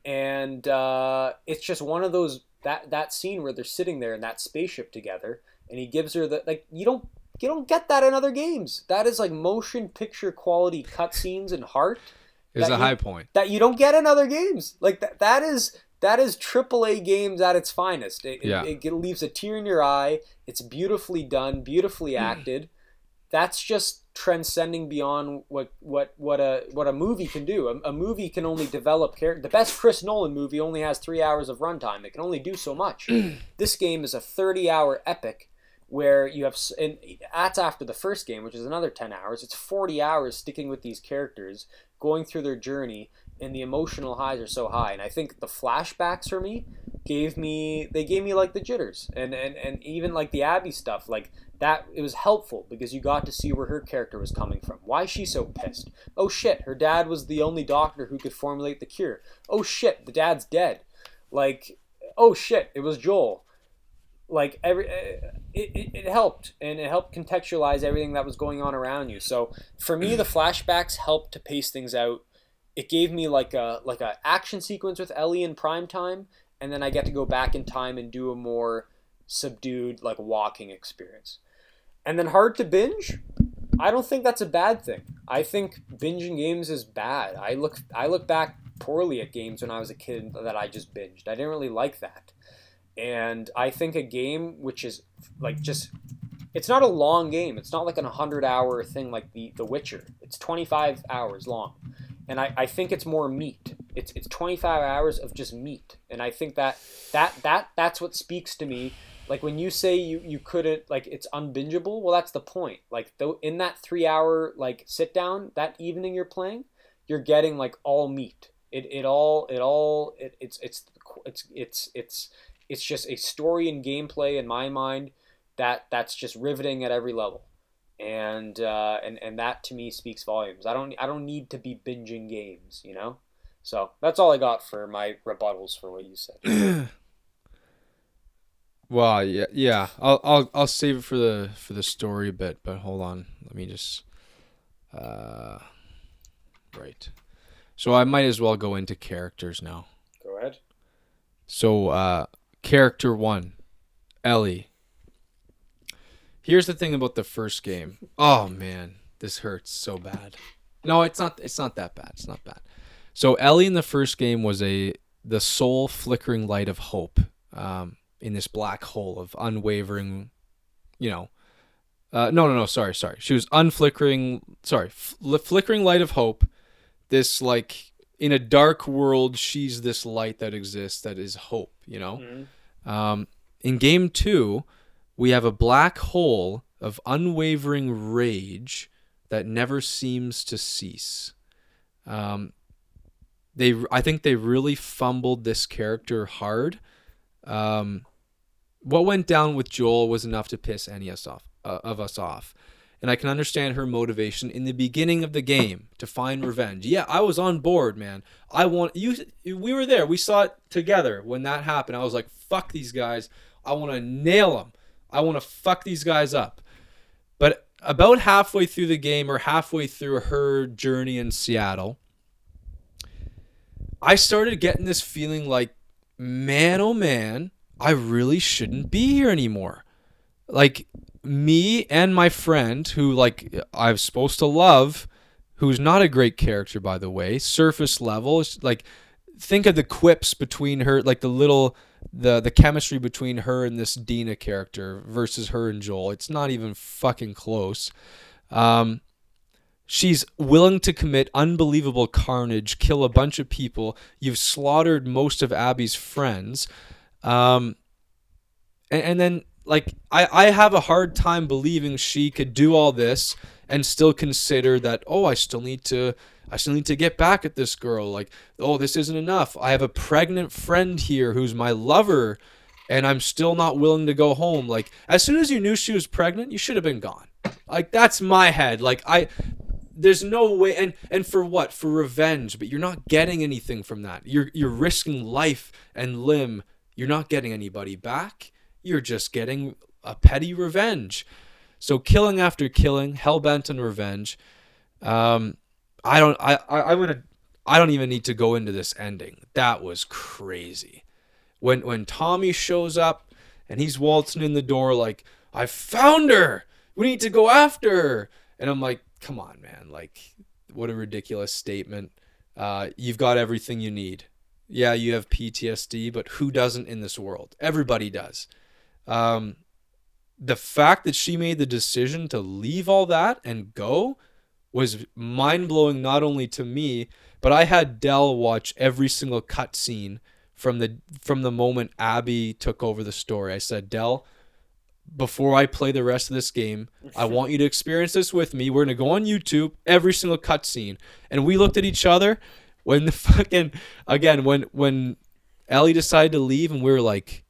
and uh, it's just one of those that that scene where they're sitting there in that spaceship together. and he gives her the, like, you don't you don't get that in other games. That is like motion picture quality cutscenes and heart. It's a high point that you don't get in other games. Like that that is that is triple A games at its finest. It, yeah. it, it leaves a tear in your eye. It's beautifully done, beautifully acted. That's just transcending beyond what what what a what a movie can do. A, a movie can only develop character. The best Chris Nolan movie only has three hours of runtime. It can only do so much. This game is a thirty-hour epic, where you have, and that's after the first game, which is another ten hours. It's forty hours sticking with these characters, going through their journey, and the emotional highs are so high. And I think the flashbacks for me gave me they gave me like the jitters, and and and even like the Abby stuff, like. That it was helpful because you got to see where her character was coming from. Why is she so pissed? Oh shit, her dad was the only doctor who could formulate the cure. Oh shit, the dad's dead. Like, oh shit, it was Joel. Like every, it, it, it helped, and it helped contextualize everything that was going on around you. So for me, the flashbacks helped to pace things out. It gave me like a like a action sequence with Ellie in prime time, and then I get to go back in time and do a more subdued like walking experience. And then hard to binge, I don't think that's a bad thing. I think binging games is bad. I look I look back poorly at games when I was a kid that I just binged. I didn't really like that. And I think a game which is like just, it's not a long game. It's not like an one hundred hour thing like The, the Witcher. It's twenty-five hours long. And I, I think it's more meat. It's it's twenty-five hours of just meat. And I think that that that that's what speaks to me. Like when you say you, you couldn't, like it's unbingeable, well, that's the point. Like though in that three hour like sit down that evening you're playing, you're getting like all meat. It it all it all it, it's it's it's it's it's it's just a story and gameplay in my mind that that's just riveting at every level, and uh, and and that to me speaks volumes. I don't I don't need to be binging games, you know. So that's all I got for my rebuttals for what you said. Well, yeah, yeah. I'll, I'll, I'll save it for the for the story a bit, but hold on. Let me just, uh, right. So I might as well go into characters now. Go ahead. So, uh, character one, Ellie. Here's the thing about the first game. Oh man, this hurts so bad. No, it's not. It's not that bad. It's not bad. So Ellie in the first game was a the sole flickering light of hope. Um. In this black hole of unwavering, you know, uh, no, no, no, sorry, sorry. She was unflickering, sorry, fl- flickering light of hope. This like in a dark world, she's this light that exists that is hope, you know. Mm-hmm. Um, in game two, we have a black hole of unwavering rage that never seems to cease. Um, they, I think they really fumbled this character hard. Um, What went down with Joel was enough to piss any us off, uh, of us off. And I can understand her motivation in the beginning of the game to find revenge. Yeah, I was on board, man. I want you. We were there. We saw it together when that happened. I was like, fuck these guys. I want to nail them. I want to fuck these guys up. But about halfway through the game or halfway through her journey in Seattle, I started getting this feeling like, man, oh man, I really shouldn't be here anymore. Like me and my friend who like I'm supposed to love, who's not a great character, by the way, surface level. Like think of the quips between her, like the little, the, the chemistry between her and this Dina character versus her and Joel. It's not even fucking close. Um, She's willing to commit unbelievable carnage, kill a bunch of people. You've slaughtered most of Abby's friends. Um, and, and then, like, I, I have a hard time believing she could do all this and still consider that, oh, I still need to, I still need to get back at this girl. Like, oh, this isn't enough. I have a pregnant friend here who's my lover, and I'm still not willing to go home. Like, as soon as you knew she was pregnant, you should have been gone. Like, that's my head. Like, I... There's no way, and, and for what? For revenge, but you're not getting anything from that. You're you're risking life and limb. You're not getting anybody back. You're just getting a petty revenge. So killing after killing, hell-bent on revenge. Um, I don't. I I, I would. I don't even need to go into this ending. That was crazy. When when Tommy shows up and he's waltzing in the door like, I found her. We need to go after her. And I'm like, come on, man. Like, what a ridiculous statement. Uh, you've got everything you need. Yeah, you have P T S D, but who doesn't in this world? Everybody does. Um, the fact that she made the decision to leave all that and go was mind-blowing, not only to me, but I had Del watch every single cutscene from the from the moment Abby took over the story. I said, Del, before I play the rest of this game, I want you to experience this with me. We're going to go on YouTube, every single cutscene. And we looked at each other when the fucking, again, when when Ellie decided to leave, and we were like,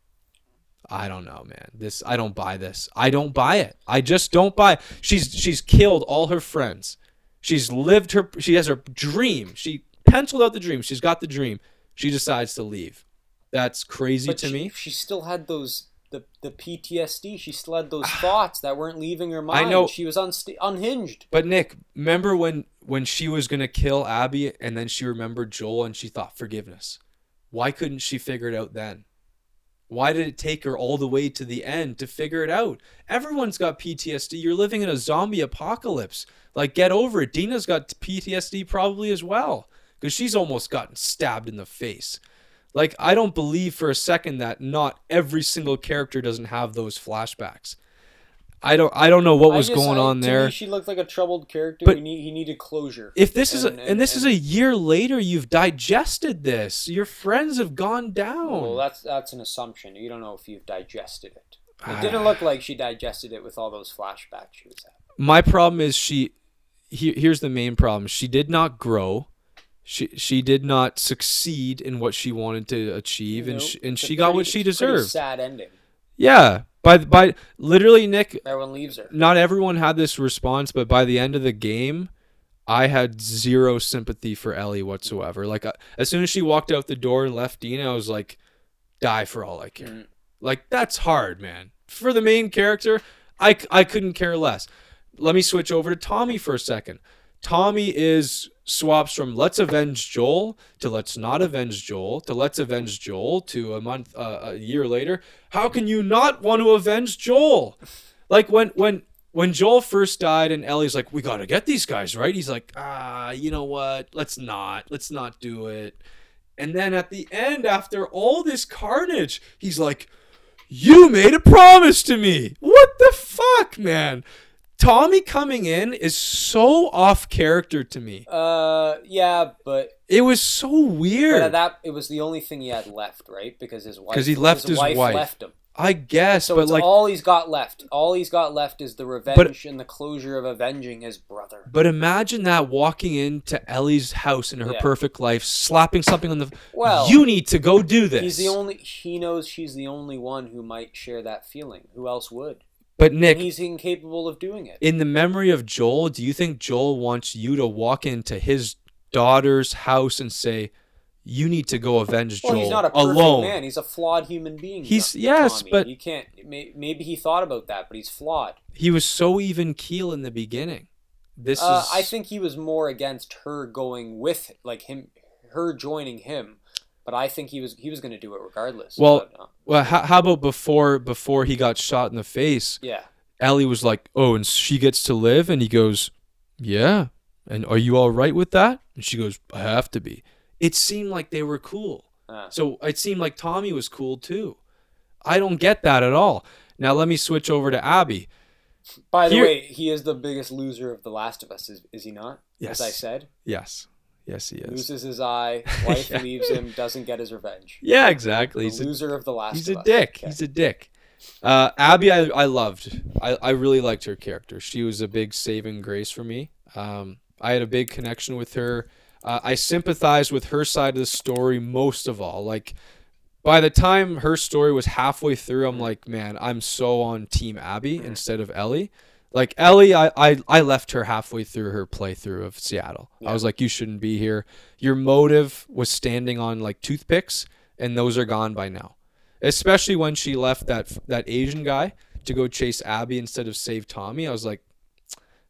I don't know, man. This, I don't buy this. I don't buy it. I just don't buy it. She's she's killed all her friends. She's lived her, she has her dream. She penciled out the dream. She's got the dream. She decides to leave. That's crazy but to she, me. She still had those, the, the P T S D. She still had those thoughts that weren't leaving her mind. I know. She was unsta- unhinged. But Nick, remember when, when she was going to kill Abby and then she remembered Joel and she thought forgiveness? Why couldn't she figure it out then? Why did it take her all the way to the end to figure it out? Everyone's got P T S D. You're living in a zombie apocalypse. Like, get over it. Dina's got P T S D probably as well, because she's almost gotten stabbed in the face. Like, I don't believe for a second that not every single character doesn't have those flashbacks. I don't I don't know what was just, going I, on to there. Me, she looked like a troubled character. But he, need, he needed closure. If this and, is a, and, and this and, is a year later, you've digested this. Your friends have gone down. Well, that's that's an assumption. You don't know if you've digested it. It ah. didn't look like she digested it with all those flashbacks she was having. My problem is she. He, here's the main problem. She did not grow. She she did not succeed in what she wanted to achieve, nope. and she, and she pretty, got what she deserved. Sad ending. Yeah. By by, literally, Nick. Everyone leaves her. Not everyone had this response, but by the end of the game, I had zero sympathy for Ellie whatsoever. Like, I, as soon as she walked out the door and left Dina, I was like, "Die for all I care." Mm. Like, that's hard, man. For the main character, I I couldn't care less. Let me switch over to Tommy for a second. Tommy is swaps from let's avenge Joel to let's not avenge Joel to let's avenge Joel to a month, uh, a year later. How can you not want to avenge Joel? Like when, when, when Joel first died and Ellie's like, we got to get these guys, right? He's like, ah, you know what? Let's not, let's not do it. And then at the end, after all this carnage, he's like, you made a promise to me. What the fuck, man? Tommy coming in is so off character to me. Uh, yeah, but it was so weird. But that it was the only thing he had left, right? Because his wife, because he left his, his wife, wife left him. I guess, so but it's like all he's got left, all he's got left is the revenge but, and the closure of avenging his brother. But imagine that walking into Ellie's house in her yeah. perfect life, slapping something on the. Well, you need to go do this. He's the only. He knows she's the only one who might share that feeling. Who else would? But Nick, and he's incapable of doing it. In the memory of Joel, do you think Joel wants you to walk into his daughter's house and say, "You need to go avenge Joel"? Well, he's not a perfect alone. man. He's a flawed human being. He's yes, Tommy. But you can't. Maybe he thought about that, but he's flawed. He was so even keel in the beginning. This uh, is. I think he was more against her going with, like him, her joining him. But I think he was he was going to do it regardless. Well, well, how, how about before before he got shot in the face? Yeah, Ellie was like, "Oh, and she gets to live," and he goes, "Yeah, and are you all right with that?" And she goes, "I have to be." It seemed like they were cool, uh. so it seemed like Tommy was cool too. I don't get that at all. Now let me switch over to Abby. By the Here- way, he is the biggest loser of The Last of Us, is is he not? Yes, as I said. Yes. Yes, he is. Loses his eye, wife yeah. leaves him, doesn't get his revenge. Yeah, exactly. The he's loser a, of the last. He's of a us. dick. Okay. He's a dick. Uh, Abby, I, I loved. I, I really liked her character. She was a big saving grace for me. Um, I had a big connection with her. Uh, I sympathized with her side of the story most of all. Like, by the time her story was halfway through, I'm like, man, I'm so on Team Abby instead of Ellie. Like, Ellie, I, I, I left her halfway through her playthrough of Seattle. Yeah. I was like, you shouldn't be here. Your motive was standing on, like, toothpicks, and those are gone by now. Especially when she left that that Asian guy to go chase Abby instead of save Tommy. I was like,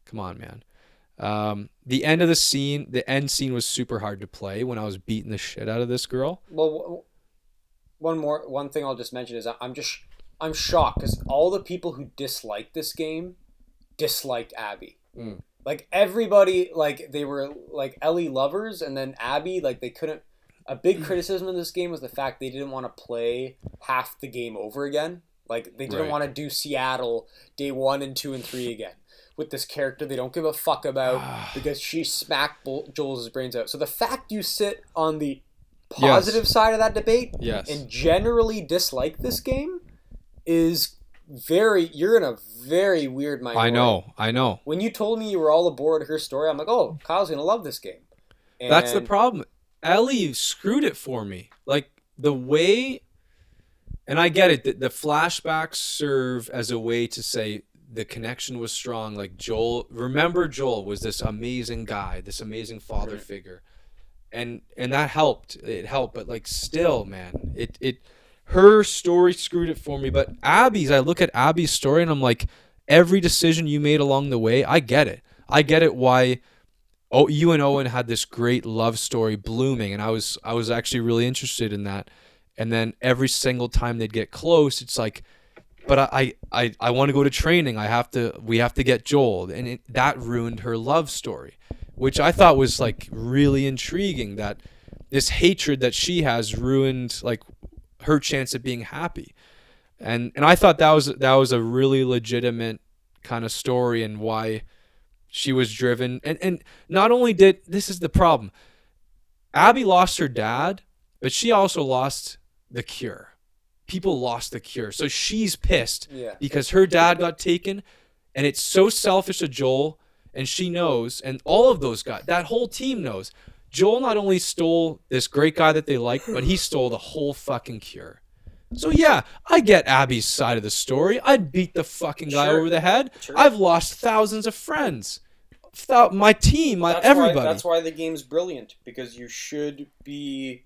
come on, man. Um, the end of the scene, the end scene was super hard to play when I was beating the shit out of this girl. Well, one more, one thing I'll just mention is I'm just... I'm shocked because all the people who disliked this game disliked Abby. Mm. Like, everybody, like, they were, like, Ellie lovers, and then Abby, like, they couldn't... A big criticism of this game was the fact they didn't want to play half the game over again. Like, they didn't right. want to do Seattle day one and two and three again with this character they don't give a fuck about because she smacked Joel's brains out. So the fact you sit on the positive yes. side of that debate yes. and generally dislike this game is... Very, you're in a very weird minority. I know, I know. When you told me you were all aboard her story, I'm like, oh, Kyle's gonna love this game. And that's the problem. Ellie screwed it for me. Like the way, and I get it. The, the flashbacks serve as a way to say the connection was strong. Like Joel, remember Joel was this amazing guy, this amazing father right. figure, and and that helped. It helped, but like still, man, it it. Her story screwed it for me, but Abby's, I look at Abby's story and I'm like, every decision you made along the way, I get it. I get it why oh, you and Owen had this great love story blooming, and I was I was actually really interested in that. And then every single time they'd get close, it's like, but I I, I want to go to training. I have to we have to get Joel. And it, that ruined her love story, which I thought was like really intriguing, that this hatred that she has ruined like her chance of being happy. And and I thought that was that was a really legitimate kind of story, and why she was driven. And and not only did, this is the problem, Abby lost her dad, but she also lost the cure. People lost the cure. So she's pissed yeah. because her dad got taken, and it's so selfish of Joel, and she knows, and all of those guys, that whole team knows. Joel not only stole this great guy that they liked, but he stole the whole fucking cure. So yeah, I get Abby's side of the story. I'd beat the fucking guy sure. over the head. Sure. I've lost thousands of friends. My team, my that's everybody. Why, that's why the game's brilliant, because you should be,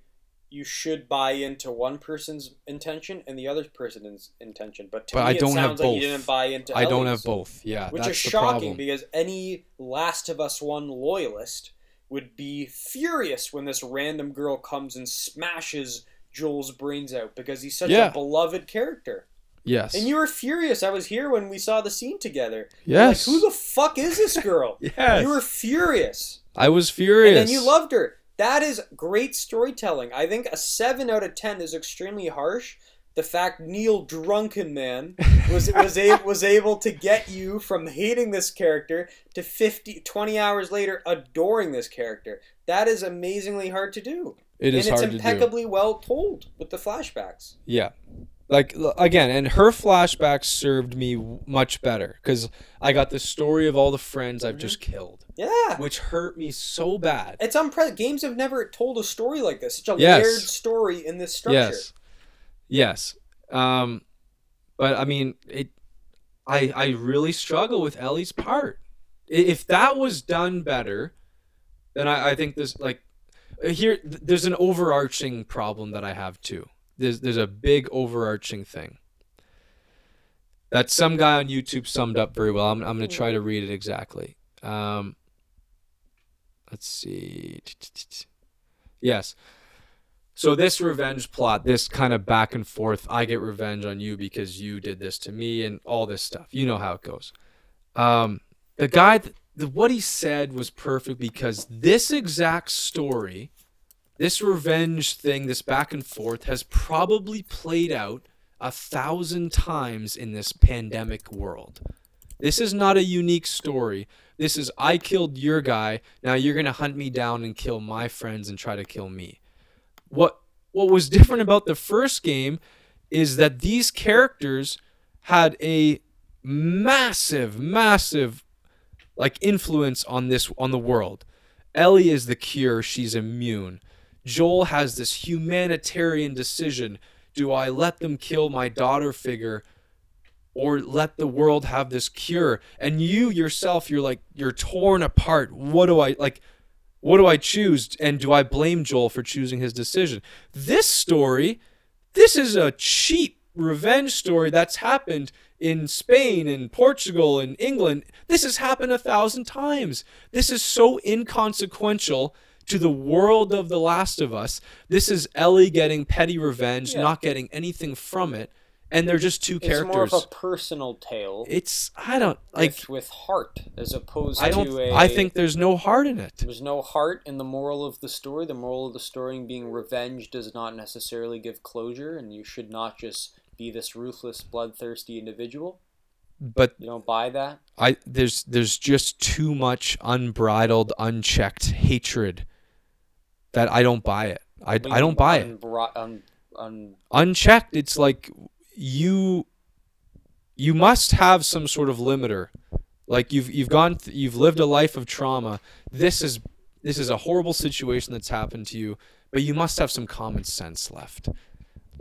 you should buy into one person's intention and the other person's intention. But to but me, I don't it sounds have both. Like you didn't buy into I Ellie's, don't have both. Yeah, which that's is shocking, because any Last of Us one loyalist would be furious when this random girl comes and smashes Joel's brains out, because he's such yeah. a beloved character. Yes. And you were furious. I was here when we saw the scene together. Yes. Like, who the fuck is this girl? yes. You were furious. I was furious. And then you loved her. That is great storytelling. I think a seven out of ten is extremely harsh. The fact Neil Drunkenman was was a, was able to get you from hating this character to fifty, twenty hours later adoring this character. That is amazingly hard to do. It is hard to do. And it's impeccably well told with the flashbacks. Yeah. Like, again, and her flashbacks served me much better, because I got the story of all the friends I've mm-hmm. just killed. Yeah. Which hurt me so bad. It's unprecedented. Games have never told a story like this. Such a yes. layered story in this structure. Yes. Yes. Um, but I mean, it. I I really struggle with Ellie's part. If that was done better, then I, I think there's like here there's an overarching problem that I have too. There's there's a big overarching thing that some guy on YouTube summed up very well. I'm I'm gonna try to read it exactly. Um, let's see. Yes. So this revenge plot, this kind of back and forth, I get revenge on you because you did this to me and all this stuff. You know how it goes. Um, the guy, th- the, what he said was perfect, because this exact story, this revenge thing, this back and forth has probably played out a thousand times in this pandemic world. This is not a unique story. This is, I killed your guy. Now you're going to hunt me down and kill my friends and try to kill me. What what was different about the first game is that these characters had a massive, massive like influence on this on the world. Ellie is the cure, she's immune. Joel has this humanitarian decision. Do I let them kill my daughter figure or let the world have this cure? And you yourself, you're like you're torn apart. What do I like? What do I choose? And do I blame Joel for choosing his decision? This story, this is a cheap revenge story that's happened in Spain and Portugal and England. This has happened a thousand times. This is so inconsequential to the world of The Last of Us. This is Ellie getting petty revenge, yeah. not getting anything from it. and they're just two it's characters. It's more of a personal tale. It's I don't like with, with heart as opposed I don't, to a. I think there's no heart in it. There's no heart in the moral of the story. The moral of the story being revenge does not necessarily give closure, and you should not just be this ruthless, bloodthirsty individual. But you don't buy that. I there's there's just too much unbridled, unchecked hatred that I don't buy it. I I, mean, I don't buy unbri- it. Un, un- Unchecked, it's like you you must have some sort of limiter. Like you've you've gone th- you've lived a life of trauma. This is this is a horrible situation that's happened to you, but you must have some common sense left.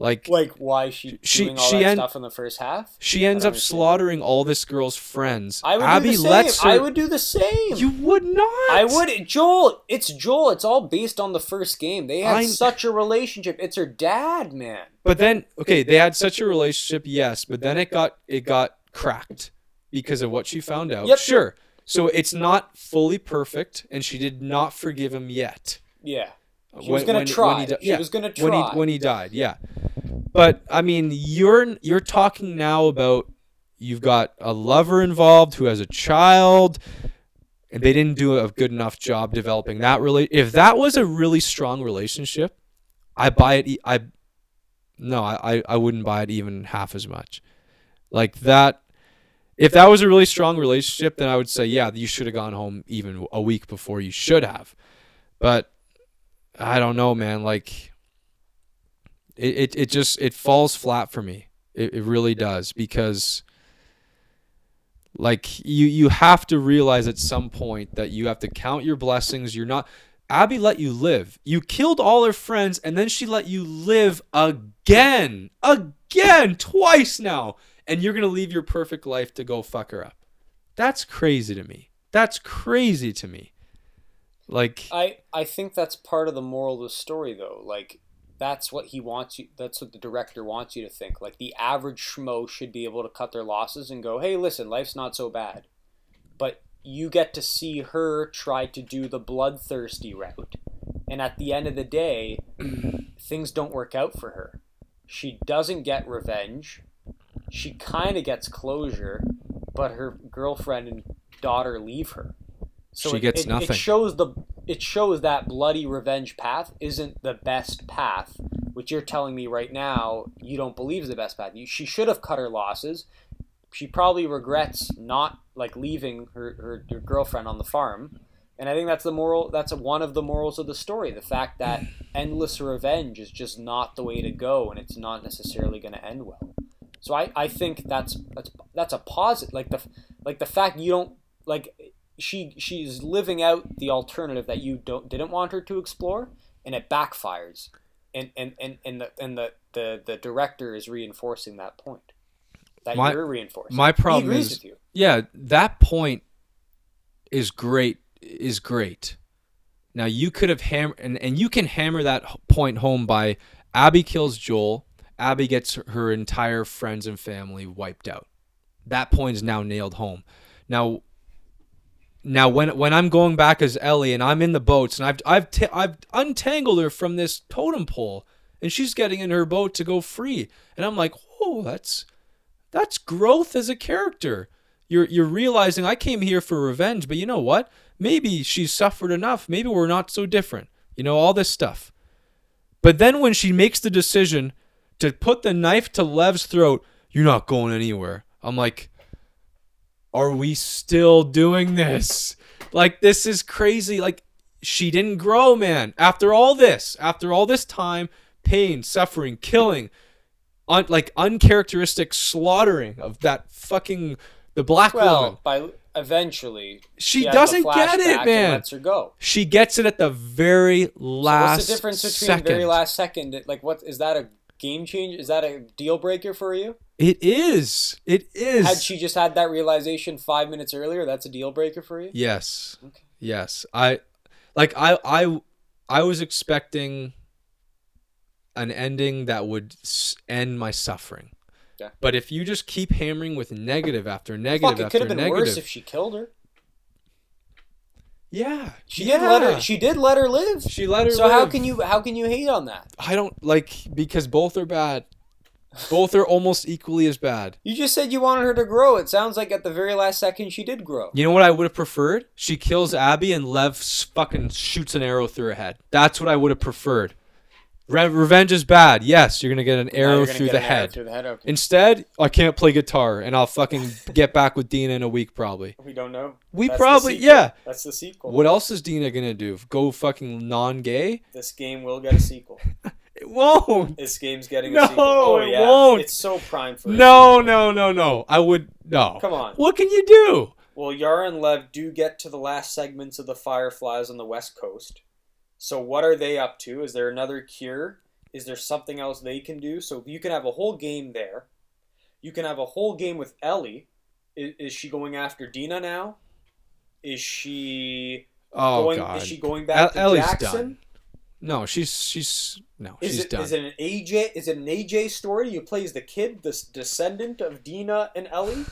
Like, like why she she doing all she that en- stuff in the first half? She ends up understand. slaughtering all this girl's friends. I would Abby do the same. Lets her... I would do the same. You would not. I would. Joel, it's Joel. It's all based on the first game. They had I'm... such a relationship. It's her dad, man. But then, okay, they had such a relationship, yes. But then it got it got cracked because of what she found out. Yep. Sure. So it's not fully perfect, and she did not forgive him yet. Yeah. She was going to try. Di- she yeah. was going to try. When he, when he died, yeah. But, I mean, you're you're talking now about you've got a lover involved who has a child, and they didn't do a good enough job developing that. Really, if that was a really strong relationship, I buy it. I No, I, I wouldn't buy it even half as much. Like that, if that was a really strong relationship, then I would say, yeah, you should have gone home even a week before you should have. But... I don't know, man. Like, it, it, it just it falls flat for me. It, it really does because, like, you you have to realize at some point that you have to count your blessings. You're not. Abby let you live. You killed all her friends, and then she let you live again, again, twice now, and you're gonna leave your perfect life to go fuck her up. That's crazy to me. That's crazy to me. Like I, I think that's part of the moral of the story, though. Like, that's what he wants you. That's what the director wants you to think. Like, the average schmo should be able to cut their losses and go, "Hey, listen, life's not so bad." But you get to see her try to do the bloodthirsty route, and at the end of the day, things don't work out for her. She doesn't get revenge. She kind of gets closure, but her girlfriend and daughter leave her. So she it, gets it, nothing. It shows the it shows that bloody revenge path isn't the best path, which you're telling me right now you don't believe is the best path. You, she should have cut her losses. She probably regrets not like leaving her, her, her girlfriend on the farm, and I think that's the moral. That's one of the morals of the story: the fact that endless revenge is just not the way to go, and it's not necessarily going to end well. So I, I think that's that's that's a positive. Like the like the fact you don't like. She she's living out the alternative that you don't didn't want her to explore, and it backfires, and and and, and the and the, the the director is reinforcing that point that my, you're reinforcing. My problem he agrees is with you. Yeah, that point is great is great. Now you could have hammered and, and you can hammer that point home by Abby kills Joel. Abby gets her entire friends and family wiped out. That point is now nailed home. Now. Now, when when I'm going back as Ellie and I'm in the boats and I've I've t- I've untangled her from this totem pole and she's getting in her boat to go free and I'm like, oh, that's that's growth as a character. You're you're realizing I came here for revenge, but you know what? Maybe she's suffered enough. Maybe we're not so different. You know, all this stuff. But then when she makes the decision to put the knife to Lev's throat, you're not going anywhere. I'm like. Are we still doing this? Like, this is crazy. Like, she didn't grow, man. After all this, after all this time, pain, suffering, killing, un- like uncharacteristic slaughtering of that fucking the black well, woman. By eventually, she, she doesn't get it, man. Lets her go. She gets it at the very last. So what's the difference between second? Very last second? Like, what is that a game change? Is that a deal breaker for you? It is. It is. Had she just had that realization five minutes earlier, that's a deal breaker for you? Yes. Okay. Yes. I like I I I was expecting an ending that would end my suffering. Yeah. But if you just keep hammering with negative after negative Fuck, it after negative. It could have been negative, worse if she killed her. Yeah. She yeah. did let her she did let her live. She let her so live. So how can you how can you hate on that? I don't like because both are bad. Both are almost equally as bad. You just said you wanted her to grow. It sounds like at the very last second she did grow. You know what I would have preferred? She kills Abby and Lev fucking shoots an arrow through her head. That's what I would have preferred. Re- revenge is bad. Yes, you're going to get an arrow through the head. Through the head. Okay. Instead, I can't play guitar, and I'll fucking get back with Dina in a week probably. We don't know. We That's probably, yeah. That's the sequel. What else is Dina going to do? Go fucking non-gay? This game will get a sequel. It won't. This game's getting no, a sequel. Oh, yeah. It won't. It's so prime for No, no, no, no. I would, no. Come on. What can you do? Well, Yara and Lev do get to the last segments of the Fireflies on the West Coast. So what are they up to? Is there another cure? Is there something else they can do? So you can have a whole game there. You can have a whole game with Ellie. Is, is she going after Dina now? Is she oh, going God. Is she going back El- to Ellie's Jackson? Done. No, she's she's no, is she's it, done. Is it an A J is it an A J story? You play as the kid, this descendant of Dina and Ellie?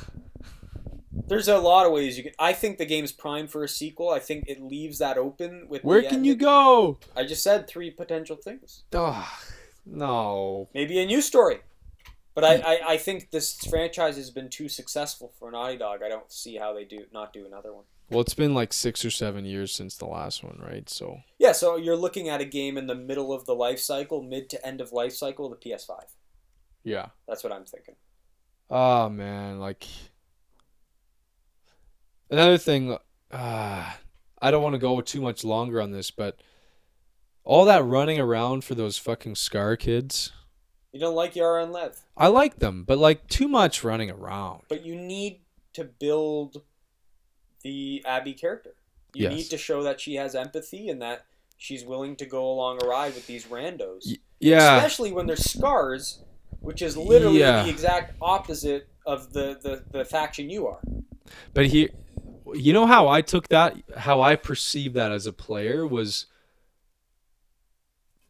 There's a lot of ways you can. I think the game's primed for a sequel. I think it leaves that open with. Where can you go? I just said three potential things. Ugh, no. Maybe a new story, but I, I, I think this franchise has been too successful for Naughty Dog. I don't see how they do not do another one. Well, it's been like six or seven years since the last one, right? So. Yeah, so you're looking at a game in the middle of the life cycle, mid to end of life cycle, the P S five. Yeah. That's what I'm thinking. Oh man, like. Another thing, uh, I don't want to go too much longer on this, but all that running around for those fucking Scar kids. You don't like Yara and Lev. I like them, but like too much running around. But you need to build the Abby character. You yes. need to show that she has empathy and that she's willing to go along a ride with these randos. Y- yeah. Especially when they're Scars, which is literally yeah. the exact opposite of the, the, the faction you are. But he... You know how I took that, how I perceived that as a player was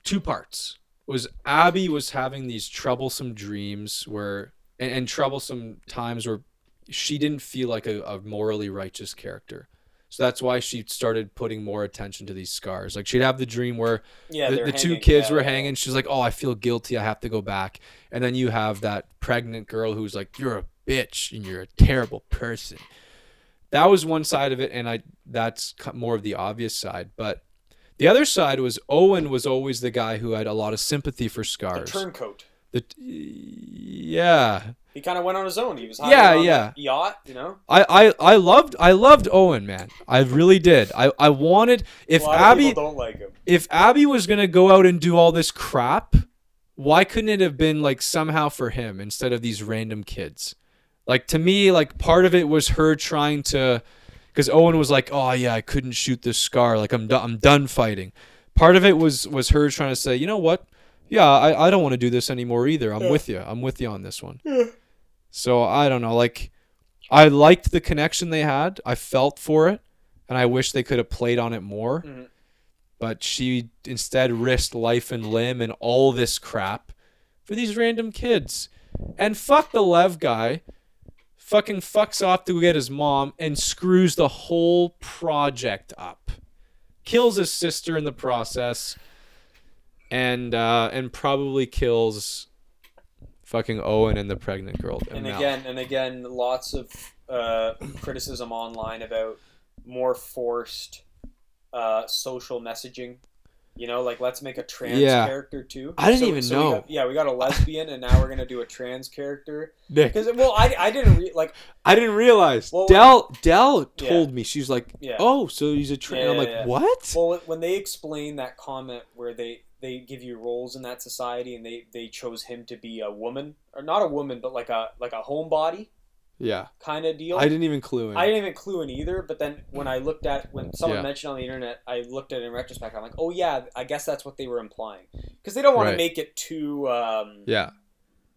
two parts. Was Abby was having these troublesome dreams where and, and troublesome times where she didn't feel like a, a morally righteous character. So that's why she started putting more attention to these Scars. Like she'd have the dream where yeah, the, the hanging, two kids yeah. were hanging. She's like, oh, I feel guilty. I have to go back. And then you have that pregnant girl who's like, you're a bitch and you're a terrible person. That was one side of it, and I that's more of the obvious side. But the other side was Owen was always the guy who had a lot of sympathy for Scars. The turncoat. The yeah. He kind of went on his own. He was hiding yeah, on yeah. a yacht, you know. I, I, I loved I loved Owen, man. I really did. I, I wanted if a lot Abby of people don't like him. If Abby was gonna go out and do all this crap, why couldn't it have been like somehow for him instead of these random kids? Like, to me, like, part of it was her trying to... Because Owen was like, oh, yeah, I couldn't shoot this Scar. Like, I'm, do- I'm done fighting. Part of it was was her trying to say, you know what? Yeah, I, I don't want to do this anymore either. I'm yeah. with you. I'm with you on this one. Yeah. So, I don't know. Like, I liked the connection they had. I felt for it. And I wish they could have played on it more. Mm-hmm. But she instead risked life and limb and all this crap for these random kids. And fuck the Lev guy. Fucking fucks off to go get his mom and screws the whole project up. Kills his sister in the process, and uh, and probably kills fucking Owen and the pregnant girl. And now. again, and again, lots of uh, criticism online about more forced uh, social messaging. You know, like, let's make a trans yeah. character, too. I didn't so, even so know. We got, yeah, we got a lesbian, and now we're going to do a trans character. Nick. Because, well, I, I didn't re- like. I didn't realize. Well, Del Del told yeah. me. She's like, yeah. oh, so he's a trans. Yeah, I'm like, yeah. what? Well, when they explain that comment where they, they give you roles in that society, and they, they chose him to be a woman. Or not a woman, but like a like a homebody. Yeah. Kind of deal. I didn't even clue in. I didn't even clue in either, but then when I looked at, when someone yeah. mentioned on the internet, I looked at it in retrospect, I'm like, oh yeah, I guess that's what they were implying. Because they don't want right. to make it too um, yeah.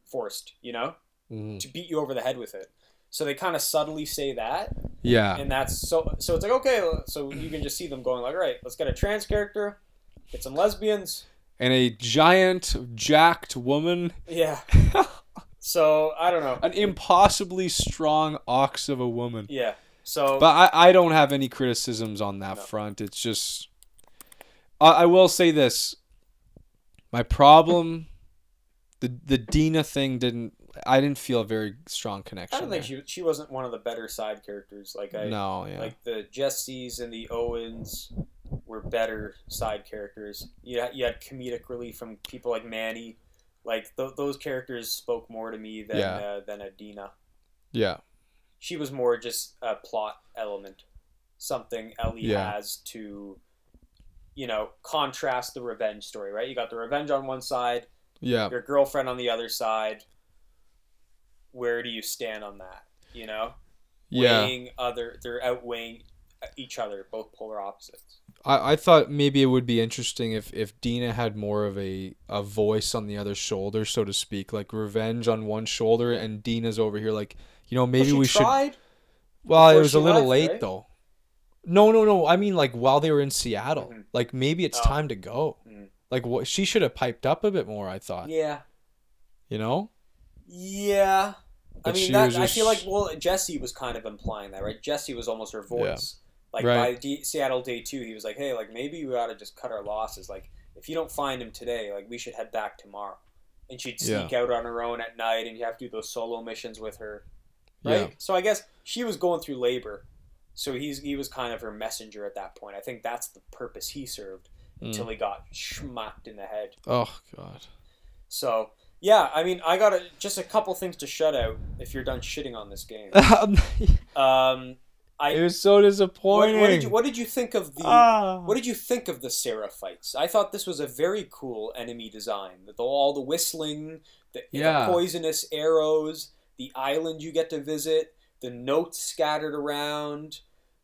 forced, you know? Mm-hmm. To beat you over the head with it. So they kind of subtly say that. Yeah. And that's, so So it's like, okay, so you can just see them going like, all right, let's get a trans character, get some lesbians. And a giant, jacked woman. Yeah. So, I don't know. An impossibly strong ox of a woman. Yeah. So, but I, I don't have any criticisms on that no. front. It's just... I, I will say this. My problem the the Dina thing didn't. I didn't feel a very strong connection. I don't think there. she she wasn't one of the better side characters. Like I no, yeah. Like the Jessies and the Owens were better side characters. You had, you had comedic relief from people like Manny. Like th- those characters spoke more to me than yeah. uh, than a Dina. Yeah. She was more just a plot element, something Ellie yeah. has to, you know, contrast the revenge story. Right, you got the revenge on one side. Yeah. Your girlfriend on the other side. Where do you stand on that? You know, yeah. weighing other, they're outweighing each other, both polar opposites. I, I thought maybe it would be interesting if, if Dina had more of a, a voice on the other shoulder, so to speak, like revenge on one shoulder, and Dina's over here, like, you know, maybe well, we should. Well, it was a little late, right? though. No, no, no. I mean, like while they were in Seattle, mm-hmm. like maybe it's oh. time to go. Mm-hmm. Like what she should have piped up a bit more, I thought. Yeah. You know. Yeah, but I mean, that, just... I feel like, well, Jesse was kind of implying that, right? Jesse was almost her voice. Yeah. Like, right. by D- Seattle Day two, he was like, hey, like, maybe we ought to just cut our losses. Like, if you don't find him today, like, we should head back tomorrow. And she'd sneak yeah. out on her own at night, and you have to do those solo missions with her, right? Yeah. So I guess she was going through labor, so he's he was kind of her messenger at that point. I think that's the purpose he served mm. until he got schmacked in the head. Oh, God. So... yeah, I mean, I got a, just a couple things to shut out if you're done shitting on this game. um, I, it was so disappointing. What, what, did you, what did you think of the? Ah. What did you think of the Sarah fights? I thought this was a very cool enemy design. The, the, all the whistling, the, yeah. the poisonous arrows, the island you get to visit, the notes scattered around.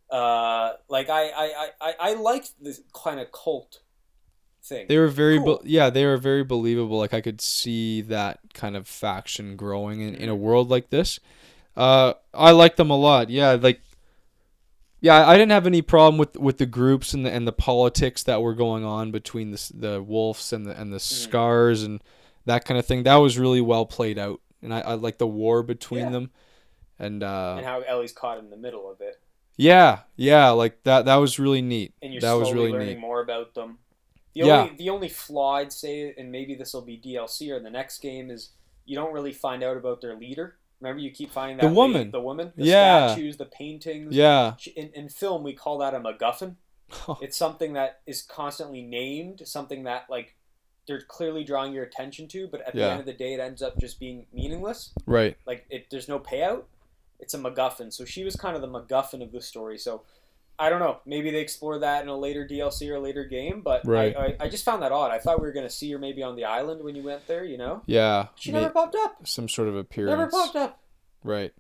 Uh, like I, I, I, I liked this kind of cult. Thing. They were very cool. be- yeah they were very believable. Like I could see that kind of faction growing in, in a world like this. uh I like them a lot. yeah like yeah I didn't have any problem with with the groups and the and the politics that were going on between the the wolves and the and the mm. Scars and that kind of thing. That was really well played out, and I, I like the war between yeah. them and uh and how Ellie's caught in the middle of it. yeah yeah like that that was really neat. And you're that slowly was really learning neat. More about them. The only, yeah. the only flaw I'd say, and maybe this will be D L C or the next game, is you don't really find out about their leader. Remember, you keep finding that the woman, lady, the woman, the yeah. statues, the paintings. Yeah. In, in film, we call that a MacGuffin. It's something that is constantly named, something that like they're clearly drawing your attention to, but at yeah. the end of the day, it ends up just being meaningless. Right. Like it, there's no payout. It's a MacGuffin. So she was kind of the MacGuffin of the story. So. I don't know. Maybe they explore that in a later D L C or a later game, but right. I, I, I just found that odd. I thought we were going to see her maybe on the island when you went there, you know? Yeah. She never popped up. Some sort of appearance. Never popped up. Right.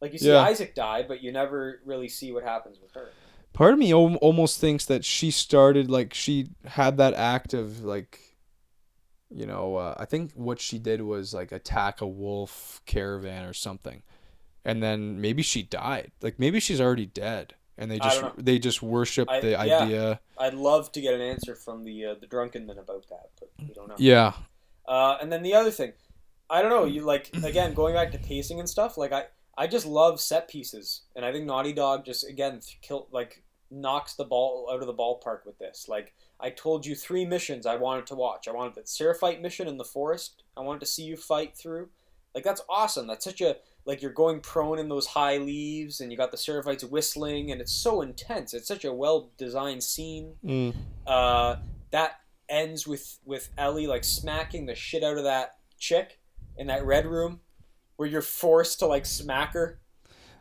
Like you see yeah. Isaac die, but you never really see what happens with her. Part of me almost thinks that she started, like she had that act of like, you know, uh, I think what she did was like attack a wolf caravan or something. And then maybe she died. Like maybe she's already dead. And they just they just worship I, the yeah. idea. I'd love to get an answer from the uh, the drunken men about that, but we don't know. Yeah. Uh, and then the other thing, I don't know. You like again going back to pacing and stuff. Like I, I just love set pieces, and I think Naughty Dog just again kill like knocks the ball out of the ballpark with this. Like I told you, three missions I wanted to watch. I wanted the Seraphite mission in the forest. I wanted to see you fight through. Like that's awesome. That's such a Like, you're going prone in those high leaves, and you got the Seraphites whistling, and it's so intense. It's such a well-designed scene. Mm. Uh, that ends with, with Ellie, like, smacking the shit out of that chick in that red room where you're forced to, like, smack her.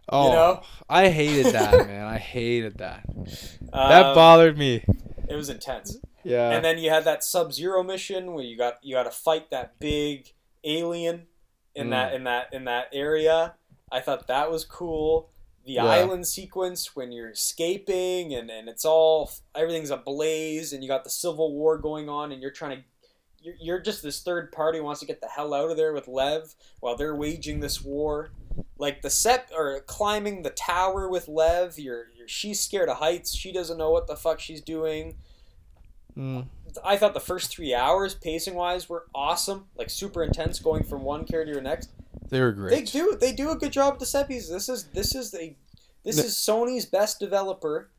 Oh, you know? I hated that, man. I hated that. That um, bothered me. It was intense. Yeah. And then you had that Sub-Zero mission where you got you got to fight that big alien in that in that in that area. I thought that was cool. The yeah. island sequence when you're escaping and, and it's all everything's ablaze and you got the Civil War going on and you're trying to you're, you're just this third party who wants to get the hell out of there with Lev while they're waging this war. Like the set or climbing the tower with Lev, you're, you're she's scared of heights. She doesn't know what the fuck she's doing. Mm. I thought the first three hours, pacing-wise, were awesome. Like, super intense, going from one character to the next. They were great. They do they do a good job with the set pieces. This is this is a this is Sony's best developer,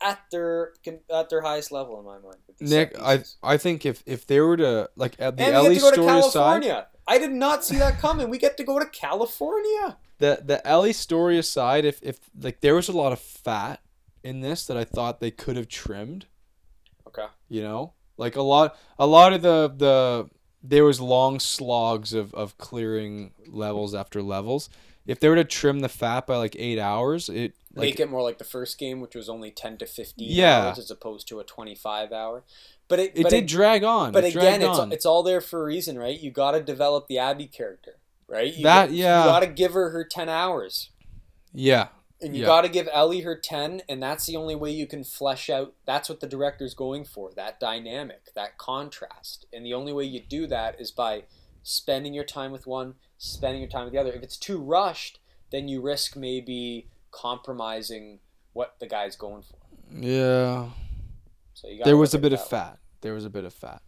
at their at their highest level in my mind. Nick, I I think if if they were to like at the L A story aside, I did not see that coming. We get to go to California. The the L A story aside, if if like there was a lot of fat in this that I thought they could have trimmed. Okay. You know, like a lot a lot of the the there was long slogs of of clearing levels after levels. If they were to trim the fat by like eight hours, it like, make it more like the first game, which was only ten to fifteen yeah. hours as opposed to a twenty-five hour. But it it but did it, drag on. But it again, it's on. It's all there for a reason, right? You got to develop the Abby character, right? You that got, yeah. You got to give her her ten hours. Yeah. And you yeah. got to give Ellie her ten, and that's the only way you can flesh out. That's what the director's going for: that dynamic, that contrast. And the only way you do that is by spending your time with one, spending your time with the other. If it's too rushed, then you risk maybe compromising what the guy's going for. Yeah. So you got. There was a bit of fat. There was a bit of fat.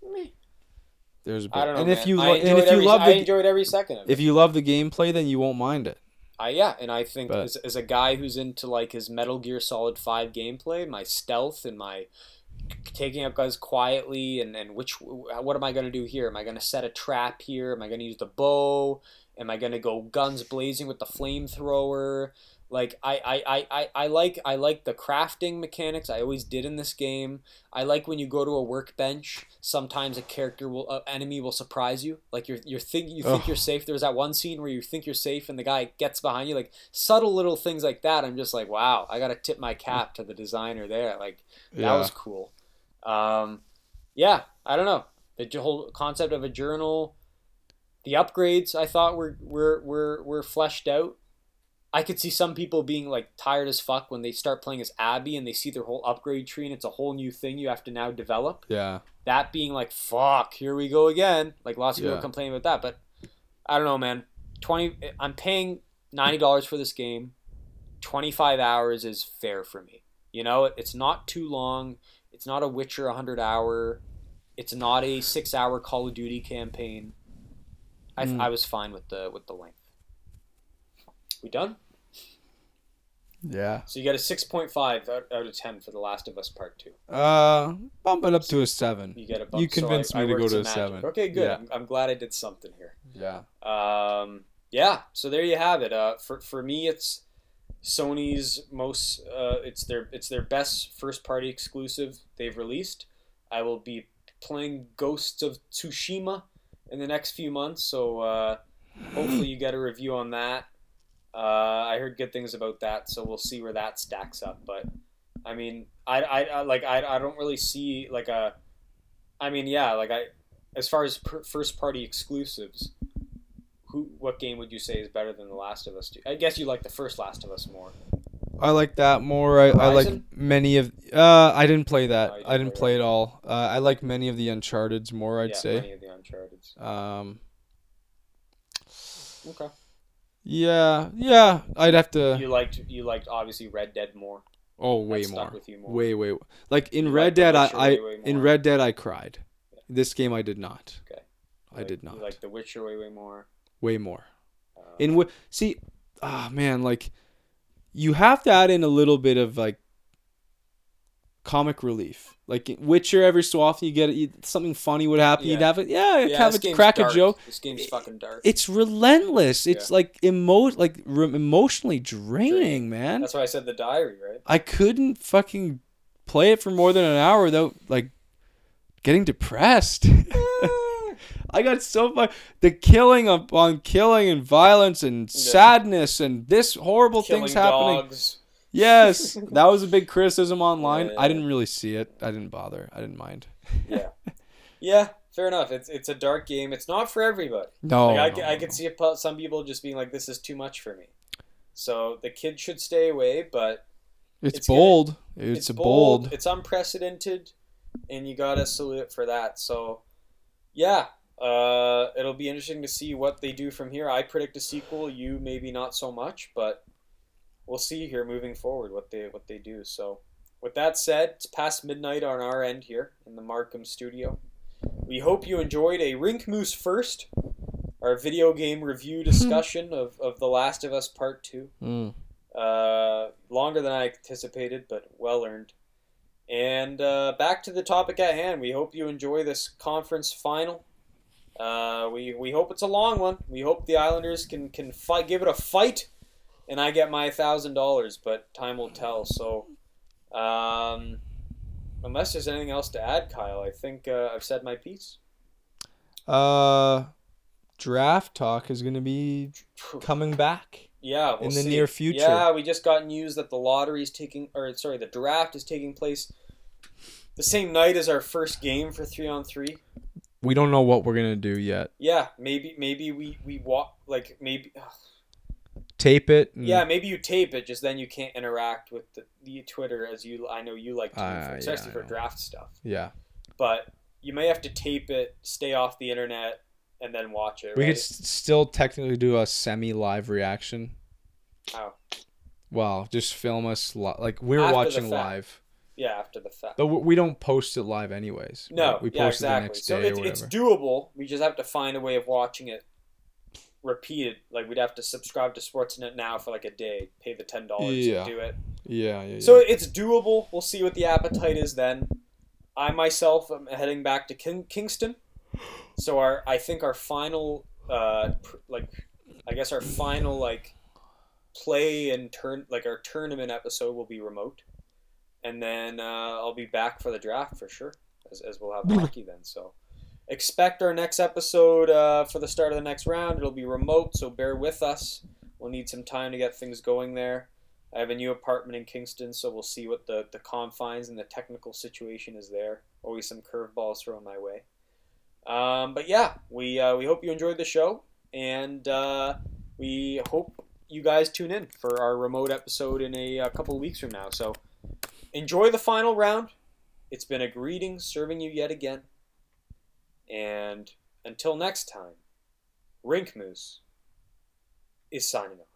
There was a bit. I don't know, and man. If you I and if you every, love, the, I enjoyed every second of it. If you love the gameplay, then you won't mind it. I yeah, and I think but, as as a guy who's into like his Metal Gear Solid five gameplay, my stealth and my taking up guys quietly and, and which what am I going to do here? Am I going to set a trap here? Am I going to use the bow? Am I going to go guns blazing with the flamethrower? Like I, I, I, I, I like I like the crafting mechanics. I always did in this game. I like when you go to a workbench. Sometimes a character will uh, enemy will surprise you. Like you're you're think you think oh. you're safe. There's that one scene where you think you're safe and the guy gets behind you. Like subtle little things like that. I'm just like, wow. I gotta tip my cap to the designer there. Like that yeah. was cool. Um, yeah. I don't know, the whole concept of a journal. The upgrades I thought were were were were fleshed out. I could see some people being like tired as fuck when they start playing as Abby and they see their whole upgrade tree and it's a whole new thing you have to now develop. Yeah. That being like, fuck, here we go again. Like lots of yeah. people complaining about that, but I don't know, man. Twenty, I'm paying ninety dollars for this game. twenty-five hours is fair for me. You know, it's not too long. It's not a Witcher one hundred hour. It's not a six hour Call of Duty campaign. I mm. I was fine with the with the length. We done? Yeah. So you got a six point five out, out of ten for The Last of Us Part two. Uh, bump it up so to a seven. You get a bump. You convinced so I, me I to go to a magic. seven. Okay, good. Yeah. I'm, I'm glad I did something here. Yeah. Um. Yeah. So there you have it. Uh. For for me, it's Sony's most. Uh. It's their it's their best first party exclusive they've released. I will be playing Ghosts of Tsushima in the next few months. So uh, hopefully you get a review on that. Uh, I heard good things about that, so we'll see where that stacks up. But I mean, I, I, I like I, I don't really see like a, I mean, yeah, like I, as far as per, first party exclusives, who what game would you say is better than The Last of Us two? I guess you like the first Last of Us more. I like that more. I, I like many of. Uh, I didn't play that. No, didn't I didn't play, play it all. Uh, I like many of the Uncharted's more. I'd yeah, say. Many of the Uncharted's. Um. Okay. Yeah, yeah, I'd have to. You liked, you liked obviously Red Dead more. Oh, way more. Stuck with you more. Way, way, like in you Red Dead, I, I in Red Dead I cried. Yeah. This game I did not. Okay. I like, did not. You liked The Witcher way, way more. Way more. Uh, in see, ah oh, man, like you have to add in a little bit of like comic relief. Like in Witcher, every so often you get you, something funny would happen. Yeah. You'd have it, yeah, yeah have a crack dark. a joke. This game's fucking dark. It's relentless. It's yeah. like emo, like re- emotionally draining, draining, man. That's why I said The Diary, right? I couldn't fucking play it for more than an hour without like getting depressed. I got so much the killing of, on killing and violence and yeah. sadness and this horrible killing things happening. Dogs. Yes, that was a big criticism online. Yeah, yeah, I didn't really see it. I didn't bother. I didn't mind. yeah, yeah, fair enough. It's it's a dark game. It's not for everybody. No, like I, no, I, no. I could see some people just being like, "This is too much for me." So the kids should stay away. But it's, it's bold. Gonna, it's it's a bold. bold. It's unprecedented, and you gotta salute it for that. So, yeah, uh, it'll be interesting to see what they do from here. I predict a sequel. You maybe not so much, but. We'll see here moving forward what they what they do. So with that said, it's past midnight on our end here in the Markham studio. We hope you enjoyed a Rink Moose First, our video game review discussion of, of The Last of Us Part two. Mm. Uh, longer than I anticipated, but well earned. And uh, back to the topic at hand. We hope you enjoy this conference final. Uh, we we hope it's a long one. We hope the Islanders can can fight, give it a fight, and I get my one thousand dollars, but time will tell. So um, unless there's anything else to add, Kyle, I think uh, I've said my piece. Uh, draft talk is going to be coming back. Yeah, we'll in the see. near future. Yeah, we just got news that the lottery is taking, or sorry, the draft is taking place the same night as our first game for three on three. We don't know what we're gonna do yet. Yeah, maybe maybe we we walk like maybe ugh. tape it. And... Yeah, maybe you tape it. Just then you can't interact with the, the Twitter as you. I know you like to, uh, for, especially yeah, for draft stuff. Yeah, but you may have to tape it, stay off the internet, and then watch it. We right? could st- still technically do a semi-live reaction. How? Oh. Well, just film us li- like we were after watching live. Yeah, after the fact. But we don't post it live anyways. No, right? we post yeah, exactly. it the next so day it, or whatever. So it's doable. We just have to find a way of watching it repeated. Like we'd have to subscribe to Sportsnet now for like a day, pay the ten dollars yeah. to do it. Yeah, yeah, yeah. So it's doable. We'll see what the appetite is then. I myself am heading back to King- Kingston. So our I think our final uh pr- like I guess our final like play and turn like our tournament episode will be remote. And then uh, I'll be back for the draft for sure, as, as we'll have hockey then. So expect our next episode uh, for the start of the next round. It'll be remote, so bear with us. We'll need some time to get things going there. I have a new apartment in Kingston, so we'll see what the, the confines and the technical situation is there. Always some curveballs thrown my way. Um, but yeah, we uh, we hope you enjoyed the show, and uh, we hope you guys tune in for our remote episode in a, a couple of weeks from now. So. Enjoy the final round. It's been a greeting serving you yet again. And until next time, Rink Moose is signing off.